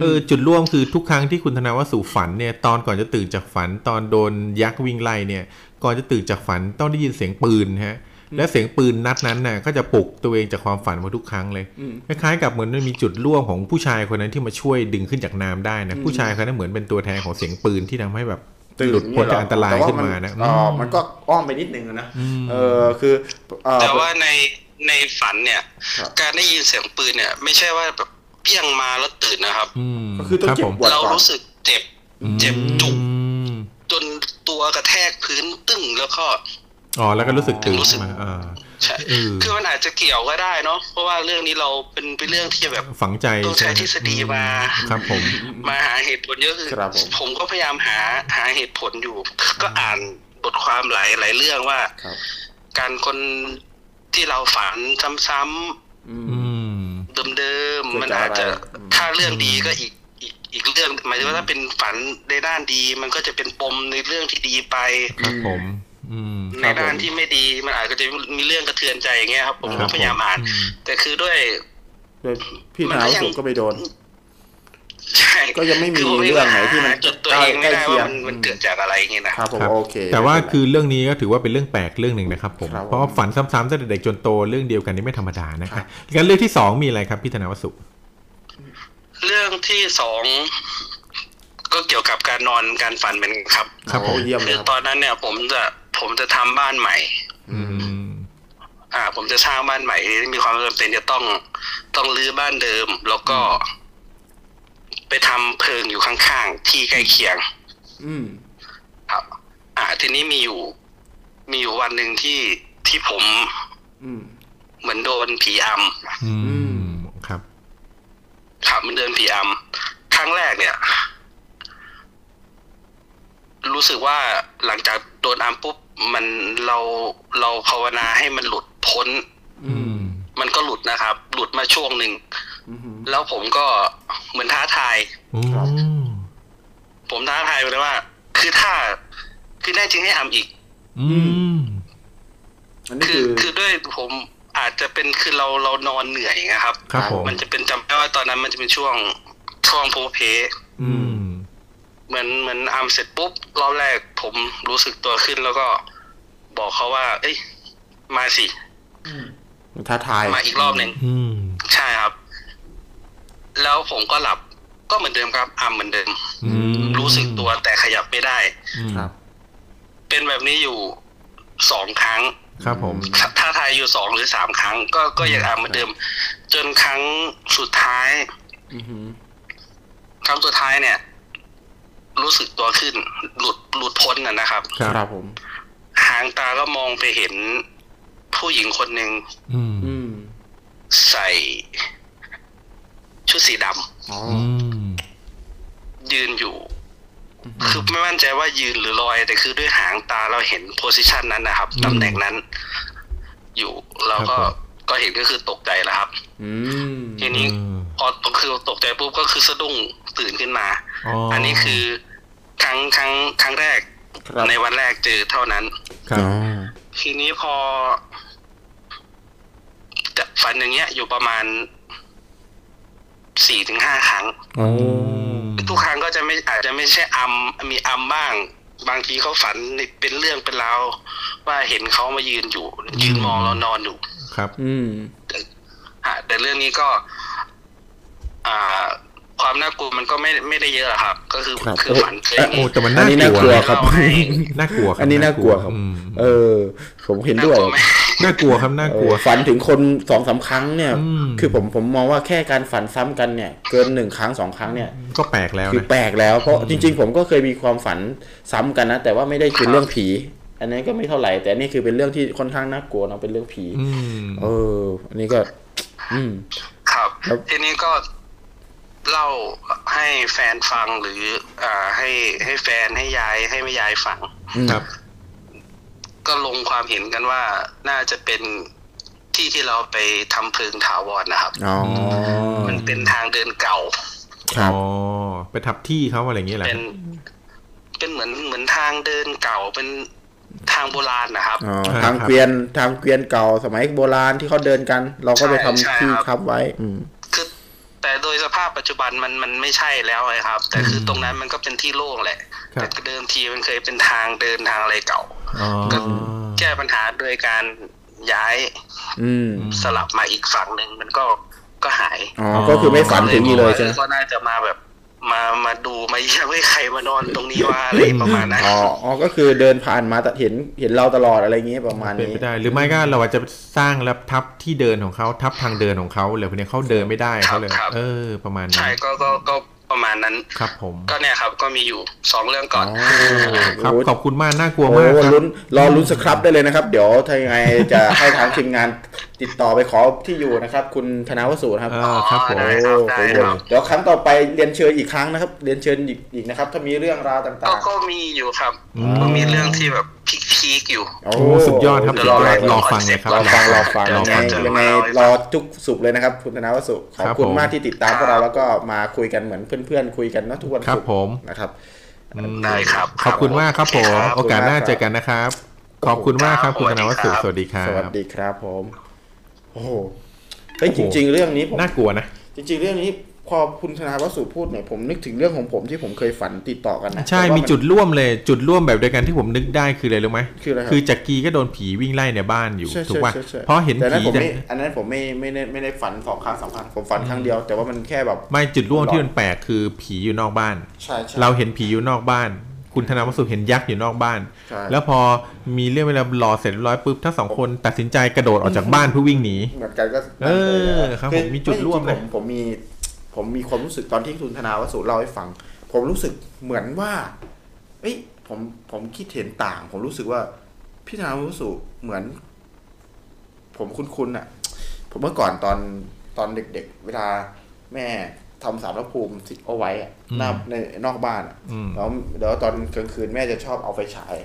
เออจุดร่วมคือทุกครั้งที่คุณธนวัฒน์สุฝันเนี่ยตอนก่อนจะตื่นจากฝันตอนโดนยักษ์วิ่งไล่เนี่ยก่อนจะตื่นจากฝันต้องได้ยินเสียงปืนฮะและเสียงปืนนัดนั้นน่ะก็จะปลุกตัวเองจากความฝันมาทุกครั้งเลยคล้ายๆกับเหมือนมันมีจุดร่วมของผู้ชายคนนั้นที่มาช่วยดึงขึ้นจากน้ำได้นะผู้ชายคนนั้นเหมือนเป็นตัวแทนของเสียงปืนที่ทำให้แบบหลุดพ้นจากอันตรายขึ้นมานะอ๋อมันก็อ้อมไปนิดนึงนะเออคือแต่ว่าในในฝันเนี่ยการได้ยินเสียงปืนเนี่ยไม่ใช่ว่าแบบเปี้ยงมาแล้วตื่นนะครับก็คือต้องเจ็บปวดเรารู้สึกเจ็บเจ็บจุกจนตัวกระแทกพื้นตึ้งแล้วก็อ๋อแล้วก็รู้สึกตื่นมาอ่าใช่คือมันอาจจะเกี่ยวก็ได้เนาะเพราะว่าเรื่องนี้เราเป็นเป็นเรื่องที่แบบฝังใจต้องใช้ทฤษฎีมาครับผมมาหาเหตุผลเยอะคือผมก็พยายามหาหาเหตุผลอยู่ก็อ่านบทความหลายหลายเรื่องว่าการคนที่เราฝันซ้ำๆเดิมๆมันอาจจะถ้าเรื่องดีก็อีกอีกอีกเรื่องหมายถึงว่าถ้าเป็นฝันในด้านดีมันก็จะเป็นปมในเรื่องที่ดีไปครับผมในด้านที่ไม่ดีมันอาจจะมีเรื่องกระเทือนใจอย่างเงี้ยครับผมก็พยายามอ่านแต่คือด้วยพี่หนาวสุก็ไปโดนใช่ก็ยังไม่มีเรื่องไหนที่มันจดตัวเองไม่ได้ว่ามันเกิดจากอะไรอย่างเงี้ยนะครับผมโอเคแต่ว่าคือเรื่องนี้ก็ถือว่าเป็นเรื่องแปลกเรื่องหนึ่งนะครับผมเพราะฝันซ้ำๆตั้งแต่เด็กจนโตเรื่องเดียวกันนี้ไม่ธรรมดานะครับการเรื่องที่สองมีอะไรครับพี่ธนวัฒน์สุเรื่องที่สองก็เกี่ยวกับการนอนการฝันเหมือนกันครับคือตอนนั้นเนี่ยผมจะผมจะทำบ้านใหม่อ่าผมจะสร้างบ้านใหม่มีความจำเป็นจะต้องต้องรื้อบ้านเดิมแล้วก็ไปทำเพิงอยู่ข้างๆที่ใกล้เคียงอืมครับอ่าทีนี้มีอยู่มีอยู่วันหนึ่งที่ที่ผมเหมือนโดนผีอำอืมครับครับมันเดินผีอำครั้งแรกเนี่ยรู้สึกว่าหลังจากโดนอัมปุ๊บมันเราเราภาวนาให้มันหลุดพ้นมันก็หลุดนะครับหลุดมาช่วงหนึ่งแล้วผมก็เหมือนท้าทายผมท้าทายไปเลยว่าคือถ้าคือแน่จริงให้อัมอีกคือคือด้วยผมอาจจะเป็นคือเราเรานอนเหนื่อยนะครับมันจะเป็นจำได้ว่าตอนนั้นมันจะเป็นช่วงช่วงโพเพเหมือนเหมือนอัมเสร็จปุ๊บรอบแรกผมรู้สึกตัวขึ้นแล้วก็บอกเขาว่าเอ้ยมาสิท้าทายมาอีกรอบหนึ่งใช่ครับแล้วผมก็หลับก็เหมือนเดิมครับอัมเหมือนเดิมรู้สึกตัวแต่ขยับไม่ได้เป็นแบบนี้อยู่สองครั้งครับผมท้าทายอยู่สองหรือสามครั้งก็ก็ยังอัมเหมือนเดิมจนครั้งสุดท้ายครั้งสุดท้ายเนี่ยรู้สึกตัวขึ้นหลุดหลุดพ้นน่ะนะครับครับผมหางตาก็มองไปเห็นผู้หญิงคนหนึ่งใส่ชุดสีดำยืนอยู่คือไม่มั่นใจว่ายืนหรือลอยแต่คือด้วยหางตาเราเห็นโพสิชันนั้นนะครับตำแหน่งนั้นอยู่เราก็ก็เห็นก็คือตกใจแล้วครับทีนี้พอคือตกใจปุ๊บก็คือสะดุ้งตื่นขึ้นมา อ, อันนี้คือครั้งครั้งครั้งแรกในวันแรกเจอเท่านั้นทีนี้พอจะฝันอย่างเงี้ยอยู่ประมาณสี่ถึงห้าครั้งทุกครั้งก็จะไม่อาจจะไม่ใช่อัมมีอัมบ้างบางทีเขาฝันเป็นเรื่องเป็นราวว่าเห็นเขามายืนอยู่ยืนมองเรานอนอยู่ครับอืมแต่เรื่องนี้ก็อ่าความน่ากลัวมันก็ไม่ไม่ได้เยอะครับก็คือคือฝันเคยโอ้แต่มันน่ากลัวครับน่ากลัวอันนี้น่ากลัวครับเออผมเห็นด้วยน่ากลัวครับน่ากลัวฝันถึงคน สองสาม ครั้งเนี่ยคือผมผมมองว่าแค่การฝันซ้ำกันเนี่ยเกินหนึ่งครั้งสองครั้งเนี่ยก็แปลกแล้วคือแปลกแล้วเพราะจริงๆผมก็เคยมีความฝันซ้ำกันนะแต่ว่าไม่ได้คือเรื่องผีอันนี้ก็ไม่เท่าไหร่แต่นี่คือเป็นเรื่องที่ค่อนข้างน่ากลัวเนาะเป็นเรื่องผีเอออันนี้ก็อืมครับทีนี้ก็เล่าให้แฟนฟังหรืออ่าให้ให้แฟนให้ยายให้แม่ยายฟังครับ ก็ลงความเห็นกันว่าน่าจะเป็นที่ที่เราไปทำเพลิงถาวร น, นะครับมันเป็นทางเดินเก่าอ๋อไปทับที่เขาอะไรอย่างเงี้ยแหละเป็นเป็นเหมือนเหมือนทางเดินเก่าเป็นทางโบราณนะครับอ๋อทางเกวียนทางเกวียนเก่าสมัยโบราณที่เขาเดินกันเราก็ไปทำที่ทับไว้คือแต่โดยสภาพปัจจุบันมันมันไม่ใช่แล้วครับแต่คือตรงนั้นมันก็เป็นที่โล่งแหละแต่เดิมทีมันเคยเป็นทางเดินทางอะไรเก่าก็แก้ปัญหาโดยการย้ายสลับมาอีกฝั่งหนึ่งมันก็ก็หายอ๋อก็คือไม่ฝันถึงเลยใช่ไหมก็น่าจะมาแบบมามาดูมาเยี่ยมให้ใครมานอนตรงนี้ว่าอะไรประมาณนั้นอ๋ออ๋อก็คือเดินผ่านมาเห็นเห็นเราตลอดอะไรอย่างเงี้ยประมาณนี้เป็นไปได้หรือไม่ก็เราอาจจะสร้างแล้วทับที่เดินของเขาทับทางเดินของเขาแล้วคนนี้เขาเดินไม่ได้เขาเลยเออประมาณนั้นใช่ก็ก็ก็ประมาณนั้นครับผมก็เนี่ยครับก็มีอยู่สองเรื่องก่อนครับขอบคุณมากน่ากลัวมากครับลุ้นรอลุ้นสครับได้เลยนะครับเดี๋ยวถ้ายังไงจะให้ทางทีมงานติดต่อไปขอที่อยู่นะครับคุณธนาวสุครับอ๋อครับผมเดี๋ยวครั้งต่อไปเรียนเชิญอีกครั้งนะครับเรียนเชิญอีกอีกนะครับถ้ามีเรื่องราวต่างๆก็มีอยู่ครับก็มีเรื่องที่แบบพีคๆอยู่โอ้สุดยอดครับรอรอฟังนะครับรอฟังรอฟังยังไงรอทุกสุขเลยนะครับคุณธนาวสุขอบคุณมากที่ติดตามพวกเราแล้วก็มาคุยกันเหมือนเพื่อนๆคุยกันนะทุกวันครับผมนะครับได้ครับขอบคุณมากครับผมโอกาสหน้าเจอกันนะครับขอบคุณมากครับคุณธนาวสุสวัสดีครับสวัสดีครับผมโอ้โหเฮ้ยจริงๆเรื่องนี้ผมน่ากลัวนะจริงๆเรื่องนี้พอคุณธนาวสุพูดเนี่ยผมนึกถึงเรื่องของผมที่ผมเคยฝันติดต่อกันนะใช่มีจุดร่วมเลยจุดร่วมแบบเดียวกันที่ผมนึกได้คืออะไรรู้ไหมคืออะไรคือจักรีก็โดนผีวิ่งไล่ในบ้านอยู่ถูกป่ะเพราะเห็นผีแต่อันนั้นผมไม่ไม่ได้ไม่ได้ฝันสองครั้งสามครั้งผมฝันครั้งเดียวแต่ว่ามันแค่แบบไม่จุดร่วมที่มันแปลกคือผีอยู่นอกบ้านใช่เราเห็นผีอยู่นอกบ้านคุณธนาวสุเห็นยักษ์อยู่นอกบ้านแล้วพอมีเรื่องเวลารอเสร็จร้อยปุ๊บทั้งสองคนตัดสินใจกระโดดออกจากบ้านเพื่อวิ่งหนีเหมือนกันก็เออครับผมมีจุดร่วมเลยผมมีผมมีความรู้สึกตอนที่คุณธนาวสุเล่าให้ฟังผมรู้สึกเหมือนว่าเอ้ยผมผมคิดเห็นต่างผมรู้สึกว่าพี่ธนาวสุเหมือนผมคุ้นๆอ่ะผมเมื่อก่อนตอนตอนเด็กๆเวลาแม่ทำสารพระภูมิติดเอาไว้อ่ะหน้าในนอกบ้านอ่ะแล้วแล้วตอนกลางคืนแม่จะชอบเอาไฟฉาย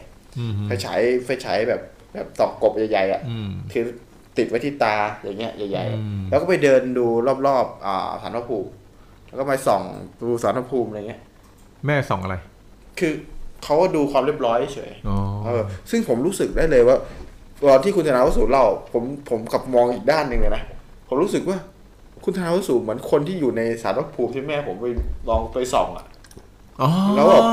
ไฟฉายไฟฉายแบบแบบตอกกบใหญ่ๆอ่ะคือติดไว้ที่ตาอย่างเงี้ยใหญ่ๆแล้วก็ไปเดินดูรอบๆอ่าสารพระภูมิแล้วก็มาส่องดูสารภูมิอะไรเงี้ยแม่ส่องอะไรคือเขาก็ดูความเรียบร้อยเฉยเออซึ่งผมรู้สึกได้เลยว่าตอนที่คุณธนาวสุเล่าผมผมกลับมองอีกด้านหนึ่งเลยนะผมรู้สึกว่าคุณธนาวสุเหมือนคนที่อยู่ในสารภูมิที่แม่ผมไปลองไปส่องอ่ะแล้วแบบ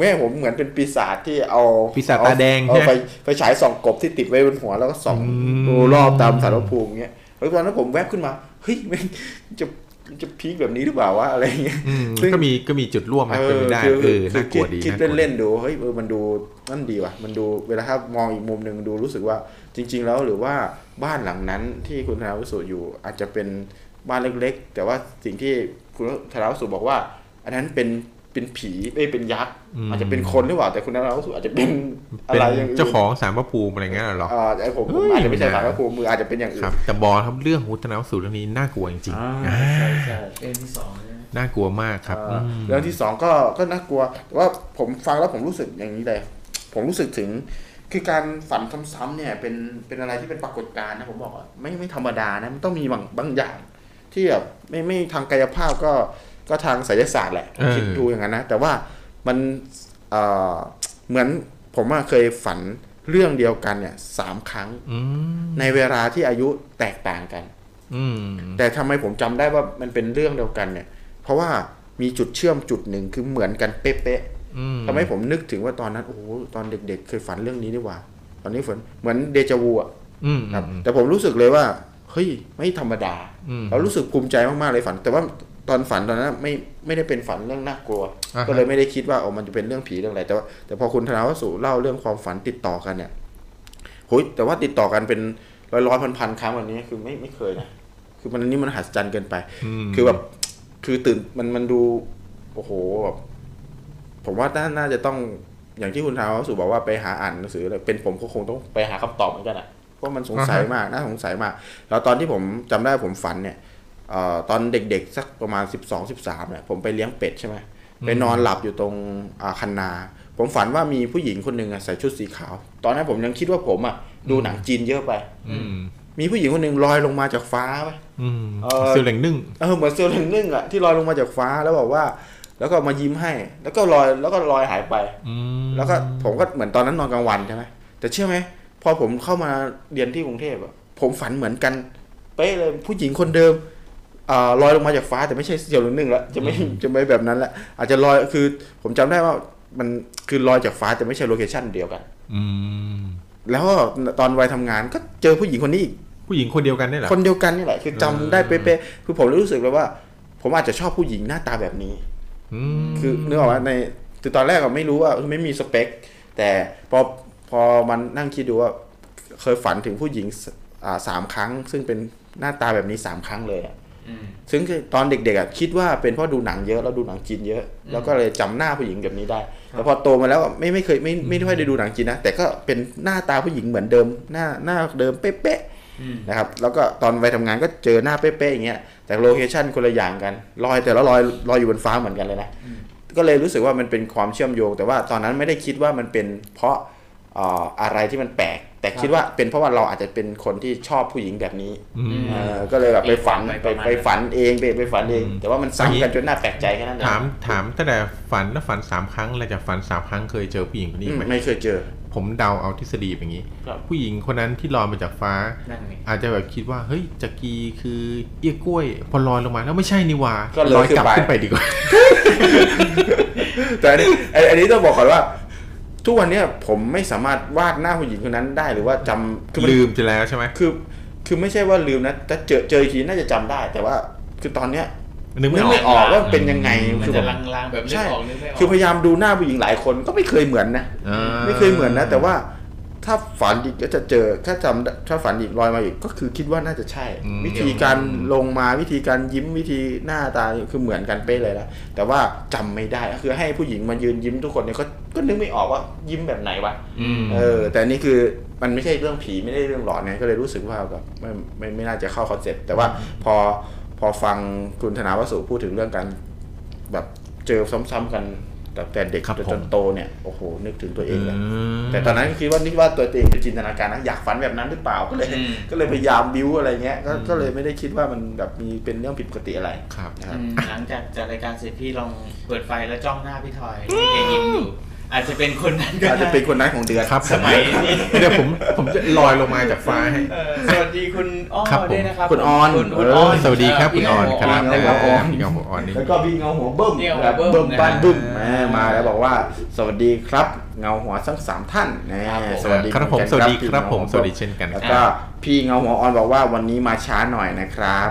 แม่ผมเหมือนเป็นปีศาจที่เอาปีศาจตาแดงเอาไปไปฉายส่องกบที่ติดไว้บนหัวแล้วก็ส่องดูรอบตามสารภูมิเงี้ยแล้วตอนนั้นผมแวบขึ้นมาเฮ้ยแม่งจะจะพีคแบบนี้หรือเปล่าวะอะไรเงี้ยซึ่งก็มีก็มีจุดร่วมนะเป็นไม่ได้คือน่ากลัวดีคิดเล่นๆดูเฮ้ยเออมันดูนั่นดีว่ะมันดูเวลาถ้ามองอีกมุมนึงดูรู้สึกว่าจริงๆแล้วหรือว่าบ้านหลังนั้นที่คุณธนาวสุอยู่อาจจะเป็นบ้านเล็กๆแต่ว่าสิ่งที่คุณธนาวสุบอกว่าอันนั้นเป็นเป็นผีเอ้ยเป็นยักษ์อาจจะเป็นคนหรือเปล่าแต่คุณธนาวสุอาจจะเป็นอะไรอย่างอื่นเจ้าของศาลพระภูมิอะไรเงี้ยหรออ่าไอ้ผมอาจจะไม่ใช่ศาลพระภูมิมืออาจจะเป็นอย่างอื่นแต่บอครับเรื่องของธนาวสุเรื่องนี้น่ากลัวจริงๆอ่าใช่ๆเรื่องที่สองน่ากลัวมากครับเรื่องที่สองก็ก็น่ากลัวแต่ว่าผมฟังแล้วผมรู้สึกอย่างนี้เลยผมรู้สึกถึงคือการฝันซ้ำๆเนี่ยเป็นเป็นอะไรที่เป็นปรากฏการณ์นะผมบอกว่าไม่ไม่ธรรมดานะมันต้องมีบางบางอย่างที่แบบไม่ไม่ทางกายภาพก็ก็ทางไสยศาสตร์แหละคิดดูอย่างนั้นนะแต่ว่ามัน เ, เหมือนผมเคยฝันเรื่องเดียวกันเนี่ยสามครั้งในเวลาที่อายุแตกต่างกันแต่ทำไมผมจำได้ว่ามันเป็นเรื่องเดียวกันเนี่ยเพราะว่ามีจุดเชื่อมจุดหนึ่งคือเหมือนกันเป๊ะๆทำให้ผมนึกถึงว่าตอนนั้นโอ้โหตอนเด็กๆเคยฝันเรื่องนี้นี่หว่าตอนนี้ฝันเหมือนเดจาวูอ่ะแต่ผมรู้สึกเลยว่าเฮ้ยไม่ธรรมดาเรารู้สึกภูมิใจมากๆเลยฝันแต่ว่าตอนฝันตอนนั้นไม่ไม่ได้เป็นฝันเรื่องน่ากลัวก็เลยไม่ได้คิดว่าโอ้มันจะเป็นเรื่องผีเรื่องอะไรแต่ว่าแต่พอคุณธนาวสุเล่าเรื่องความฝันติดต่อกันเนี่ยโหยแต่ว่าติดต่อกันเป็นร้อยร้อยพันพันครั้งแบบนี้คือไม่ไม่เคยนะคือมันนี่มันมหัศจรรย์เกินไปคือแบบคือตื่นมันมันดูโอ้โหแบบผมว่าน่าจะต้องอย่างที่คุณธนาวสุบอกว่าไปหาอ่านหนังสืออะไรเป็นผมก็คงต้องไปหาคำตอบเหมือนกันอ่ะเพราะมันสงสัยมากน่าสงสัยมากแล้วตอนที่ผมจำได้ผมฝันเนี่ยออตอนเด็กๆสักประมาณสิบสอง สิบสามเนี่ยผมไปเลี้ยงเป็ดใช่ไหมไปนอนหลับอยู่ตรงคันนาผ ผมฝันว่ามีผู้หญิงคนหนึ่งใส่ชุดสีขาวตอนนั้นผมยังคิดว่าผมอ่ะดูหนังจีนเยอะไปมีผู้หญิงคนหนึ่งลอยลงมาจากฟ้าไปเซียวเหล่งนึ่งเออเหมือนเซียวเหล่งนึ่งอ่ะที่ลอยลงมาจากฟ้าแล้วบอกว่าแล้วก็มายิ้มให้แล้วก็ลอยแล้วก็ลอยหายไปแล้วก็ผมก็เหมือนตอนนั้นนอนกลางวันใช่ไหมแต่เชื่อไหมพอผมเข้ามาเรียนที่กรุงเทพอ่ะผมฝันเหมือนกันเป๊ะเลยผู้หญิงคนเดิมอ่าลอยลงมาจากฟ้าแต่ไม่ใช่เซียวเหล่งนึ่งละจะไม่จะไม่แบบนั้นละอาจจะลอยคือผมจำได้ว่ามันคือลอยจากฟ้าแต่ไม่ใช่โลเคชั่นเดียวกันอืมแล้วตอนวัยทำงานก็เจอผู้หญิงคนนี้ผู้หญิงคนเดียวกันนี่แหละคนเดียวกันนี่แหละคือจำได้เป๊ะๆคือผมรู้สึกเลยว่าผมอาจจะชอบผู้หญิงหน้าตาแบบนี้อืมคือนึกออกว่าในตอนแรกก็ไม่รู้ว่าไม่มีสเปคแต่พอพอมันนั่งคิดดูว่าเคยฝันถึงผู้หญิงอ่าสามครั้งซึ่งเป็นหน้าตาแบบนี้สามครั้งเลยอ่ะซึ่งตอนเด็กๆคิดว่าเป็นเพราะดูหนังเยอะแล้วดูหนังจีนเยอะแล้วก็เลยจำหน้าผู้หญิงแบบนี้ได้แต่พอโตมาแล้วไม่ไม่เคยไม่ไม่ได้ดูหนังจีนนะแต่ก็เป็นหน้าตาผู้หญิงเหมือนเดิมหน้าหน้าเดิมเป๊ะๆนะครับแล้วก็ตอนไปทำงานก็เจอหน้าเป๊ะๆอย่างเงี้ยแต่โลเคชั่นคนละอย่างกันลอยแต่ละลอยลอยอยู่บนฟ้าเหมือนกันเลยนะก็เลยรู้สึกว่ามันเป็นความเชื่อมโยงแต่ว่าตอนนั้นไม่ได้คิดว่ามันเป็นเพราะอะไรที่มันแปลกแต่คิดว่าเป็นเพราะว่าเราอาจจะเป็นคนที่ชอบผู้หญิงแบบนี้ก็เลยแบบไปฝันไปไปฝันเองไปไปฝันเองแต่ว่ามันซ้ำกันจนน่าแปลกใจแค่นั้นถามถามตั้งแต่ฝันแล้วฝันสามครั้งอะไรจากฝันสามครั้งเคยเจอผู้หญิงคนนี้ไหมไม่เคยเจอผมเดาเอาทฤษฎีอย่างนี้ผู้หญิงคนนั้นที่ลอยมาจากฟ้าอาจจะแบบคิดว่าเฮ้ยจักรีคือเอี้ยกล้วยพอลอยลงมาแล้วไม่ใช่นี่ว่าก็ลอยกลับขึ้นไปดีกว่าแต่อันนี้อันนี้ต้องบอกก่อนว่าทุกวันนี้ผมไม่สามารถวาดหน้าผู้หญิงคนนั้นได้หรือว่าจำคือลืมไปแล้วใช่ไหมคือคือไม่ใช่ว่าลืมนะแต่เจอเจอทีน่าจะจำได้แต่ว่าคือตอนเนี้ยนึกไม่ออกว่าเป็นยังไงมันจะลางๆแบบไม่ออกนึกไม่ออกคือพยายามดูหน้าผู้หญิงหลายคนก็ไม่เคยเหมือนนะไม่เคยเหมือนนะแต่ว่าถ้าฝันอีกก็จะเจอถ้าจำถ้าฝันอีกลอยมาอีกก็คือคิดว่าน่าจะใช่วิธีการลงมาวิธีการยิ้มวิธีหน้าตาคือเหมือนกันเป๊ะเลยนะแต่ว่าจำไม่ได้คือให้ผู้หญิงมายืนยิ้มทุกคนเนี่ยก็ก็นึกไม่ออกว่ายิ้มแบบไหนวะเออแต่นี่คือมันไม่ใช่เรื่องผีไม่ได้เรื่องหลอนเนี่ยก็เลยรู้สึกว่าแบบไม่ไม่ไม่น่าจะเข้าคอนเซ็ปต์แต่ว่าพอพอฟังคุณธนาวสุพูดถึงเรื่องการแบบเจอซ้ำๆกันแต่เด็กจนโตเนี่ยโอ้โหนึกถึงตัวเองเลยแต่ตอนนั้นคิดว่านึกว่าตัวเองเป็นจินตนาการนะอยากฝันแบบนั้นหรือเปล่าก็เลยก็เลยพยายามบิ้วอะไรเงี้ยก็เลยไม่ได้คิดว่ามันแบบมีเป็นเรื่องผิดปกติอะไรครับหลังจากจากรายการเสร็จพี่ลองเปิดไฟแล้วจ้องหน้าพี่ทอยแกยิ้มอยู่อาจจะเป็นคนนั้นอาจจะเป็นคนนั้นของเดือนครับสมัยนี้เดี๋ยวผมผมจะลอยลงมาจากฟ้าให้สวัสดีคุณอ้อด้วยนะครับคุณออนคุณออนสวัสดีครับคุณออนครับนะครับพี่เงาหัวออนนี่แล้วก็พี่เงาหัวเบิ้มแบบเบิ้มบ้านบึ้มมาแล้วบอกว่าสวัสดีครับเงาหัวทั้งสามท่านสวัสดีครับผมสวัสดีครับผมสวัสดีเช่นกันแล้วก็พี่เงาหัวออนบอกว่าวันนี้มาช้าหน่อยนะครับ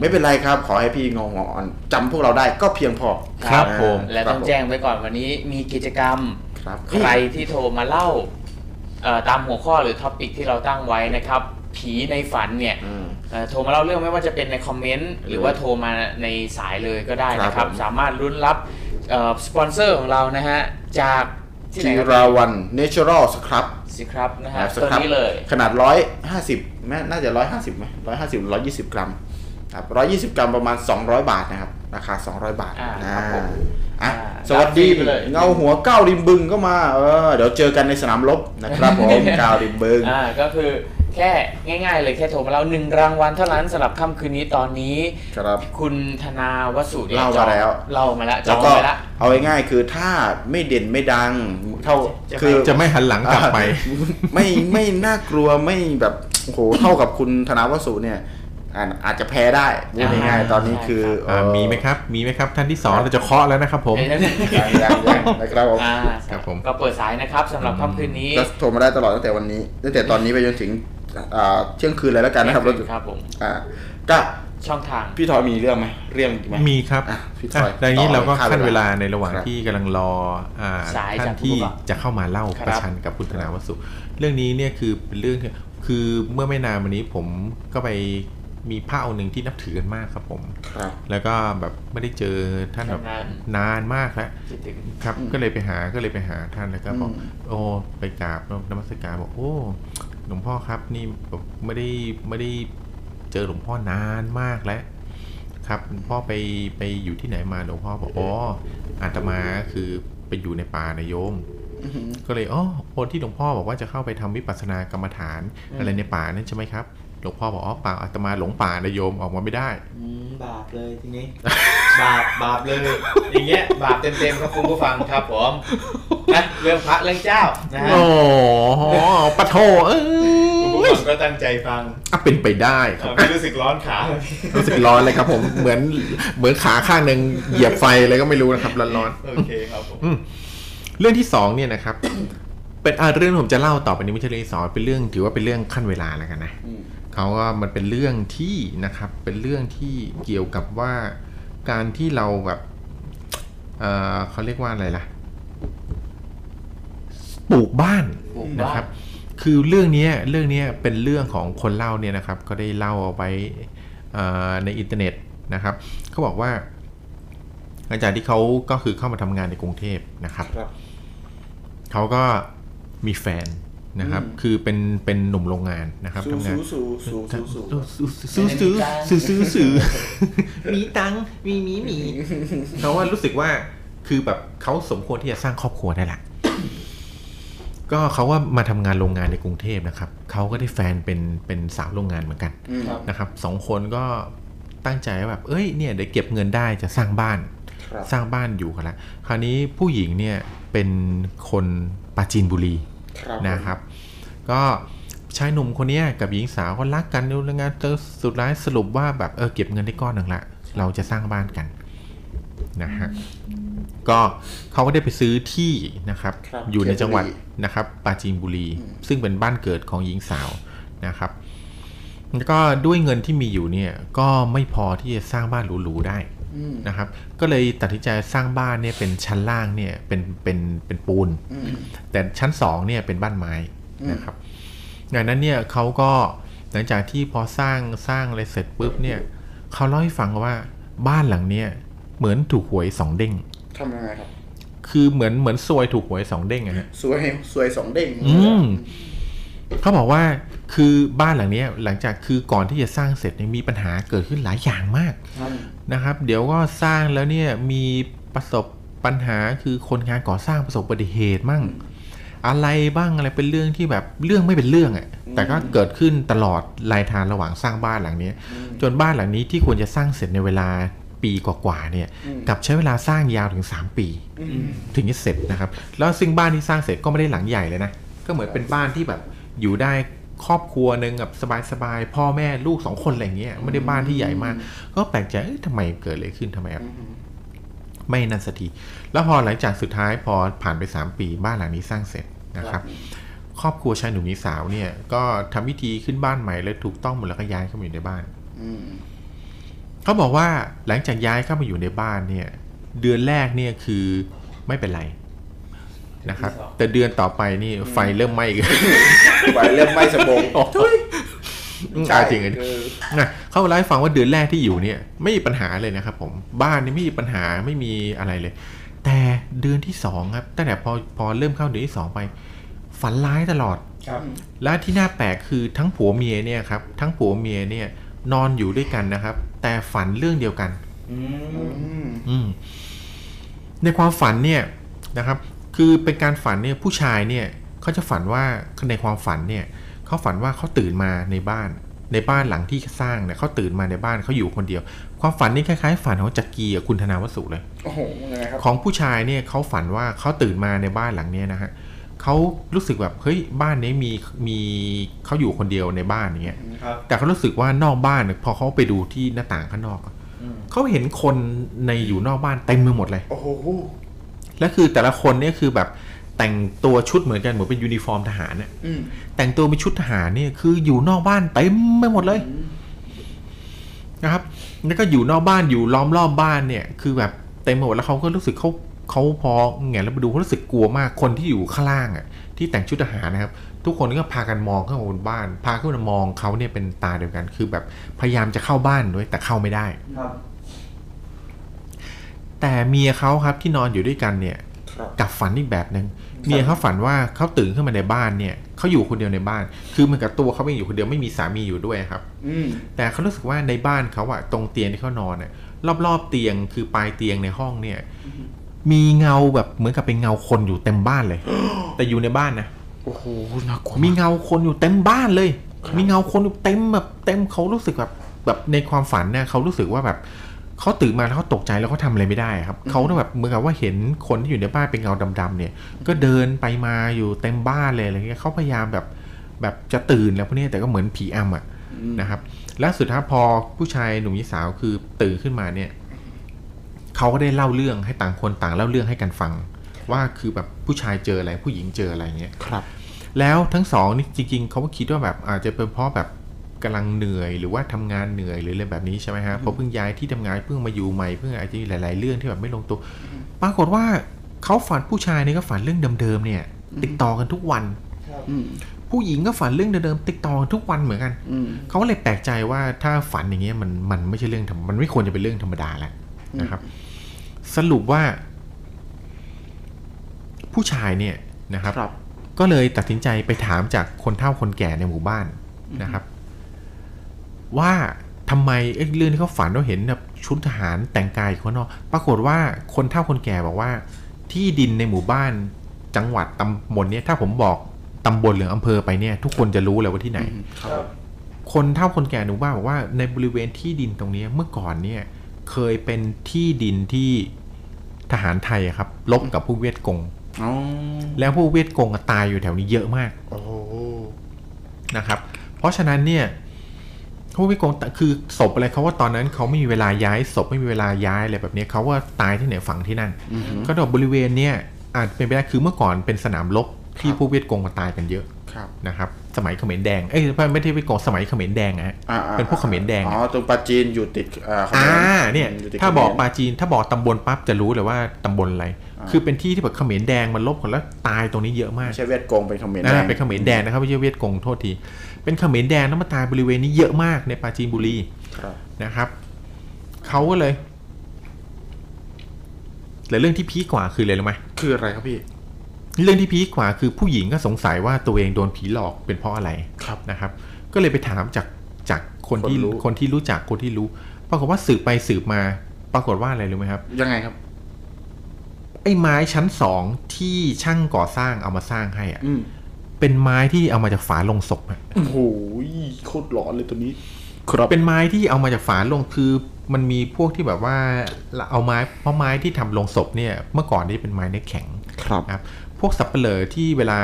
ไม่เป็นไรครับขอให้พี่เงาหัวออนจำพวกเราได้ก็เพียงพอครับผมและต้องแจ้งไว้ก่อนวันนี้มีกิจกรรมใครที่โทรมาเล่าตามหัวข้อหรือท็อปิกที่เราตั้งไว้นะครับผีในฝันเนี่ยโทรมาเล่าเรื่องไม่ว่าจะเป็นในคอมเมนต์หรือว่าโทรมาในสายเลยก็ได้นะครับสามารถลุ้นรับสปอนเซอร์ของเรานะฮะจากทีราวันเนเชอรัลสครับสิครับนะฮะตัวนี้เลยขนาดหนึ่งร้อยห้าสิบแม่น่าจะหนึ่งร้อยห้าสิบไหมหนึ่งร้อยห้าสิบ หนึ่งร้อยยี่สิบกรัมครับหนึ่งร้อยยี่สิบกรัมประมาณสองร้อยบาทนะครับราคาสองร้อยบาทนะครับผมอ่ะสวัสดีเงาหัวก้าวริมบึงก็มาเออเดี๋ยวเจอกันในสนามรบนะครับผมก้าวริมบึงอ่าก็คือแค่ง่ายๆเลยแค่โทรมาเราหนึ่งรางวัลเท่านั้นสำหรับค่ำคืนนี้ตอนนี้ครับคุณธนาวสุเล่ามาแล้วเล่ามาแล้วจองไปแล้วเอาง่ายๆคือถ้าไม่เด่นไม่ดังเท่าคือจะไม่หันหลังกลับไปไม่ไม่น่ากลัวไม่แบบโอ้โหเท่ากับคุณธนาวสุเนี่ยอาจจะแพ้ได้ง่ายๆตอนนี้คือมีไหมครับมีไหมครับท่านที่สองเราจะเคาะแล้วนะครับผมนะครับผมก็เปิดสายนะครับสำหรับค่ำคืนนี้โทรมาได้ตลอดตั้งแต่วันนี้ตั้งแต่ตอนนี้ไปจนถึงเที่ยงคืนเลยแล้วกันนะครับรถครับผมอ่าก็ช่องทางพี่ทอยมีเรื่องไหมเรื่องไหมมีครับพี่ทอยในนี้เราก็ขั้นเวลาในระหว่างที่กำลังรอท่านที่จะเข้ามาเล่าประชันกับคุณธนาวสุเรื่องนี้เนี่ยคือเป็นเรื่องคือเมื่อไม่นานวันนี้ผมก็ไปมีพระองค์หนึ่งที่นับถือกันมากครับผมครับแล้วก็แบบไม่ได้เจอท่านแบบนานมากแล้วครับก็เลยไปหาก็เลยไปหาท่านแล้วก็บอกโอ้ไปกราบนมัสการบอกโอ้หลวงพ่อครับนี่แบบไม่ได้ไม่ได้เจอหลวงพ่อนานมากแล้วครับหลวงพ่อไปไปอยู่ที่ไหนมาหลวงพ่อบอกอ๋ออาตมาคือ ไปอยู่ในป่าในโยมก็เลยอ๋อคนที่หลวงพ่อบอกว่าจะเข้าไปทำวิปัสสนากรรมฐานอะไรในป่านั่นใช่ไหมครับหลวงพ่อบอกอ๋อป่าอาตมาหลงป่านะโยมออกมาไม่ได้บาปเลยทีนี้บาปบาปเลยอย่างเงี้ยบาปเต็มๆครับคุณผู้ฟังครับผมนะเรื่องพระเรื่องเจ้านะฮะโอ้โหปะโถเอ้ยก็ตั้งใจฟังอ่ะเป็นไปได้ครับไม่รู้สึกร้อนขารู้สึกร้อนเลยครับผมเหมือนเหมือนขาข้างหนึ่งเหยียบไฟอะไรก็ไม่รู้นะครับร้อนๆโอเคครับผมเรื่องที่สองเนี่ยนะครับเป็นเรื่องผมจะเล่าต่อไปนี้ไม่ใช่เรื่องที่สองเป็นเรื่องถือว่าเป็นเรื่องขั้นเวลาแล้วกันนะเขาว่ามันเป็นเรื่องที่นะครับเป็นเรื่องที่เกี่ยวกับว่าการที่เราแบบเอ่อเขาเรียกว่าอะไรล่ะปลูกบ้านนะครับคือเรื่องนี้เรื่องนี้เป็นเรื่องของคนเล่าเนี่ยนะครับเขาได้เล่าเอาไว้ในอินเทอร์เน็ตนะครับเขาบอกว่าหลังจากที่เขาก็คือเข้ามาทำงานในกรุงเทพนะครับเขาก็มีแฟนนะครับคือเป็นเป็นหนุ่มโรงงานนะครับทำงานซื้อซื้อซื้อซื้อซื้อซื้อซื้อมีตังมีมีมีเขาว่ารู้สึกว่าคือแบบเขาสมควรที่จะสร้างครอบครัวได้แหละก็เขาว่ามาทำงานโรงงานในกรุงเทพนะครับเขาก็ได้แฟนเป็นเป็นสาวโรงงานเหมือนกันนะครับสองคนก็ตั้งใจแบบเอ้ยเนี่ยเดี๋ยวเก็บเงินได้จะสร้างบ้านสร้างบ้านอยู่กันละคราวนี้ผู้หญิงเนี่ยเป็นคนปราจีนบุรีนะครับก็ชายหนุ่มคนนี้กับหญิงสาวก็รักกันดูแลงานเจอสุดท้ายสรุปว่าแบบเออเก็บเงินได้ก้อนหนึ่งละเราจะสร้างบ้านกันนะฮะก็เขาก็ได้ไปซื้อที่นะครับอยู่ในจังหวัดนะครับปราจีนบุรีซึ่งเป็นบ้านเกิดของหญิงสาวนะครับแล้วก็ด้วยเงินที่มีอยู่เนี่ยก็ไม่พอที่จะสร้างบ้านหรูๆได้นะครับก็เลยตัดสินใจสร้างบ้านเนี่ยเป็นชั้นล่างเนี่ยเป็นเป็นเป็นปูนแต่ชั้นสองเนี่ยเป็นบ้านไม้นะครับดังนั้นเนี่ยเขาก็หลังจากที่พอสร้างสร้างอะไรเสร็จปุ๊บเนี่ยเขาเล่าให้ฟังว่าบ้านหลังเนี่ยเหมือนถูกหวยสองเด้งทำยังไงครับคือเหมือนเหมือนซวยถูกหวยสองเด้งอะฮะซวยซวยสองเด้งอืมเขาบอกว่าคือบ้านหลังนี้หลังจากคือก่อนที่จะสร้างเสร็จมีปัญหาเกิดขึ้นหลายอย่างมากนะครับเดี๋ยวก็สร้างแล้วเนี่ยมีประสบปัญหาคือคนงานก่อสร้างประสบอุบัติเหตุมั่งอะไรบ้างอะไรเป็นเรื่องที่แบบเรื่องไม่เป็นเรื่องอ่ะแต่ก็เกิดขึ้นตลอดรายทางระหว่างสร้างบ้านหลังนี้จนบ้านหลังนี้ที่ควรจะสร้างเสร็จในเวลาปีกว่าๆเนี่ยกับใช้เวลาสร้างยาวถึงสามปีถึงจะเสร็จนะครับแล้วซึ่งบ้านที่สร้างเสร็จก็ไม่ได้หลังใหญ่เลยนะก็เหมือนเป็นบ้านที่แบบอยู่ได้ครอบครัวหนึ่งแบบสบายๆพ่อแม่ลูกสองคนอะไรเงี้ยไม่ได้บ้านที่ใหญ่มากก็แปลกใจทำไมเกิดอะไรขึ้นทำไมครับไม่นานสักทีแล้วพอหลังจากสุดท้ายพอผ่านไปสามปีบ้านหลังนี้สร้างเสร็จนะครับครอบครัวชายหนุ่มหญิงสาวเนี่ยก็ทำพิธีขึ้นบ้านใหม่เลยถูกต้องหมดแล้วก็ย้ายเข้ามาอยู่ในบ้านเขาบอกว่าหลังจากย้ายเข้ามาอยู่ในบ้านเนี่ยเดือนแรกเนี่ยคือไม่เป็นไรนะครับแต่เดือนต่อไปนี่ไฟเริ่มไหม้ไฟเริ่มไหม้สมองออกใช่จริงเลยนะเขาเล่าให้ฟังว่าเดือนแรกที่อยู่เนี่ยไม่มีปัญหาเลยนะครับผมบ้านนี่ไม่มีปัญหาไม่มีอะไรเลยแต่เดือนที่สองครับตั้งแต่พอพอเริ่มเข้าเดือนที่สองไปฝันร้ายตลอดและที่น่าแปลกคือทั้งผัวเมียเนี่ยครับทั้งผัวเมียเนี่ยนอนอยู่ด้วยกันนะครับแต่ฝันเรื่องเดียวกันในความฝันเนี่ยนะครับคือเป็นการฝันเนี่ยผู้ชายเนี่ยเขาจะฝันว่าในความฝันเนี่ยเขาฝันว่าเขาตื่นมาในบ้านในบ้านหลังที่สร้างเนี่ยเขาตื่นมาในบ้านเขาอยู่คนเดียวความฝันนี่คล้ายๆฝันของจักรีกับคุณธนาวสุเลยโอ้โหยังไงครับของผู้ชายเนี่ยเขาฝันว่าเขาตื่นมาในบ้านหลังนี้นะฮะเขารู้สึกแบบเฮ้ยบ้านนี้มีมีเขาอยู่คนเดียวในบ้านอย่างเงี้ยแต่เขารู้สึกว่านอกบ้านพอเขาไปดูที่หน้าต่างข้างนอกเขาเห็นคนในอยู่นอกบ้านเต็มไปหมดเลยโอ้โหและคือแต่ละคนเนี่ยคือแบบแต่งตัวชุดเหมือนกันเหมือนเป็นยูนิฟอร์มทหารเนี่ยแต่งตัวเป็นชุดทหารเนี่ยคืออยู่นอกบ้านเต็มไปหมดเลยนะครับแล้วก็อยู่นอกบ้านอยู่ล้อมรอบบ้านเนี่ยคือแบบเต็มหมดแล้วเขาก็รู้สึกเขาเขาพอแงะแล้วไปดูเขารู้สึกกลัวมากคนที่อยู่ข้างล่างอ่ะที่แต่งชุดทหารนะครับทุกคนก็พากันมองเข้าบนบ้านพาขึ้นมามองเขาเนี่ยเป็นตาเดียวกันคือแบบพยายามจะเข้าบ้านด้วยแต่เข้าไม่ได้แต่เมียเขาครับที่นอนอยู่ด้วยกันเนี่ยกับฝันอีกแบบหนึ่งเมียเขาฝันว่าเขาตื่นขึ้นมาในบ้านเนี่ยเขาอยู่คนเดียวในบ้านคือเหมือนกับตัวเขาเองอยู่คนเดียวไม่มีสามีอยู่ด้วยครับแต่เขารู้สึกว่าในบ้านเขาอะตรงเตียงที่เขานอนเนี่ยรอบๆเตียงคือปลายเตียงในห้องเนี่ย มีเงาแบบเหมือนกับเป็นเงาคนอยู่เต็มบ้านเลย แต่อยู่ในบ้านนะโอ้โหน่ากลัวมีเงาคนอยู่เต็มบ้านเลย มีเงาคนอยู่เต็มแบบเต็มเขารู้สึกแบบแบบในความฝันเนี่ยเขารู้สึกว่าแบบเขาตื่นมาแล้วเขาตกใจแล้วเขาทำอะไรไม่ได้ครับเขาแบบเหมือนกับว่าเห็นคนที่อยู่ในบ้านเป็นเงาดำๆเนี่ยก็เดินไปมาอยู่เต็มบ้านเลยอะไรเงี้ยเขาพยายามแบบแบบจะตื่นแล้วพวกนี้แต่ก็เหมือนผีอำอ่ะนะครับและสุดท้ายพอผู้ชายหนุ่มหญิงสาวคือตื่นขึ้นมาเนี่ยเขาก็ได้เล่าเรื่องให้ต่างคนต่างเล่าเรื่องให้กันฟังว่าคือแบบผู้ชายเจออะไรผู้หญิงเจออะไรเงี้ยครับแล้วทั้งสองนี่จริงๆเขาก็คิดว่าแบบอาจจะเป็นเพราะแบบกำลังเหนื่อยหรือว่าทำงานเหนื่อยหรืออะไรแบบนี้ใช่ไหมฮะพอเพิ่งย้ายที่ทำงานเพิ่งมาอยู่ใหม่เพิ่งอาจจะมีหลายๆเรื่องที่แบบไม่ลงตัวปรากฏว่าเขาฝันผู้ชายเนี่ยก็ฝันเรื่องเดิมๆเนี่ยติดต่อกันทุกวันผู้หญิงก็ฝันเรื่องเดิมๆติดต่อกันทุกวันเหมือนกันเขาเลยแปลกใจว่าถ้าฝันอย่างเงี้ยมันมันไม่ใช่เรื่องมันไม่ควรจะเป็นเรื่องธรรมดาแล้วนะครับสรุปว่าผู้ชายเนี่ยนะครับก็เลยตัดสินใจไปถามจากคนเฒ่าคนแก่ในหมู่บ้านนะครับว่าทำไมไอ้เรื่องที่เขาฝันเราเห็นแบบชุดทหารแต่งกายคนนอกปรากฏว่าคนเฒ่าคนแก่บอกว่าที่ดินในหมู่บ้านจังหวัดตำบลเนี่ยถ้าผมบอกตำบลหรืออำเภอไปเนี่ยทุกคนจะรู้เลยว่าที่ไหนคนเฒ่าคนแก่หมู่บ้านบอกว่าในบริเวณที่ดินตรงนี้เมื่อก่อนเนี่ยเคยเป็นที่ดินที่ทหารไทยครับลบกับผู้เวียดกงแล้วผู้เวียดกงตายอยู่แถวนี้เยอะมากนะครับเพราะฉะนั้นเนี่ยผู้พิกงคือศพอะไรเขาว่าตอนนั้นเขาไม่มีเวลาย้ายศพไม่มีเวลาย้ายอะไรแบบนี้เขาว่าตายที่ไหนฝังที่นั่นก็ดอกบริเวณเนี้ยอาจเป็นไปได้คือเมื่อก่อนเป็นสนามรบที่ผู้เวียดกงมาตายกันเยอะนะครับสมัยเขมรแดงเอ้ยไม่ใช่เวียดกงสมัยเขมรแดงนะเป็นพวกเขมรแดงอ๋อตรงปาจีนอยู่ติดอ่าเนี่ยถ้าบอกปาจีนถ้าบอกตำบลปั๊บจะรู้เลยว่าตำบลอะไรคือเป็นที่ที่แบบเขมรแดงมันลบกันแล้วตายตรงนี้เยอะมากไม่ใช่เวียดกงเป็นเขมรแดงเป็นเขมรแดงนะครับไม่ใช่เวียดกงโทษทีเป็นเขมรแดงแล้วมาตายบริเวณนี้เยอะมากในปราจีนบุรีนะครับเขาก็เลยแต่เรื่องที่พีคกว่าคืออะไรรู้ไหมคืออะไรครับพี่เรื่องที่พีคกว่าคือผู้หญิงก็สงสัยว่าตัวเองโดนผีหลอกเป็นเพราะอะไรนะครับก็เลยไปถามจากจากคนที่คนที่รู้จักคนที่รู้ปรากฏว่าสืบไปสืบมาปรากฏว่าอะไรรู้ไหมครับยังไงครับไอ้ไม้ชั้นสองที่ช่างก่อสร้างเอามาสร้างให้อ่ะเป็นไม้ที่เอามาจากฝาโลงศพอ่ะโอ้โหโคตรหลอนเลยตัวนี้ครับเป็นไม้ที่เอามาจากฝาโลงคือมันมีพวกที่แบบว่าเอาไม้เพราะไม้ที่ทำโลงศพเนี่ยเมื่อก่อนนี่เป็นไม้เนื้อแข็งครับนะพวกสับเปลือที่เวลา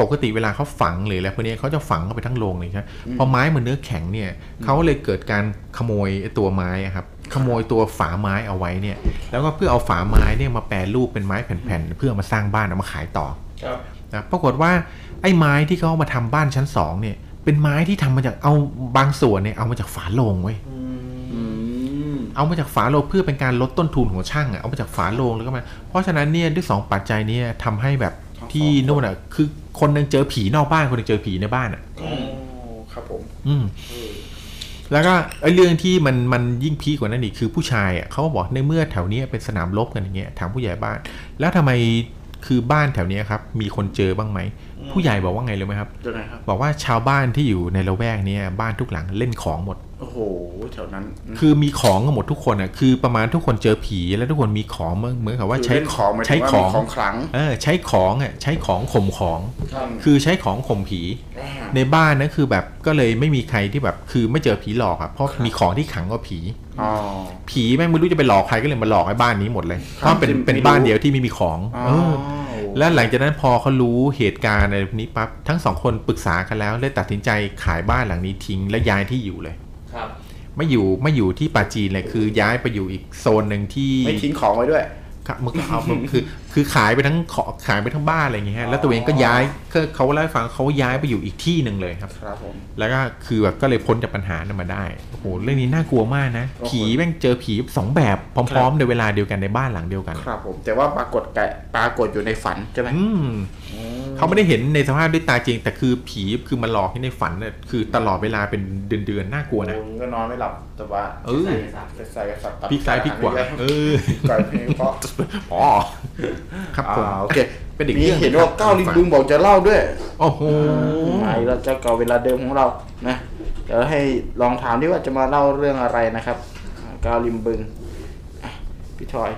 ปกติเวลาเขาฝังหรืออะไรพวกนี้เขาจะฝังเข้าไปทั้งโลงเลยใช่พอไม้มันเนื้อแข็งเนี่ยเขาเลยเกิดการขโมยตัวไม้ครับขโมยตัวฝาไม้เอาไว้เนี่ยแล้วก็เพื่อเอาฝาไม้เนี่ยมาแปรรูปเป็นไม้แผ่นๆเพื่อมาสร้างบ้านเอามาขายต่อนะปรากฏว่าไอ้ไม้ที่เขาเอามาทำบ้านชั้นสองเนี่ยเป็นไม้ที่ทำมาจากเอาบางส่วนเนี่ยเอามาจากฝาโลงไว้เอามาจากฝาโลงเพื่อเป็นการลดต้นทุนของช่างอ่ะเอามาจากฝาโลงแล้วก็มาเพราะฉะนั้นเนี่ยด้วยสองปัจจัยนี้ทำให้แบบที่โน่นอ่ะคือคนนึงเจอผีนอกบ้านคนนึงเจอผีในบ้านอ่ะอ๋อครับผมอืมแล้วก็ไอ้เรื่องที่มันมันยิ่งพีกว่านั้นอีกคือผู้ชายอ่ะเขาบอกในเมื่อแถวนี้เป็นสนามรบกันอย่างเงี้ยถามผู้ใหญ่บ้านแล้วทำไมคือบ้านแถวนี้ครับมีคนเจอบ้างไหมผู้ใหญ่บอกว่าไงรู้ไหมครับบอกว่าชาวบ้านที่อยู่ในละแวกนี้บ้านทุกหลังเล่นของหมดโอ้โหแถวนั้นคือมีของกันหมดทุกคนอ่ะคือประมาณทุกคนเจอผีแล้วทุกคนมีของเหมือนเหมือนกับว่าใช้ของใช้ของครั้งเออใช้ของอ่ะใช้ของข่มของคือใช้ของข่มผีในบ้านนั้นคือแบบก็เลยไม่มีใครที่แบบคือไม่เจอผีหลอกอ่ะเพราะมีของที่ขังว่าผีผีแม่งไม่รู้จะไปหลอกใครก็เลยมาหลอกไอ้บ้านนี้หมดเลยเพราะเป็นเป็นบ้านเดียวที่ไม่มีของแล้วหลังจากนั้นพอเขารู้เหตุการณ์อะไรนี้ปั๊บทั้งสองคนปรึกษากันแล้วเลยตัดสินใจขายบ้านหลังนี้ทิ้งและย้ายที่อยู่เลยครับไม่อยู่ไม่อยู่ที่ปาจีนเลยคือย้ายไปอยู่อีกโซนหนึ่งที่ไม่ทิ้งของไว้ด้วยครับมึงเอามึงคือคือขายไปทั้งขายไปทั้งบ้านอะไรอย่างเงี้ยแล้วตัวเองก็ย้ายเขาเล่าให้ฟังเขาย้ายไปอยู่อีกที่หนึ่งเลยครับครับผมแล้วก็คือแบบก็เลยพ้นจากปัญหานั้นมาได้โอ้โหเรื่องนี้น่ากลัวมากนะผีแม่งเจอผีสองแบบพร้อมๆในเวลาเดียวกันในบ้านหลังเดียวกันครับผมแต่ว่าปรากฏปรากฏอยู่ในฝันใช่ไหมเขาไม่ได้เห็นในสภาพด้วยตาจริงแต่คือผีคือมันหลอกที่ในฝันเนี่ยคือตลอดเวลาเป็นเดือนๆน่ากลัวนะก็นอนไม่หลับแต่ว่าเออใส่กระสับพิกซ้ายพิกขวาเออก่อนเพลงเพราะอ๋อครับผมโอเคเป็นอีกเรื่องเห็นว่าเก้าลิงดุงบอกจะเล่าด้วยโอ้โหไหนเราจะเก่าเวลาเดิมของเรานะเดี๋ยวให้ลองถามดิว่าจะมาเล่าเรื่องอะไรนะครับเก้าลิงบึงพี่ทอย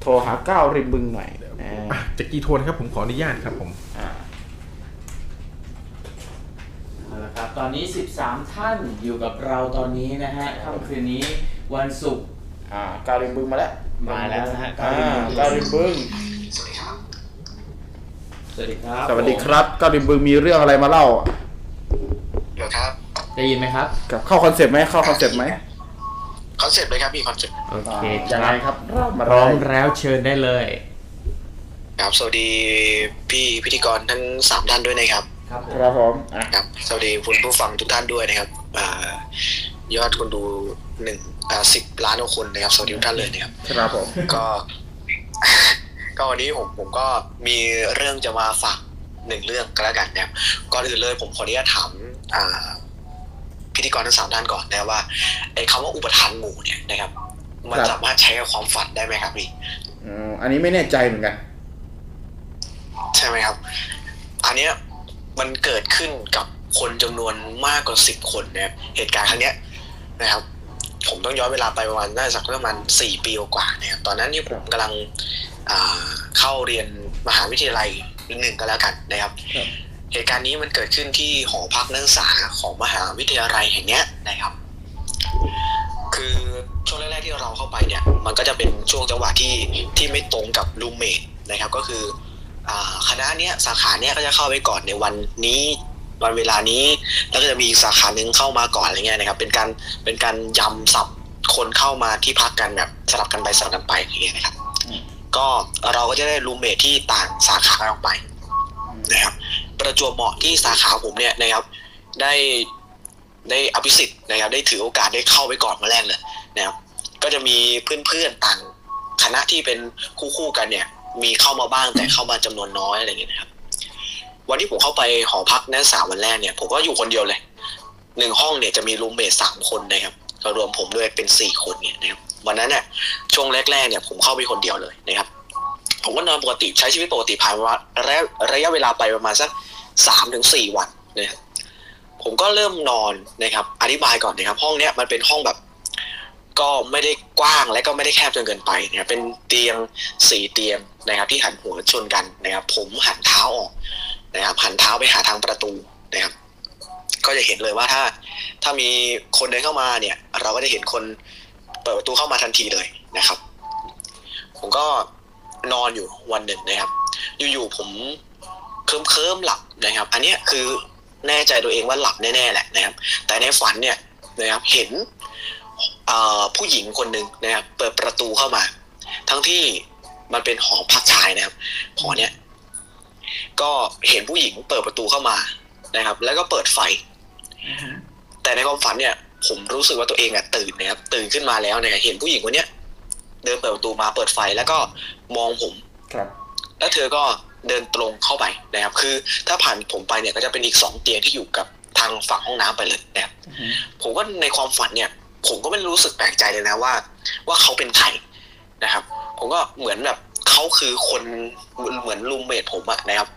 โทรหาก้าวริมบึงหน่อยจะกี่โทรนะครับผมขออนุญาตครับผมเอาละครับตอนนี้สิบสามท่านอยู่กับเราตอนนี้นะฮะค่ำคืนนี้วันศุกร์ก้าวริมบึงมาแล้วมาแล้วนะฮะก้าวริมบึงสวัสดีครับสวัสดีครับก้าวริมบึงมีเรื่องอะไรมาเล่าเดี๋ยวครับได้ยินไหมครับเข้าคอนเซ็ปต์ไหมเข้าคอนเซ็ปต์ไหมคอนเซ็ปต์เลยครับพี่คอนเซ็ปต์โอเคจะได้ครับพร้อมแล้วเชิญได้เลยครับสวัสดีพี่พิธีกรทั้งสามท่านด้วยนะครับครับผมครับสวัสดีคุณผู้ฟังทุกท่านด้วยนะครับยอดคนดูหนึ่งสิบล้านคนนะครับสวัสดีทุกท่านเลยนะครับครับผมก็ก็วันนี้ผมผมก็มีเรื่องจะมาฝากหนึ่งเรื่องก็แล้วกันนะครับก่อนอื่นเลยผมขออนุญาตถามพิธีกรทั้งสามท่านก่อนนะว่าไอ้คำว่าอุปทานหมู่เนี่ยนะครับมันสามารถใช้กับความฝันได้ไหมครับพี่อืออันนี้ไม่แน่ใจเหมือนกันใช่ไหมครับอันเนี้ยมันเกิดขึ้นกับคนจำนวนมากกว่าสิบคนนะครับเหตุการณ์ครั้งเนี้ยนะครับผมต้องย้อนเวลาไปประมาณได้สักประมาณสี่ปีกว่านะครับตอนนั้นที่ผมกำลังเข้าเรียนมหาวิทยาลัยหนึ่งก็แล้วกันนะครับเหตุการณ์นี้มันเกิดขึ้นที่หอพักนักศึกษาของมหาวิทยาลัยแห่งนี้นะครับคือช่วงแรกๆที่เราเข้าไปเนี่ยมันก็จะเป็นช่วงจังหวะที่ที่ไม่ตรงกับรูมเมทนะครับก็คือคณะเนี้ยสาขาเนี้ยก็จะเข้าไปก่อนในวันนี้วันเวลานี้แล้วก็จะมีอีกสาขาหนึ่งเข้ามาก่อนอะไรเงี้ยนะครับเป็นการเป็นการยำสับคนเข้ามาที่พักกันแบบสลับกันไปสลับกันไปอย่างเงี้ยนะครับก็เราก็จะได้รูมเมทที่ต่างสาขาออกไปนะครับประจวบเหมาะที่สาขาผมเนี่ยนะครับได้ได้อภิสิทธิ์นะครับได้ถือโอกาสได้เข้าไปก่อนมาแรกเลยนะครับก็จะมีเพื่อนๆต่างคณะที่เป็นคู่ๆกันเนี่ยมีเข้ามาบ้างแต่เข้ามาจำนวนน้อยอะไรอย่างเงี้ยนะครับวันที่ผมเข้าไปหอพักนักศึกษาวันแรกเนี่ยผมก็อยู่คนเดียวเลยหนึ่งห้องเนี่ยจะมีรูมเมทสามคนนะครับรวมผมด้วยเป็นสี่คนเนี่ยนะครับวันนั้นเนี่ยช่วงแรกๆเนี่ยผมเข้าไปคนเดียวเลยนะครับผมก็นอนปกติใช้ชีวิตปกติผ่านว่าระยะเวลาไปประมาณสักสามถึงสี่วันนะครับผมก็เริ่มนอนนะครับอธิบายก่อนนะครับห้องเนี้ยมันเป็นห้องแบบก็ไม่ได้กว้างและก็ไม่ได้แคบจนเกินไปนะครับเป็นเตียงสี่เตียงนะครับที่หันหัวชนกันนะครับผมหันเท้าออกนะครับหันเท้าไปหาทางประตูนะครับก็จะเห็นเลยว่าถ้าถ้ามีคนเดินเข้ามาเนี่ยเราก็จะเห็นคนเปิดประตูเข้ามาทันทีเลยนะครับผมก็นอนอยู่วันหนึ่งนะครับอยู่ๆผมเคิมเคิมหลับนะครับอันนี้คือแน่ใจตัวเองว่าหลับแน่ๆแหละนะครับแต่ในฝันเนี่ยนะครับเห็นผู้หญิงคนหนึ่งนะครับเปิดประตูเข้ามาทั้งที่มันเป็นหอพักชายนะครับหอเนี้ยก็เห็นผู้หญิงเปิดประตูเข้ามานะครับแล้วก็เปิดไฟ uh-huh. แต่ในความฝันเนี่ยผมรู้สึกว่าตัวเองอ่ะตื่นนะครับตื่นขึ้นมาแล้วเนี่ยเห็นผู้หญิงคนเนี้ยเดินเปิดประตูมาเปิดไฟแล้วก็มองผม uh-huh. แล้วเธอก็เดินตรงเข้าไปนะครับคือถ้าผ่านผมไปเนี่ยก็จะเป็นอีกสองเตียงที่อยู่กับทางฝั่งห้องน้ำไปเลยนะครับ uh-huh. ผมว่าในความฝันเนี่ยผมก็ไม่รู้สึกแปลกใจเลยนะว่าว่าเขาเป็นใครนะครับผมก็เหมือนแบบเขาคือคนเหมือนรูมเมทผมอะนะครับ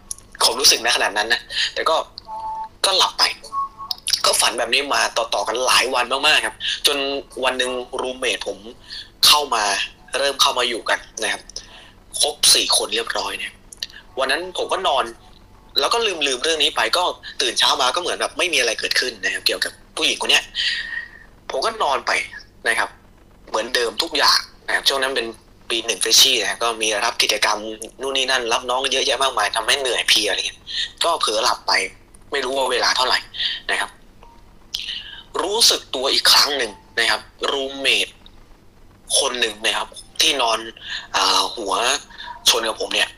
ผมรู้สึกนะขนาดนั้นนะแต่ก็ก็หลับไปก็ฝันแบบนี้มาต่อๆกันหลายวันมากๆครับจนวันหนึ่งรูมเมทผมเข้ามาเริ่มเข้ามาอยู่กันนะครับครบสี่คนเรียบร้อยเนี่ยวันนั้นผมก็นอนแล้วก็ลืมลืมเรื่องนี้ไปก็ตื่นเช้ามาก็เหมือนแบบไม่มีอะไรเกิดขึ้นนะครับเกี่ยวกับผู้หญิงคนเนี้ยผมก็นอนไปนะครับเหมือนเดิมทุกอย่างนะครับช่วงนั้นเป็นปีหนึ่งเฟรชชี่นะก็มีรับกิจกรรมนู่นนี่นั่นรับน้องเยอะแยะมากมายทำให้เหนื่อยเพลียอะไรเงี้ยก็เผลอหลับไปไม่รู้ว่าเวลาเท่าไหร่นะครับรู้สึกตัวอีกครั้งหนึ่งนะครับรูมเมทคนหนึ่งนะครับที่นอนหัวชนกับผมเนี่ย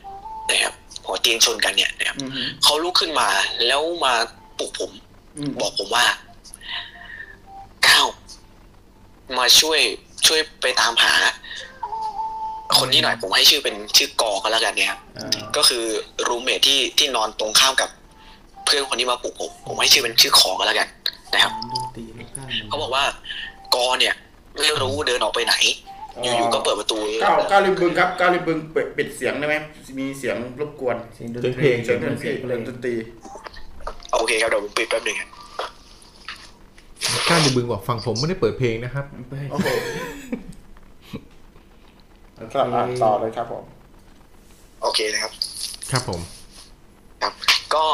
นะครับหัวเตียงชนกันเนี่ยนะครับเขาลุกขึ้นมาแล้วมาปลุกผมบอกผมว่าก้าวมาช่วยช่วยไปตามหาคนนี้หน่อยผมให้ชื่อเป็นชื่อกอกันแล้วกันเนี่ยครับก็คือรูมเมทที่ที่นอนตรงข้ามกับเพื่อนคนนี้มาปลุกผมผมให้ชื่อเป็นชื่อขอกันแล้วกันนะครับเขาบอกว่ากอเนี่ยไม่รู้เดินออกไปไหนอยู่ๆก็เปิดประตูก้าวก้าวริมบึงครับก้าวริมบึงปิดเสียงได้ไหมมีเสียงรบกวนเสียงดนตรีเสียงดนตรีเสียงดนตรีโอเคครับเดี๋ยวผมปิดแป๊บนึงครับก้าวริมบึงบอกฟังผมไม่ได้เปิดเพลงนะครับ แล้วก็อ่านต่อเลยครับผมโอเคนะครับครับผมครับก็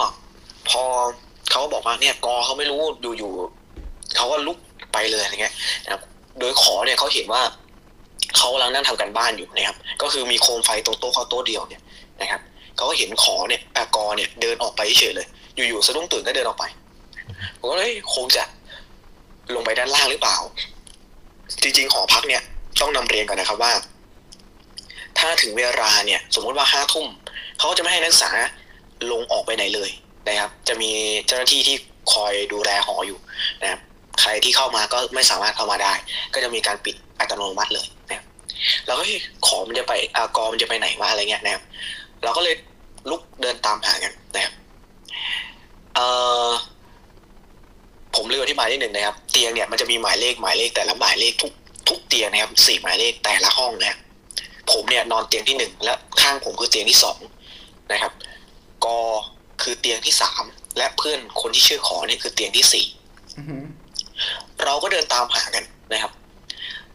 พอเขาบอกว่าเนี่ยกอเขาไม่รู้อยู่ๆเขาก็ลุกไปเลยอย่างเงี้ยนะครับโดยขอเนี่ยเขาเห็นว่าเขากำลังนั่งทำกันบ้านอยู่นะครับก็คือมีโคมไฟโต๊ะโต๊ะเขาโต๊ะเดียวเนี่ยนะครับเขาก็เห็นขอเนี่ยแปะกอเนี่ยเดินออกไปเฉยเลยอยู่ๆสะดุ้งตื่นก็เดินออกไปผมก็เลยคงจะลงไปด้านล่างหรือเปล่าจริงๆหอพักเนี่ยต้องนำเรียนก่อนนะครับว่าถ้าถึงเวลาเนี่ยสมมติว่าห้าทุ่มเขาจะไม่ให้นักศึกษาลงออกไปไหนเลยนะครับจะมีเจ้าหน้าที่ที่คอยดูแลหออยู่นะครับใครที่เข้ามาก็ไม่สามารถเข้ามาได้ก็จะมีการปิดอัตโนมัติเลยนะครับเราก็ขอมันจะไปอากรมันจะไปไหนวะอะไรเงี้ยนะครับเราก็เลยลุกเดินตามหากันนะครับเอ่อผมเลือกที่หมายเลขหนึ่งนะครับเตียงเนี่ยมันจะมีหมายเลขหมายเลขแต่ละหมายเลขทุกทุกเตียงนะครับสี่หมายเลขแต่ละห้องนะครับผมเนี่ยนอนเตียงที่หนึ่งและข้างผมคือเตียงที่สองนะครับกอคือเตียงที่สามและเพื่อนคนที่ชื่อขอเนี่ยคือเตียงที่สี่ mm-hmm. เราก็เดินตามหากันนะครับ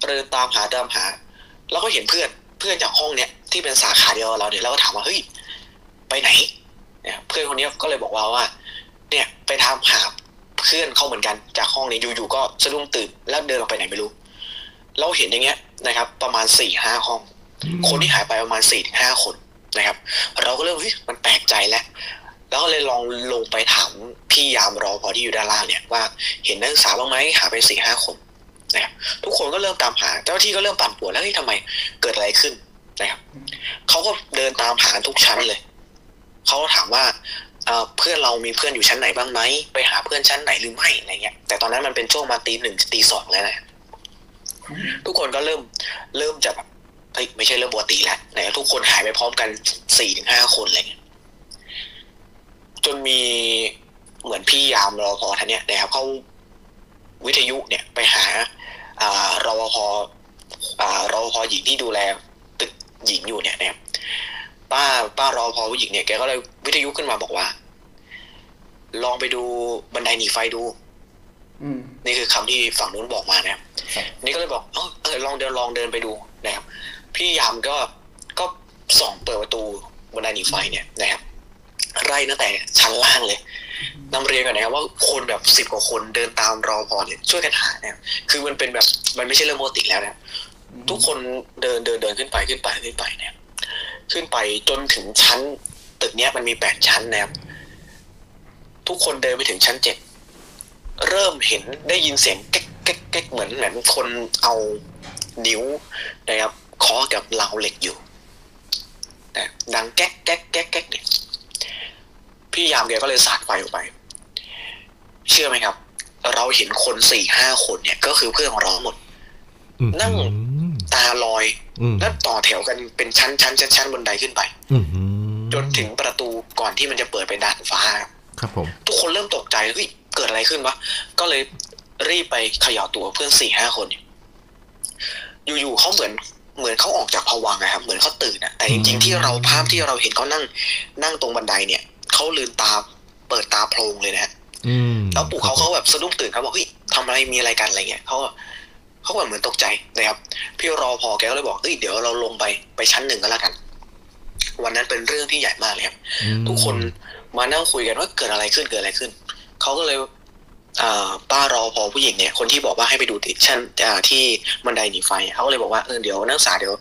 เดินตามหาตามหาแล้วก็เห็นเพื่อนเพื่อนจากห้องเนี่ยที่เป็นสาขาเดียวเราเนี่ยเราก็ถามว่าเฮ้ยไปไหนเนี่ยเพื่อนคนนี้ก็เลยบอกว่าว่าเนี่ยไปตามหาเพื่อนเขาเหมือนกันจากห้องนี้อยู่ๆก็สะดุ้งตื่นแล้วเดินออกไปไหนไม่รู้เราเห็นอย่างเงี้ยนะครับประมาณ สี่ห้า ห้องคนที่หายไปประมาณ สี่ถึงห้า คนนะครับเราก็เริ่มเฮ้ยมันแปลกใจแล้วแล้วก็เลยลองลงไปถามพี่ยามรอพอที่อยู่ด้านล่างเนี่ยว่าเห็นนักศึกษาบ้างไหมหาไป สี่ห้า คนนะครับทุกคนก็เริ่มตามหาเจ้าหน้าที่ก็เริ่มปั่นป่วนแล้วนี่ทำไมเกิดอะไรขึ้นนะครับเขาก็เดินตามหาทุกชั้นเลยเขาก็ถามว่าเพื่อนเรามีเพื่อนอยู่ชั้นไหนบ้างไหมไปหาเพื่อนชั้นไหนหรือไม่อะไรเงี้ยแต่ตอนนั้นมันเป็นช่วงมาตีหนึ่งตีสองแล้วนะทุกคนก็เริ่มเริ่มจะแบบไม่ใช่เริ่มปกติแล้วนะทุกคนหายไปพร้อมกันสี่ถึงห้าคนอะไรเงี้ยจนมีเหมือนพี่ยามรอพอท่านเนี่ยนะครับเขาวิทยุเนี่ยไปหารปภรปภหญิงที่ดูแลตึกหญิงอยู่เนี่ยนะครับป้าป้ารอพอผู้หญิงเนี่ยแกก็เลยวิทยุขึ้นมาบอกว่าลองไปดูบันไดหนีไฟดูนี่คือคำที่ฝั่งนู้นบอกมานะครับนี่ก็เลยบอกเออเออลองเดินลองเดินไปดูนะครับพี่ยามก็ก็ส่องเปิดประตูบันไดหนีไฟเนี่ยนะครับไล่ตั้งแต่ชั้นล่างเลยนำเรียนก่อนนะครับว่าคนแบบสิบกว่าคนเดินตามรอพอเนี่ยช่วยกันหาเนี่ยคือมันเป็นแบบมันไม่ใช่เรื่องปกติแล้วนะทุกคนเดินเดินเดินขึ้นไปขึ้นไปขึ้นไปเนี่ยขึ้นไปจนถึงชั้นตึกเนี้ยมันมีแปดชั้นนะครับทุกคนเดินไปถึงชั้นเจ็ดเริ่มเห็นได้ยินเสียงเก๊กเก๊กเก๊กเหมือนเหมือนคนเอานิ้วนะครับเคาะกับราวเหล็กอยู่นะดังแก๊กแก๊กแก๊กแก๊กเนี่ยพี่ยามแกก็เลยสาดไฟออกไปเชื่อไหมครับเราเห็นคนสี่ห้าคนเนี่ยก็คือเพื่อนของเราหมดนั่งตาลอยแล้วต่อแถวกันเป็นชั้นชั้นชั้นชั้นบนไดขึ้นไปจนถึงประตูก่อนที่มันจะเปิดเป็นดาดฟ้าครับผมทุกคนเริ่มตกใจเฮ้ยเกิดอะไรขึ้นวะก็เลยรีบไปเขย่าตัวเพื่อนสี่ห้าคนอยู่ๆเขาเหมือนเหมือนเขาออกจากภวังค์นะครับเหมือนเขาตื่นอะแต่จริงๆที่เราภาพที่เราเห็นเขานั่งนั่งตรงบันไดเนี่ยเขาลืมตาเปิดตาโพลงเลยนะฮะแล้วปู่เขาเขาแบบสะดุ้งตื่นเขาบอกเฮ้ยทำอะไรมีอะไรกันอะไรเงี้ยเขาเขาก็เหมือนตกใจนะครับพี่รอพอแกก็เลยบอกเอ้ยเดี๋ยวเราลงไปไปชั้นหนึ่งก็แล้วกันวันนั้นเป็นเรื่องที่ใหญ่มากเลยครับทุกคนมานั่งคุยกันว่าเกิดอะไรขึ้นเกิดอะไรขึ้นเขาก็เลยป้ารอพอผู้หญิงเนี่ยคนที่บอกว่าให้ไปดูที่ชั้นที่บันไดหนีไฟเขาก็เลยบอกว่าเออเดี๋ยวนักศึกษาเดี๋ยว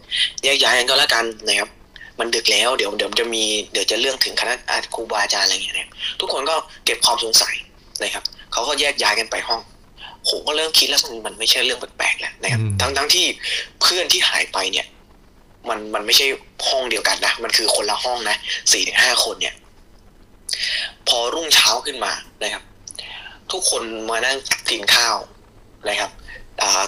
แยกย้ายกันก็แล้วกันนะครับมันดึกแล้วเดี๋ยวเดี๋ยวจะมีเดี๋ยวจะเรื่องถึงคณะครูบาอาจารย์อะไรอย่างเงี้ยทุกคนก็เก็บความสงสัยนะครับเขาก็แยกย้ายกันไปห้องผมก็เริ่มคิดแล้วมันไม่ใช่เรื่องแปลกๆแล้วนะครับทั้งทั้งที่เพื่อนที่หายไปเนี่ยมันมันไม่ใช่ห้องเดียวกันนะมันคือคนละห้องนะสี่ถึงห้าคนเนี่ยพอรุ่งเช้าขึ้นมานะครับทุกคนมานั่งกินข้าวนะครับ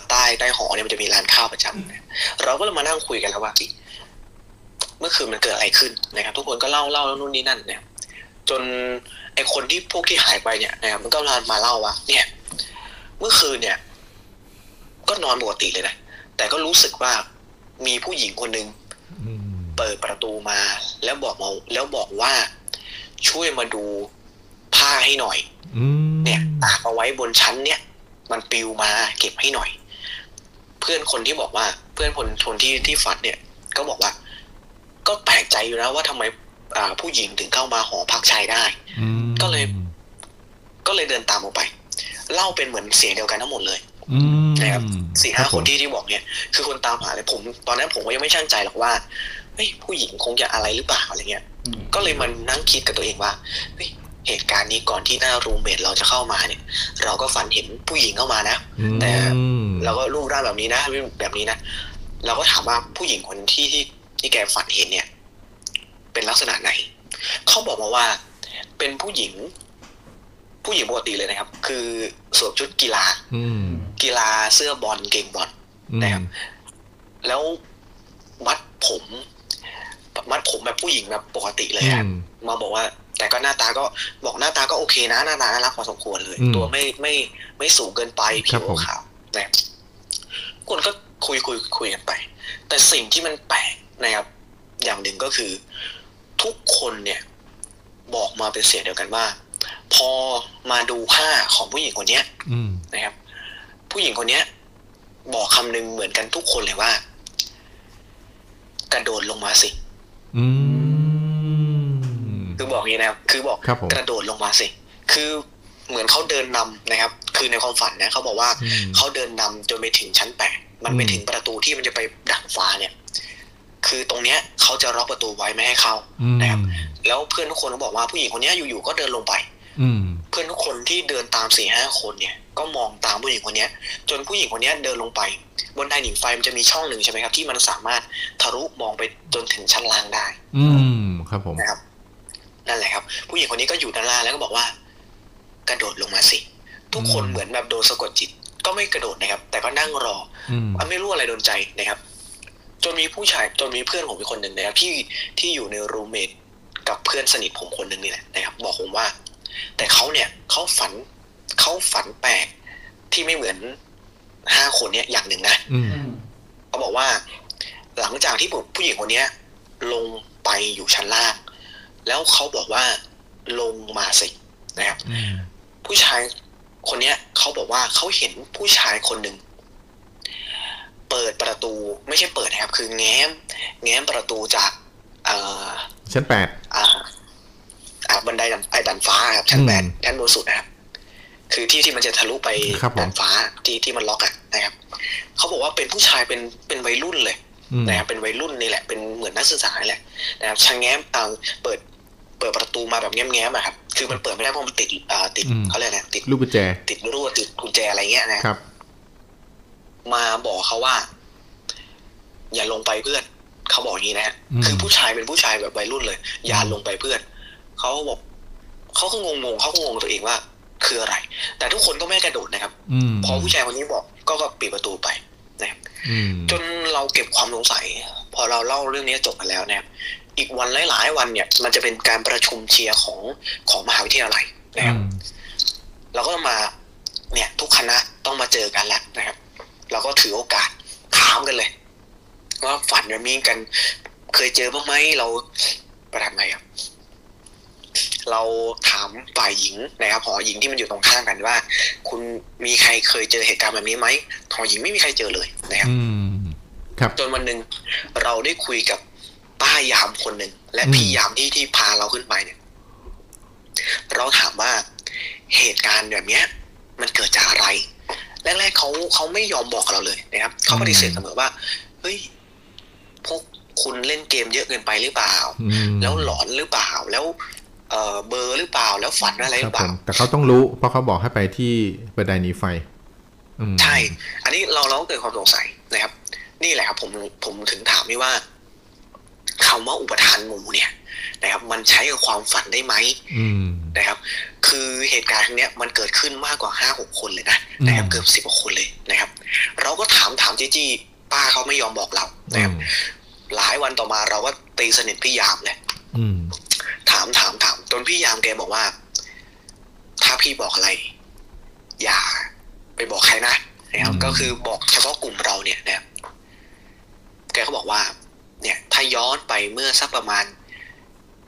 ใต้ใต้หอเนี่ยมันจะมีร้านข้าวประจำเราก็เลยมานั่งคุยกันแล้วว่าเมื่อคืนมันเกิดอะไรขึ้นนะครับทุกคนก็เล่าเล่าแล้วนู่นนี่นั่นเนี่ยจนไอคนที่พวกที่หายไปเนี่ยนะครับมันก็รานมาเล่าว่าเนี่ยเมื่อคืนเนี่ยก็นอนปกติเลยนะแต่ก็รู้สึกว่ามีผู้หญิงคนหนึ่งเปิดประตูมาแล้วบอกมาแล้วบอกว่าช่วยมาดูผ้าให้หน่อยเนี่ยตากเอาไว้บนชั้นเนี่ยมันปลิวมาเก็บให้หน่อยเพื่อนคนที่บอกว่าเพื่อนคนคนที่ที่ฝันเนี่ย ก็บอกว่าก็แปลกใจอยู่นะว่าทำไมผู้หญิงถึงเข้ามาหอพักชายได้ก็เลยก็เลยเดินตามออกไปเล่าเป็นเหมือนเสียงเดียวกันทั้งหมดเลยนะครับสี่ห้าคนที่ที่บอกเนี่ยคือคนตามหาเลยผมตอนนั้นผมก็ยังไม่ชั่งใจหรอกว่าเฮ้ยผู้หญิงคงจะอะไรหรือเปล่าอะไรเงี้ยก็เลยมันนั่งคิดกับตัวเองว่าเฮ้ยเหตุการณ์นี้ก่อนที่หน้ารูมเมทเราจะเข้ามาเนี่ยเราก็ฝันเห็นผู้หญิงเข้ามานะแต่เราก็รูปร่างแบบนี้นะแบบนี้นะเราก็ถามว่าผู้หญิงคนที่ที่ที่แกฝันเห็นเนี่ยเป็นลักษณะไหนเขาบอกมาว่าเป็นผู้หญิงผู้หญิงปกติเลยนะครับคือสวมชุดกีฬากีฬาเสื้อบอลเกงบอลนะครับแล้วมัดผมมัดผมแบบผู้หญิงแบบปกติเลยครับมาบอกว่าแต่ก็หน้าตาก็บอกหน้าตาก็โอเคนะหน้าตาน่ารักพอสมควรเลยตัวไม่ไม่ไม่สูงเกินไปผิวขาวนะครับคนก็คุยคุยคุยกันไปแต่สิ่งที่มันแปลกนะครับอย่างหนึ่งก็คือทุกคนเนี่ยบอกมาเป็นเสียงเดียวกันว่าพอมาดูผ้าของผู้หญิงคนเนี้ยนะครับผู้หญิงคนเนี้ยบอกคำหนึ่งเหมือนกันทุกคนเลยว่ากระโดดลงมาสิคือบอกอย่างนี้นะครับคือบอกกระโดดลงมาสิคือเหมือนเขาเดินนำนะครับคือในความฝันนะเขาบอกว่าเขาเดินนำจนไปถึงชั้นแปดมันไปถึงประตูที่มันจะไปดักฟ้าเนี่ยคือตรงเนี้ยเขาจะล็อกประตูไว้ไม่ให้เข้านะครับแล้วเพื่อนทุกคนก็บอกว่าผู้หญิงคนนี้อยู่ๆก็เดินลงไปเพื่อนทุกคนที่เดินตามสี่ห้าคนเนี่ยก็มองตามผู้หญิงคนนี้จนผู้หญิงคนนี้เดินลงไปบนใต้หนิงไฟมันจะมีช่องหนึ่งใช่ไหมครับที่มันสามารถทะลุมองไปจนถึงชั้นล่างได้อืมครับผมนะครับนั่นแหละครับผู้หญิงคนนี้ก็อยู่ด้านล่างแล้วก็บอกว่ากระโดดลงมาสิทุกคนเหมือนแบบโดนสะกดจิตก็ไม่กระโดดนะครับแต่ก็นั่งรอไม่รู้อะไรโดนใจนะครับจนมีผู้ชายจนมีเพื่อนผมอีกคนหนึ่งนะครับที่ที่อยู่ในรูมเมทกับเพื่อนสนิทผมคนหนึ่งนี่แหละนะครับบอกผมว่าแต่เขาเนี่ยเขาฝันเขาฝันแปลกที่ไม่เหมือนห้าคนเนี้ยอย่างหนึ่งนะเขาบอกว่าหลังจากที่ผู้หญิงคนเนี้ยลงไปอยู่ชั้นล่างแล้วเขาบอกว่าลงมาสินะครับผู้ชายคนเนี้ยเขาบอกว่าเขาเห็นผู้ชายคนหนึ่งเปิดประตูไม่ใช่เปิดนะครับคือแง้มแง้มประตูจากชั้นแปดบันไดไอ้ดันฟ้าครับชั้นแปดชั้นบนสุดนะครับคือที่ที่มันจะทะลุไปดันฟ้าที่ที่มันล็อกอ่ะนะครับเขาบอกว่าเป็นผู้ชายเป็นเป็นวัยรุ่นเลยนะครับเป็นวัยรุ่นนี่แหละเป็นเหมือนนักศึกษาแหละนะครับชังแง้มต่างเปิดเปิดประตูมาแบบแง้มๆอ่ะครับคือมันเปิดไม่ได้เพราะมันติดติดเขาเรียกอะไรติดลูกกุญแจติดรั่วติดกุญแจอะไรเงี้ยนะครับมาบอกเขาว่าอย่าลงไปเพื่อนเขาบอกอย่างนี้นะฮะคือผู้ชายเป็นผู้ชายแบบวัยรุ่นเลยอย่าลงไปเพื่อนเขาบอกเขาก็งงๆเขาก็งงตัวเองว่าคืออะไรแต่ทุกคนก็ไม่กระโดดนะครับพอผู้ชายคนนี้บอกก็ก็ปิดประตูไปนะครับจนเราเก็บความสงสัยพอเราเล่าเรื่องนี้จบไปแล้วนะครับอีกวันหลายๆวันเนี่ยมันจะเป็นการประชุมเชียร์ของของมหาวิทยาลัยนะครับเราก็มาเนี่ยทุกคณะต้องมาเจอกันแล้วนะครับเราก็ถือโอกาสถามกันเลยว่าฝันแบบนี้กันเคยเจอบ้างไหมเราประทับใจครับเราถามฝ่ายหญิงนะครับหอหญิงที่มันอยู่ตรงข้างกันว่าคุณมีใครเคยเจอเหตุการณ์แบบนี้ไหมหอหญิงไม่มีใครเจอเลยนะครับครับจนวันหนึ่งเราได้คุยกับป้ายามคนหนึ่งและพี่ยามที่ที่พาเราขึ้นไปเนี่ยเราถามว่าเหตุการณ์แบบนี้มันเกิดจากอะไรแรกๆเขาเขาไม่ยอมบอกเราเลยนะครับเขาปฏิเสธเสมอว่าเฮ้ยพวกคุณเล่นเกมเยอะเกินไปหรือเปล่าแล้วหลอนหรือเปล่าแล้วเออเบอร์หรือเปล่าแล้วฝันอะไรหรือเปล่าแต่เขาต้องรู้เพราะเขาบอกให้ไปที่บันไดหนีไฟใช่อันนี้เราเราเกิดความสงสัยนะครับนี่แหละครับผมผมถึงถามนี่ว่าคำว่าอุปทานหมู่เนี่ยนะครับมันใช้กับความฝันได้ไหมนะครับคือเหตุการณ์เนี้ยมันเกิดขึ้นมากกว่าห้าหกคนเลยนะนะครับเกือบสิบกว่าคนเลยนะครับเราก็ถามถามจี้จี้ป้าเขาไม่ยอมบอกเรานะครับหลายวันต่อมาเราก็ตีสนิทพี่ยามเลยถามถามถามจนพี่ยามแกบอกว่าถ้าพี่บอกอะไรอย่าไปบอกใครนะนะครับก็คือบอกเฉพาะกลุ่มเราเนี่ยนะครับแกก็บอกว่าเนี่ยถ้าย้อนไปเมื่อสักประมาณ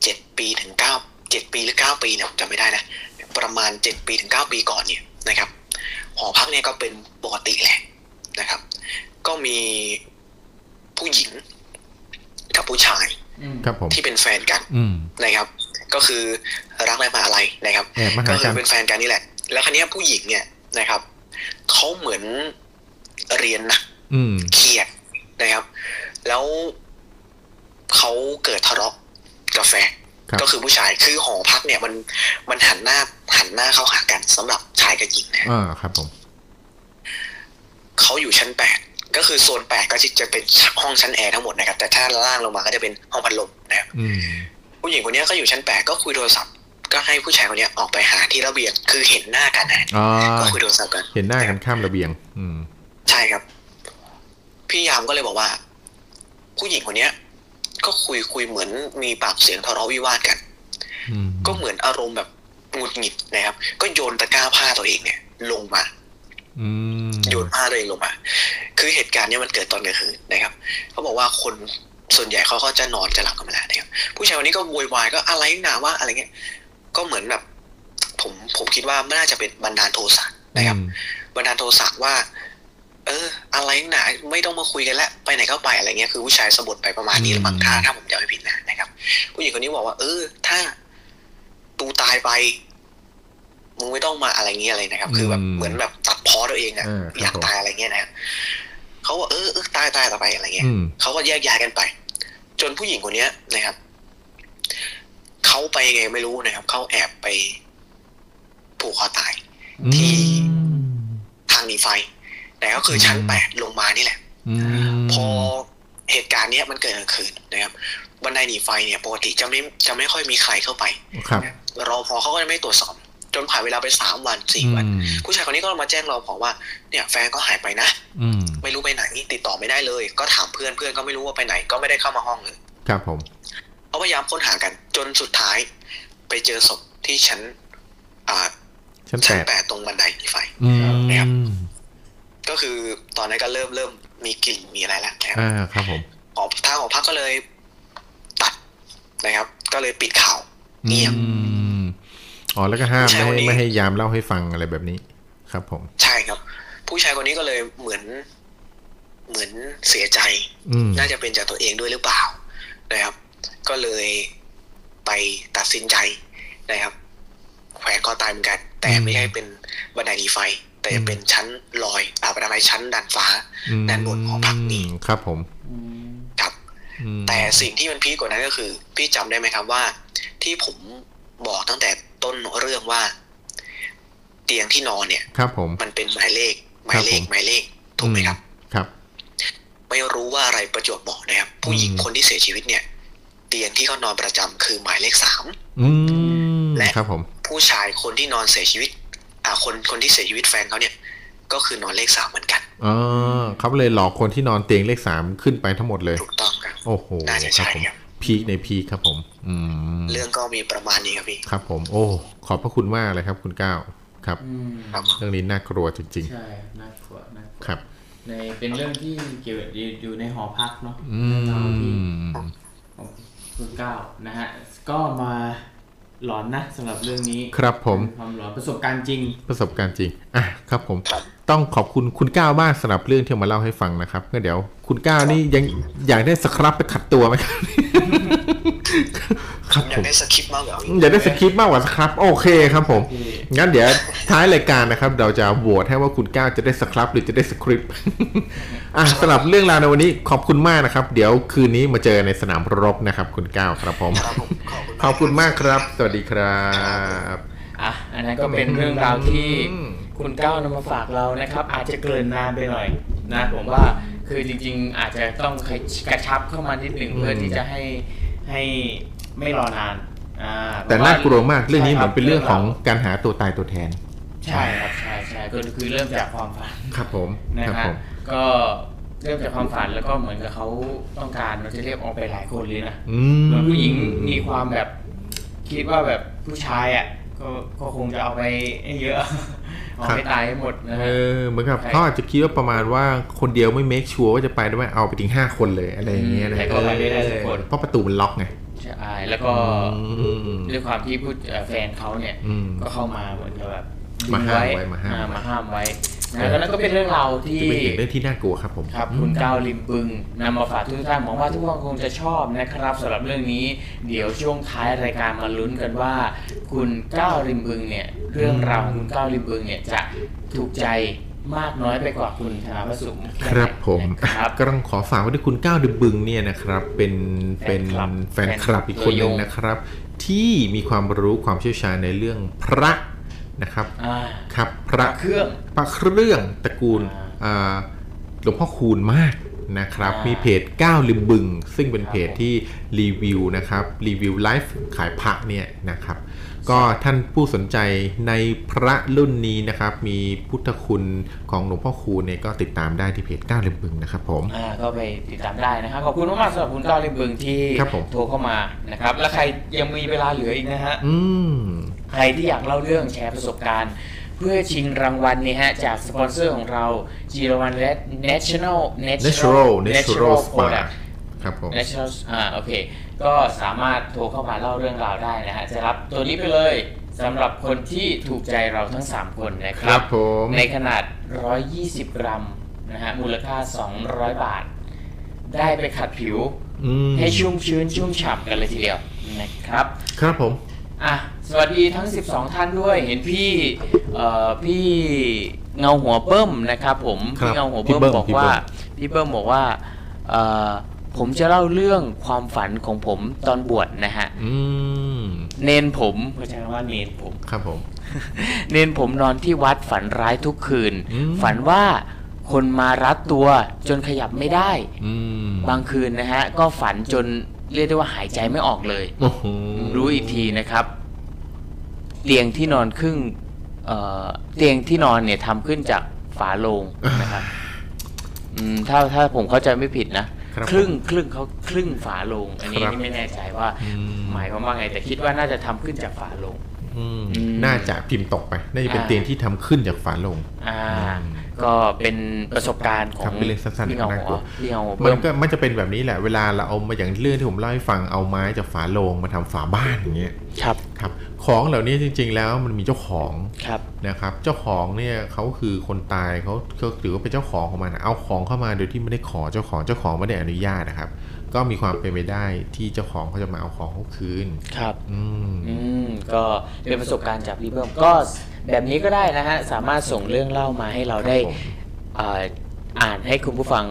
เจ็ดปีถึงเก้าเจ็ดปีหรือเก้าปีเนี่ยผมจำไม่ได้นะประมาณเจ็ดปีถึงเก้าปีก่อนเนี่ยนะครับหอพักเนี่ยก็เป็นปกติแหละนะครับก็มีผู้หญิง กับผู้ชายที่เป็นแฟนกันนะครับก็คือรักในมหาลัยนะครับก็คือเป็นแฟนกันนี่แหละแล้วครั้งนี้ผู้หญิงเนี่ยนะครับเขาเหมือนเรียนนะเครียดนะครับแล้วเขาเกิดทะเลาะกับแฟนก็คือผู้ชายคือหอพักเนี่ยมันมันหันหน้าหันหน้าเข้าหากันสำหรับชายกับหญิงนะอ่าครับผมเขาอยู่ชั้นแปดก็คือโซนแปดก็จะเป็นห้องชั้นแอร์ทั้งหมดนะครับแต่ถ้าล่างลงมาก็จะเป็นห้องพัดลมนะครับผู้หญิงคนนี้ก็อยู่ชั้นแปดก็คุยโทรศัพท์ก็ให้ผู้ชายคนนี้ออกไปหาที่ระเบียงคือเห็นหน้ากันนะก็คุยโทรศัพท์กันเห็นหน้ากันข้ามระเบียงอืมใช่ครับพี่ยามก็เลยบอกว่าผู้หญิงคนนี้ก็คุยคุยเหมือนมีปากเสียงทะเลาะวิวาทกันก็เหมือนอารมณ์แบบหงุดหงิดนะครับก็โยนตะกร้าผ้าตัวเองเนี่ยลงมาโยนผ้าตัวเองลงมาคือเหตุการณ์นี้มันเกิดตอนกลางคืนนะครับเขาบอกว่าคนส่วนใหญ่เขาก็จะนอนจะหลับกันมาแล้วนะครับผู้ชายคนนี้ก็โวยวายก็อะไรหนาว่าอะไรเงี้ยก็เหมือนแบบผมผมคิดว่าไม่น่าจะเป็นบันดาลโทสะนะครับบันดาลโทสะว่าเอออะไรหนาไม่ต้องมาคุยกันแล้วไปไหนก็ไปอะไรเงี้ยคือผู้ชายสะบัดไปประมาณนี้บางท่าถ้าผมจำไม่ผิดนะนะครับผู้หญิงคนนี้บอกว่าเออถ้าตูตายไปมึงไม่ต้องมาอะไรเงี้ยอะไรนะครับคือแบบเหมือนแบบตัดพ้อตัวเองอะอยากตายอะไรเงี้ยนะเขาว่าเออเออตายตายต่อไปอะไรเงี้ยเขาก็แยกย้ายกันไปจนผู้หญิงคนนี้นะครับเขาไปไงไม่รู้นะครับเขาแอบไปผูกคอตายที่ทางหนีไฟแต่ก็คือชั้นแปดลงมานี่แหละพอเหตุการณ์นี้มันเกิดกลางคืนนะครับบันไดหนีไฟเนี่ยปกติจะไม่จะไม่ค่อยมีใครเข้าไปรอพอเขาก็ไม่ตรวจสอบจนผ่านเวลาไปสามวันสี่วันผู้ชายคนนี้ก็มาแจ้งรอพอว่าเนี่ยแฟนก็หายไปนะไม่รู้ไปไหนติดต่อไม่ได้เลยก็ถามเพื่อนเพื่อนก็ไม่รู้ว่าไปไหนก็ไม่ได้เข้ามาห้องเลยครับผมเขาพยายามค้นหากันจนสุดท้ายไปเจอศพที่ชั้นอ่าชั้นแปดตรงบันไดหนีไฟนะครับก็คือตอนนั้นก็เริ่มเริ่มมีกลิ่นมีอะไรแล้วนะครับอ่าครับผมออกทางออกพักก็เลยตัดนะครับก็เลยปิดข่าวเงียบอ๋อแล้วก็ห้ามไม่ไม่ให้ยามเล่าให้ฟังอะไรแบบนี้ครับผมใช่ครับผู้ชายคนนี้ก็เลยเหมือนเหมือนเสียใจน่าจะเป็นจากตัวเองด้วยหรือเปล่านะครับก็เลยไปตัดสินใจนะครับแขวนคอตายเหมือนกันแต่ไม่ให้เป็นบันไดหนีไฟแต่เป็นชั้นลอยอาประมาณชั้นดันฟ้าด้านบนของพักนี้ครับผมครับแต่สิ่งที่มันพีคกว่านั้นก็คือพี่จำได้ไหมครับว่าที่ผมบอกตั้งแต่ต้นเรื่องว่าเตียงที่นอนเนี่ยครับผมมันเป็นหมายเลขหมายเลขหมายเลขถูกไหมครับครับไม่รู้ว่าอะไรประจวบเหมาะนะครับผู้หญิงคนที่เสียชีวิตเนี่ยเตียงที่เขานอนประจำคือหมายเลขสามและผู้ชายคนที่นอนเสียชีวิตอ่าคนคนที่เสียชีวิตแฟนเขาเนี่ยก็คือนอนเลขสามเหมือนกันอ๋อเขาเลยหลอกคนที่นอนเตียงเลขสามขึ้นไปทั้งหมดเลยถูกต้องครับโอ้โหน่าจะใช่ครับพีคในพีคครับผมอืมเรื่องก็มีประมาณนี้ครับพี่ครับผมโอ้ขอบพระคุณมากเลยครับคุณก้าวครับเรื่องนี้น่ากลัวจริงๆใช่น่ากลัวนะครับในเป็นเรื่องที่เกี่ยวอยู่ในหอพักเนาะอืมคุณก้าวนะฮะก็มาหลอนนะสำหรับเรื่องนี้ครับผมความหลอนประสบการณ์จริงประสบการณ์จริงอ่ะครับผมต้องขอบคุณคุณก้าวมากสำหรับเรื่องที่มาเล่าให้ฟังนะครับก็เดี๋ยวคุณก้าวนี่ยังอยากได้สครับไปขัดตัวไหมครับอยากได้สคริปต์มากกว่าอยากได้สคริปต์มากกว่าสครับโอเคครับผมงั้นเดี๋ยวท้ายรายการนะครับเราจะโหวตให้ว่าคุณก้าวจะได้สครับหรือจะได้สคริปต์อ่ะสำหรับเรื่องราวในวันนี้ขอบคุณมากนะครับเดี๋ยวคืนนี้มาเจอในสนามรบนะครับคุณก้าวครับผมขอบคุณมากครับสวัสดีครับอ่ะอันนั้นก็เป็นเรื่องราวที่คุณก้าวนำมาฝากเรานะครับอาจจะเกินนานไปหน่อยนะผมว่าคือจริงๆอาจจะต้องกระชับเข้ามานิดหนึ่งเพื่อที่จะให้ให้ไม่รอนานอ่าแต่น่ากลัวมากเรื่องนี้เหมือนเป็นเรื่องของการหาตัวตายตัวแทนใช่ครับใช่ใช่ก็คือเริ่มจากความฝันครับผมนะครับก็เริ่มจากความฝันแล้วก็เหมือนกับเขาต้องการเราจะเรียกออกไปหลายคนเลยนะเหมือนผู้หญิงมีความแบบคิดว่าแบบผู้ชายอ่ะก็ก็คงจะเอาไปเยอะเอาไปตายหมดนะเออเหมือนกับเขาอาจจะคิดว่าประมาณว่าคนเดียวไม่เมคชัวร์ว่าจะไปได้ไหมเอาไปถึงห้าคนเลยอะไรอย่างเงี้ยนะแต่ก็ไปไม่ได้สักคนเพราะประตูมันล็อกไงใช่แล้วก็ด้วยความที่พูดแฟนเขาเนี่ยก็เข้ามาเหมือนกับแบบมาห้ามไว้มาห้ามไว้ นะแล้วก็เป็นเรื่องราวที่เป็นเรื่องที่น่ากลัวครับผมครับคุณก้าวริมปึงนำมาฝากทุกท่านหวังว่าทุกคนคงจะชอบนะครับสำหรับเรื่องนี้เดี๋ยวช่วงท้ายรายการมาลุ้นกันว่าคุณก้าวริมปึงเนี่ยเรื่องราวของคุณก้าวริมปึงเนี่ยจะถูกใจมากน้อยไปกว่าคุณธนาพสุขครับผมก็ต้องขอฝากไว้ด้วยคุณก้าวริมปึงเนี่ยนะครับเป็นเป็นแฟนคลับอีกคนนึงนะครับที่มีความรู้ความเชี่ยวชาญในเรื่องพระนะครับครับพระเครื่องพระเครื่องตระกูลหลวงพ่อคูณมากนะครับมีเพจก้าวริมบึงซึ่งเป็นเพจที่รีวิวนะครับรีวิวไลฟ์ขายพระเนี่ยนะครับก็ท่านผู้สนใจในพระรุ่นนี้นะครับมีพุทธคุณของหลวงพ่อคูณเนี่ยก็ติดตามได้ที่เพจก้าวริมบึงนะครับผมอ่าก็ไปติดตามได้นะครับขอบคุณมากๆสำหรับคุณก้าวริมบึงที่โทรเข้ามานะครับและใครยังมีเวลาเหลืออีกนะฮะอืมใครที่อยากเล่าเรื่องแชร์ประสบการณ์เพื่อชิงรางวัลนี่ฮะจากสปอนเซอร์ของเราจีรวันและ National Natural Natural Sport ครับผม National อ่าโอเคก็สามารถโทรเข้ามาเล่าเรื่องราวได้นะฮะจะรับตัวนี้ไปเลยสำหรับคนที่ถูกใจเราทั้งสามคนนะครับผมในขนาดหนึ่งร้อยยี่สิบกรัมนะฮะมูลค่าสองร้อยบาทได้ไปขัดผิวให้ชุ่มชื้นชุ่มฉ่ำกันเลยทีเดียวนะครับครับผมอ่ะสวัสดีทั้งสิบสองท่านด้วยเห็นพี่พี่เงาหัวเบิ้มนะครับผมพี่เงาหัวเบิ้มบอกว่าพี่เบิ้มบอกว่าผมจะเล่าเรื่องความฝันของผมตอนบวชนะฮะเนนผมเขาใช้คำว่าเนนผมครับผมเนนผมนอนที่วัดฝันร้ายทุกคืนฝันว่าคนมารัดตัวจนขยับไม่ได้บางคืนนะฮะก็ฝันจนเรียกได้ว่าหายใจไม่ออกเลยรู้อีกทีนะครับเตียงที่นอนครึ่งเตียงที่นอนเนี่ยทำขึ้นจากฝาโลงนะครับถ้าถ้าผมเข้าใจไม่ผิดนะครึ่งครึ่งเขาครึ่งฝาโลงอันนี้ไม่แน่ใจว่าหมายความว่าไงแต่คิดว่าน่าจะทำขึ้นจากฝาโลงน่าจะพิมพ์ตกไปน่าจะเป็นเตียงที่ทำขึ้นจากฝาโลงก็เป็นประสบการณ์ของพี่เงาหัวมันก็มันจะเป็นแบบนี้แหละเวลาเราเอามาอย่างเรื่องที่ผมเล่าให้ฟังเอาไม้จากฝาโลงมาทำฝาบ้านอย่างเงี้ยครับครับของเหล่านี้จริงๆแล้วมันมีเจ้าของนะครับเจ้าของเนี่ยเขาคือคนตายเขาถือว่าเป็นเจ้าของของมันเอาของเข้ามาโดยที่ไม่ได้ขอเจ้าของเจ้าของไม่ได้อนุญาตนะครับก็มีความเป็นไปได้ที่เจ้าของเขาจะมาเอาของเขาคืนครับอืมก็เป็นประสบการณ์จากพี่เบิ้มก็แบบนี้ก็ได้นะฮะสามารถส่งเรื่องเล่ามาให้เราได้อ่านให้คุณผู้ฟัง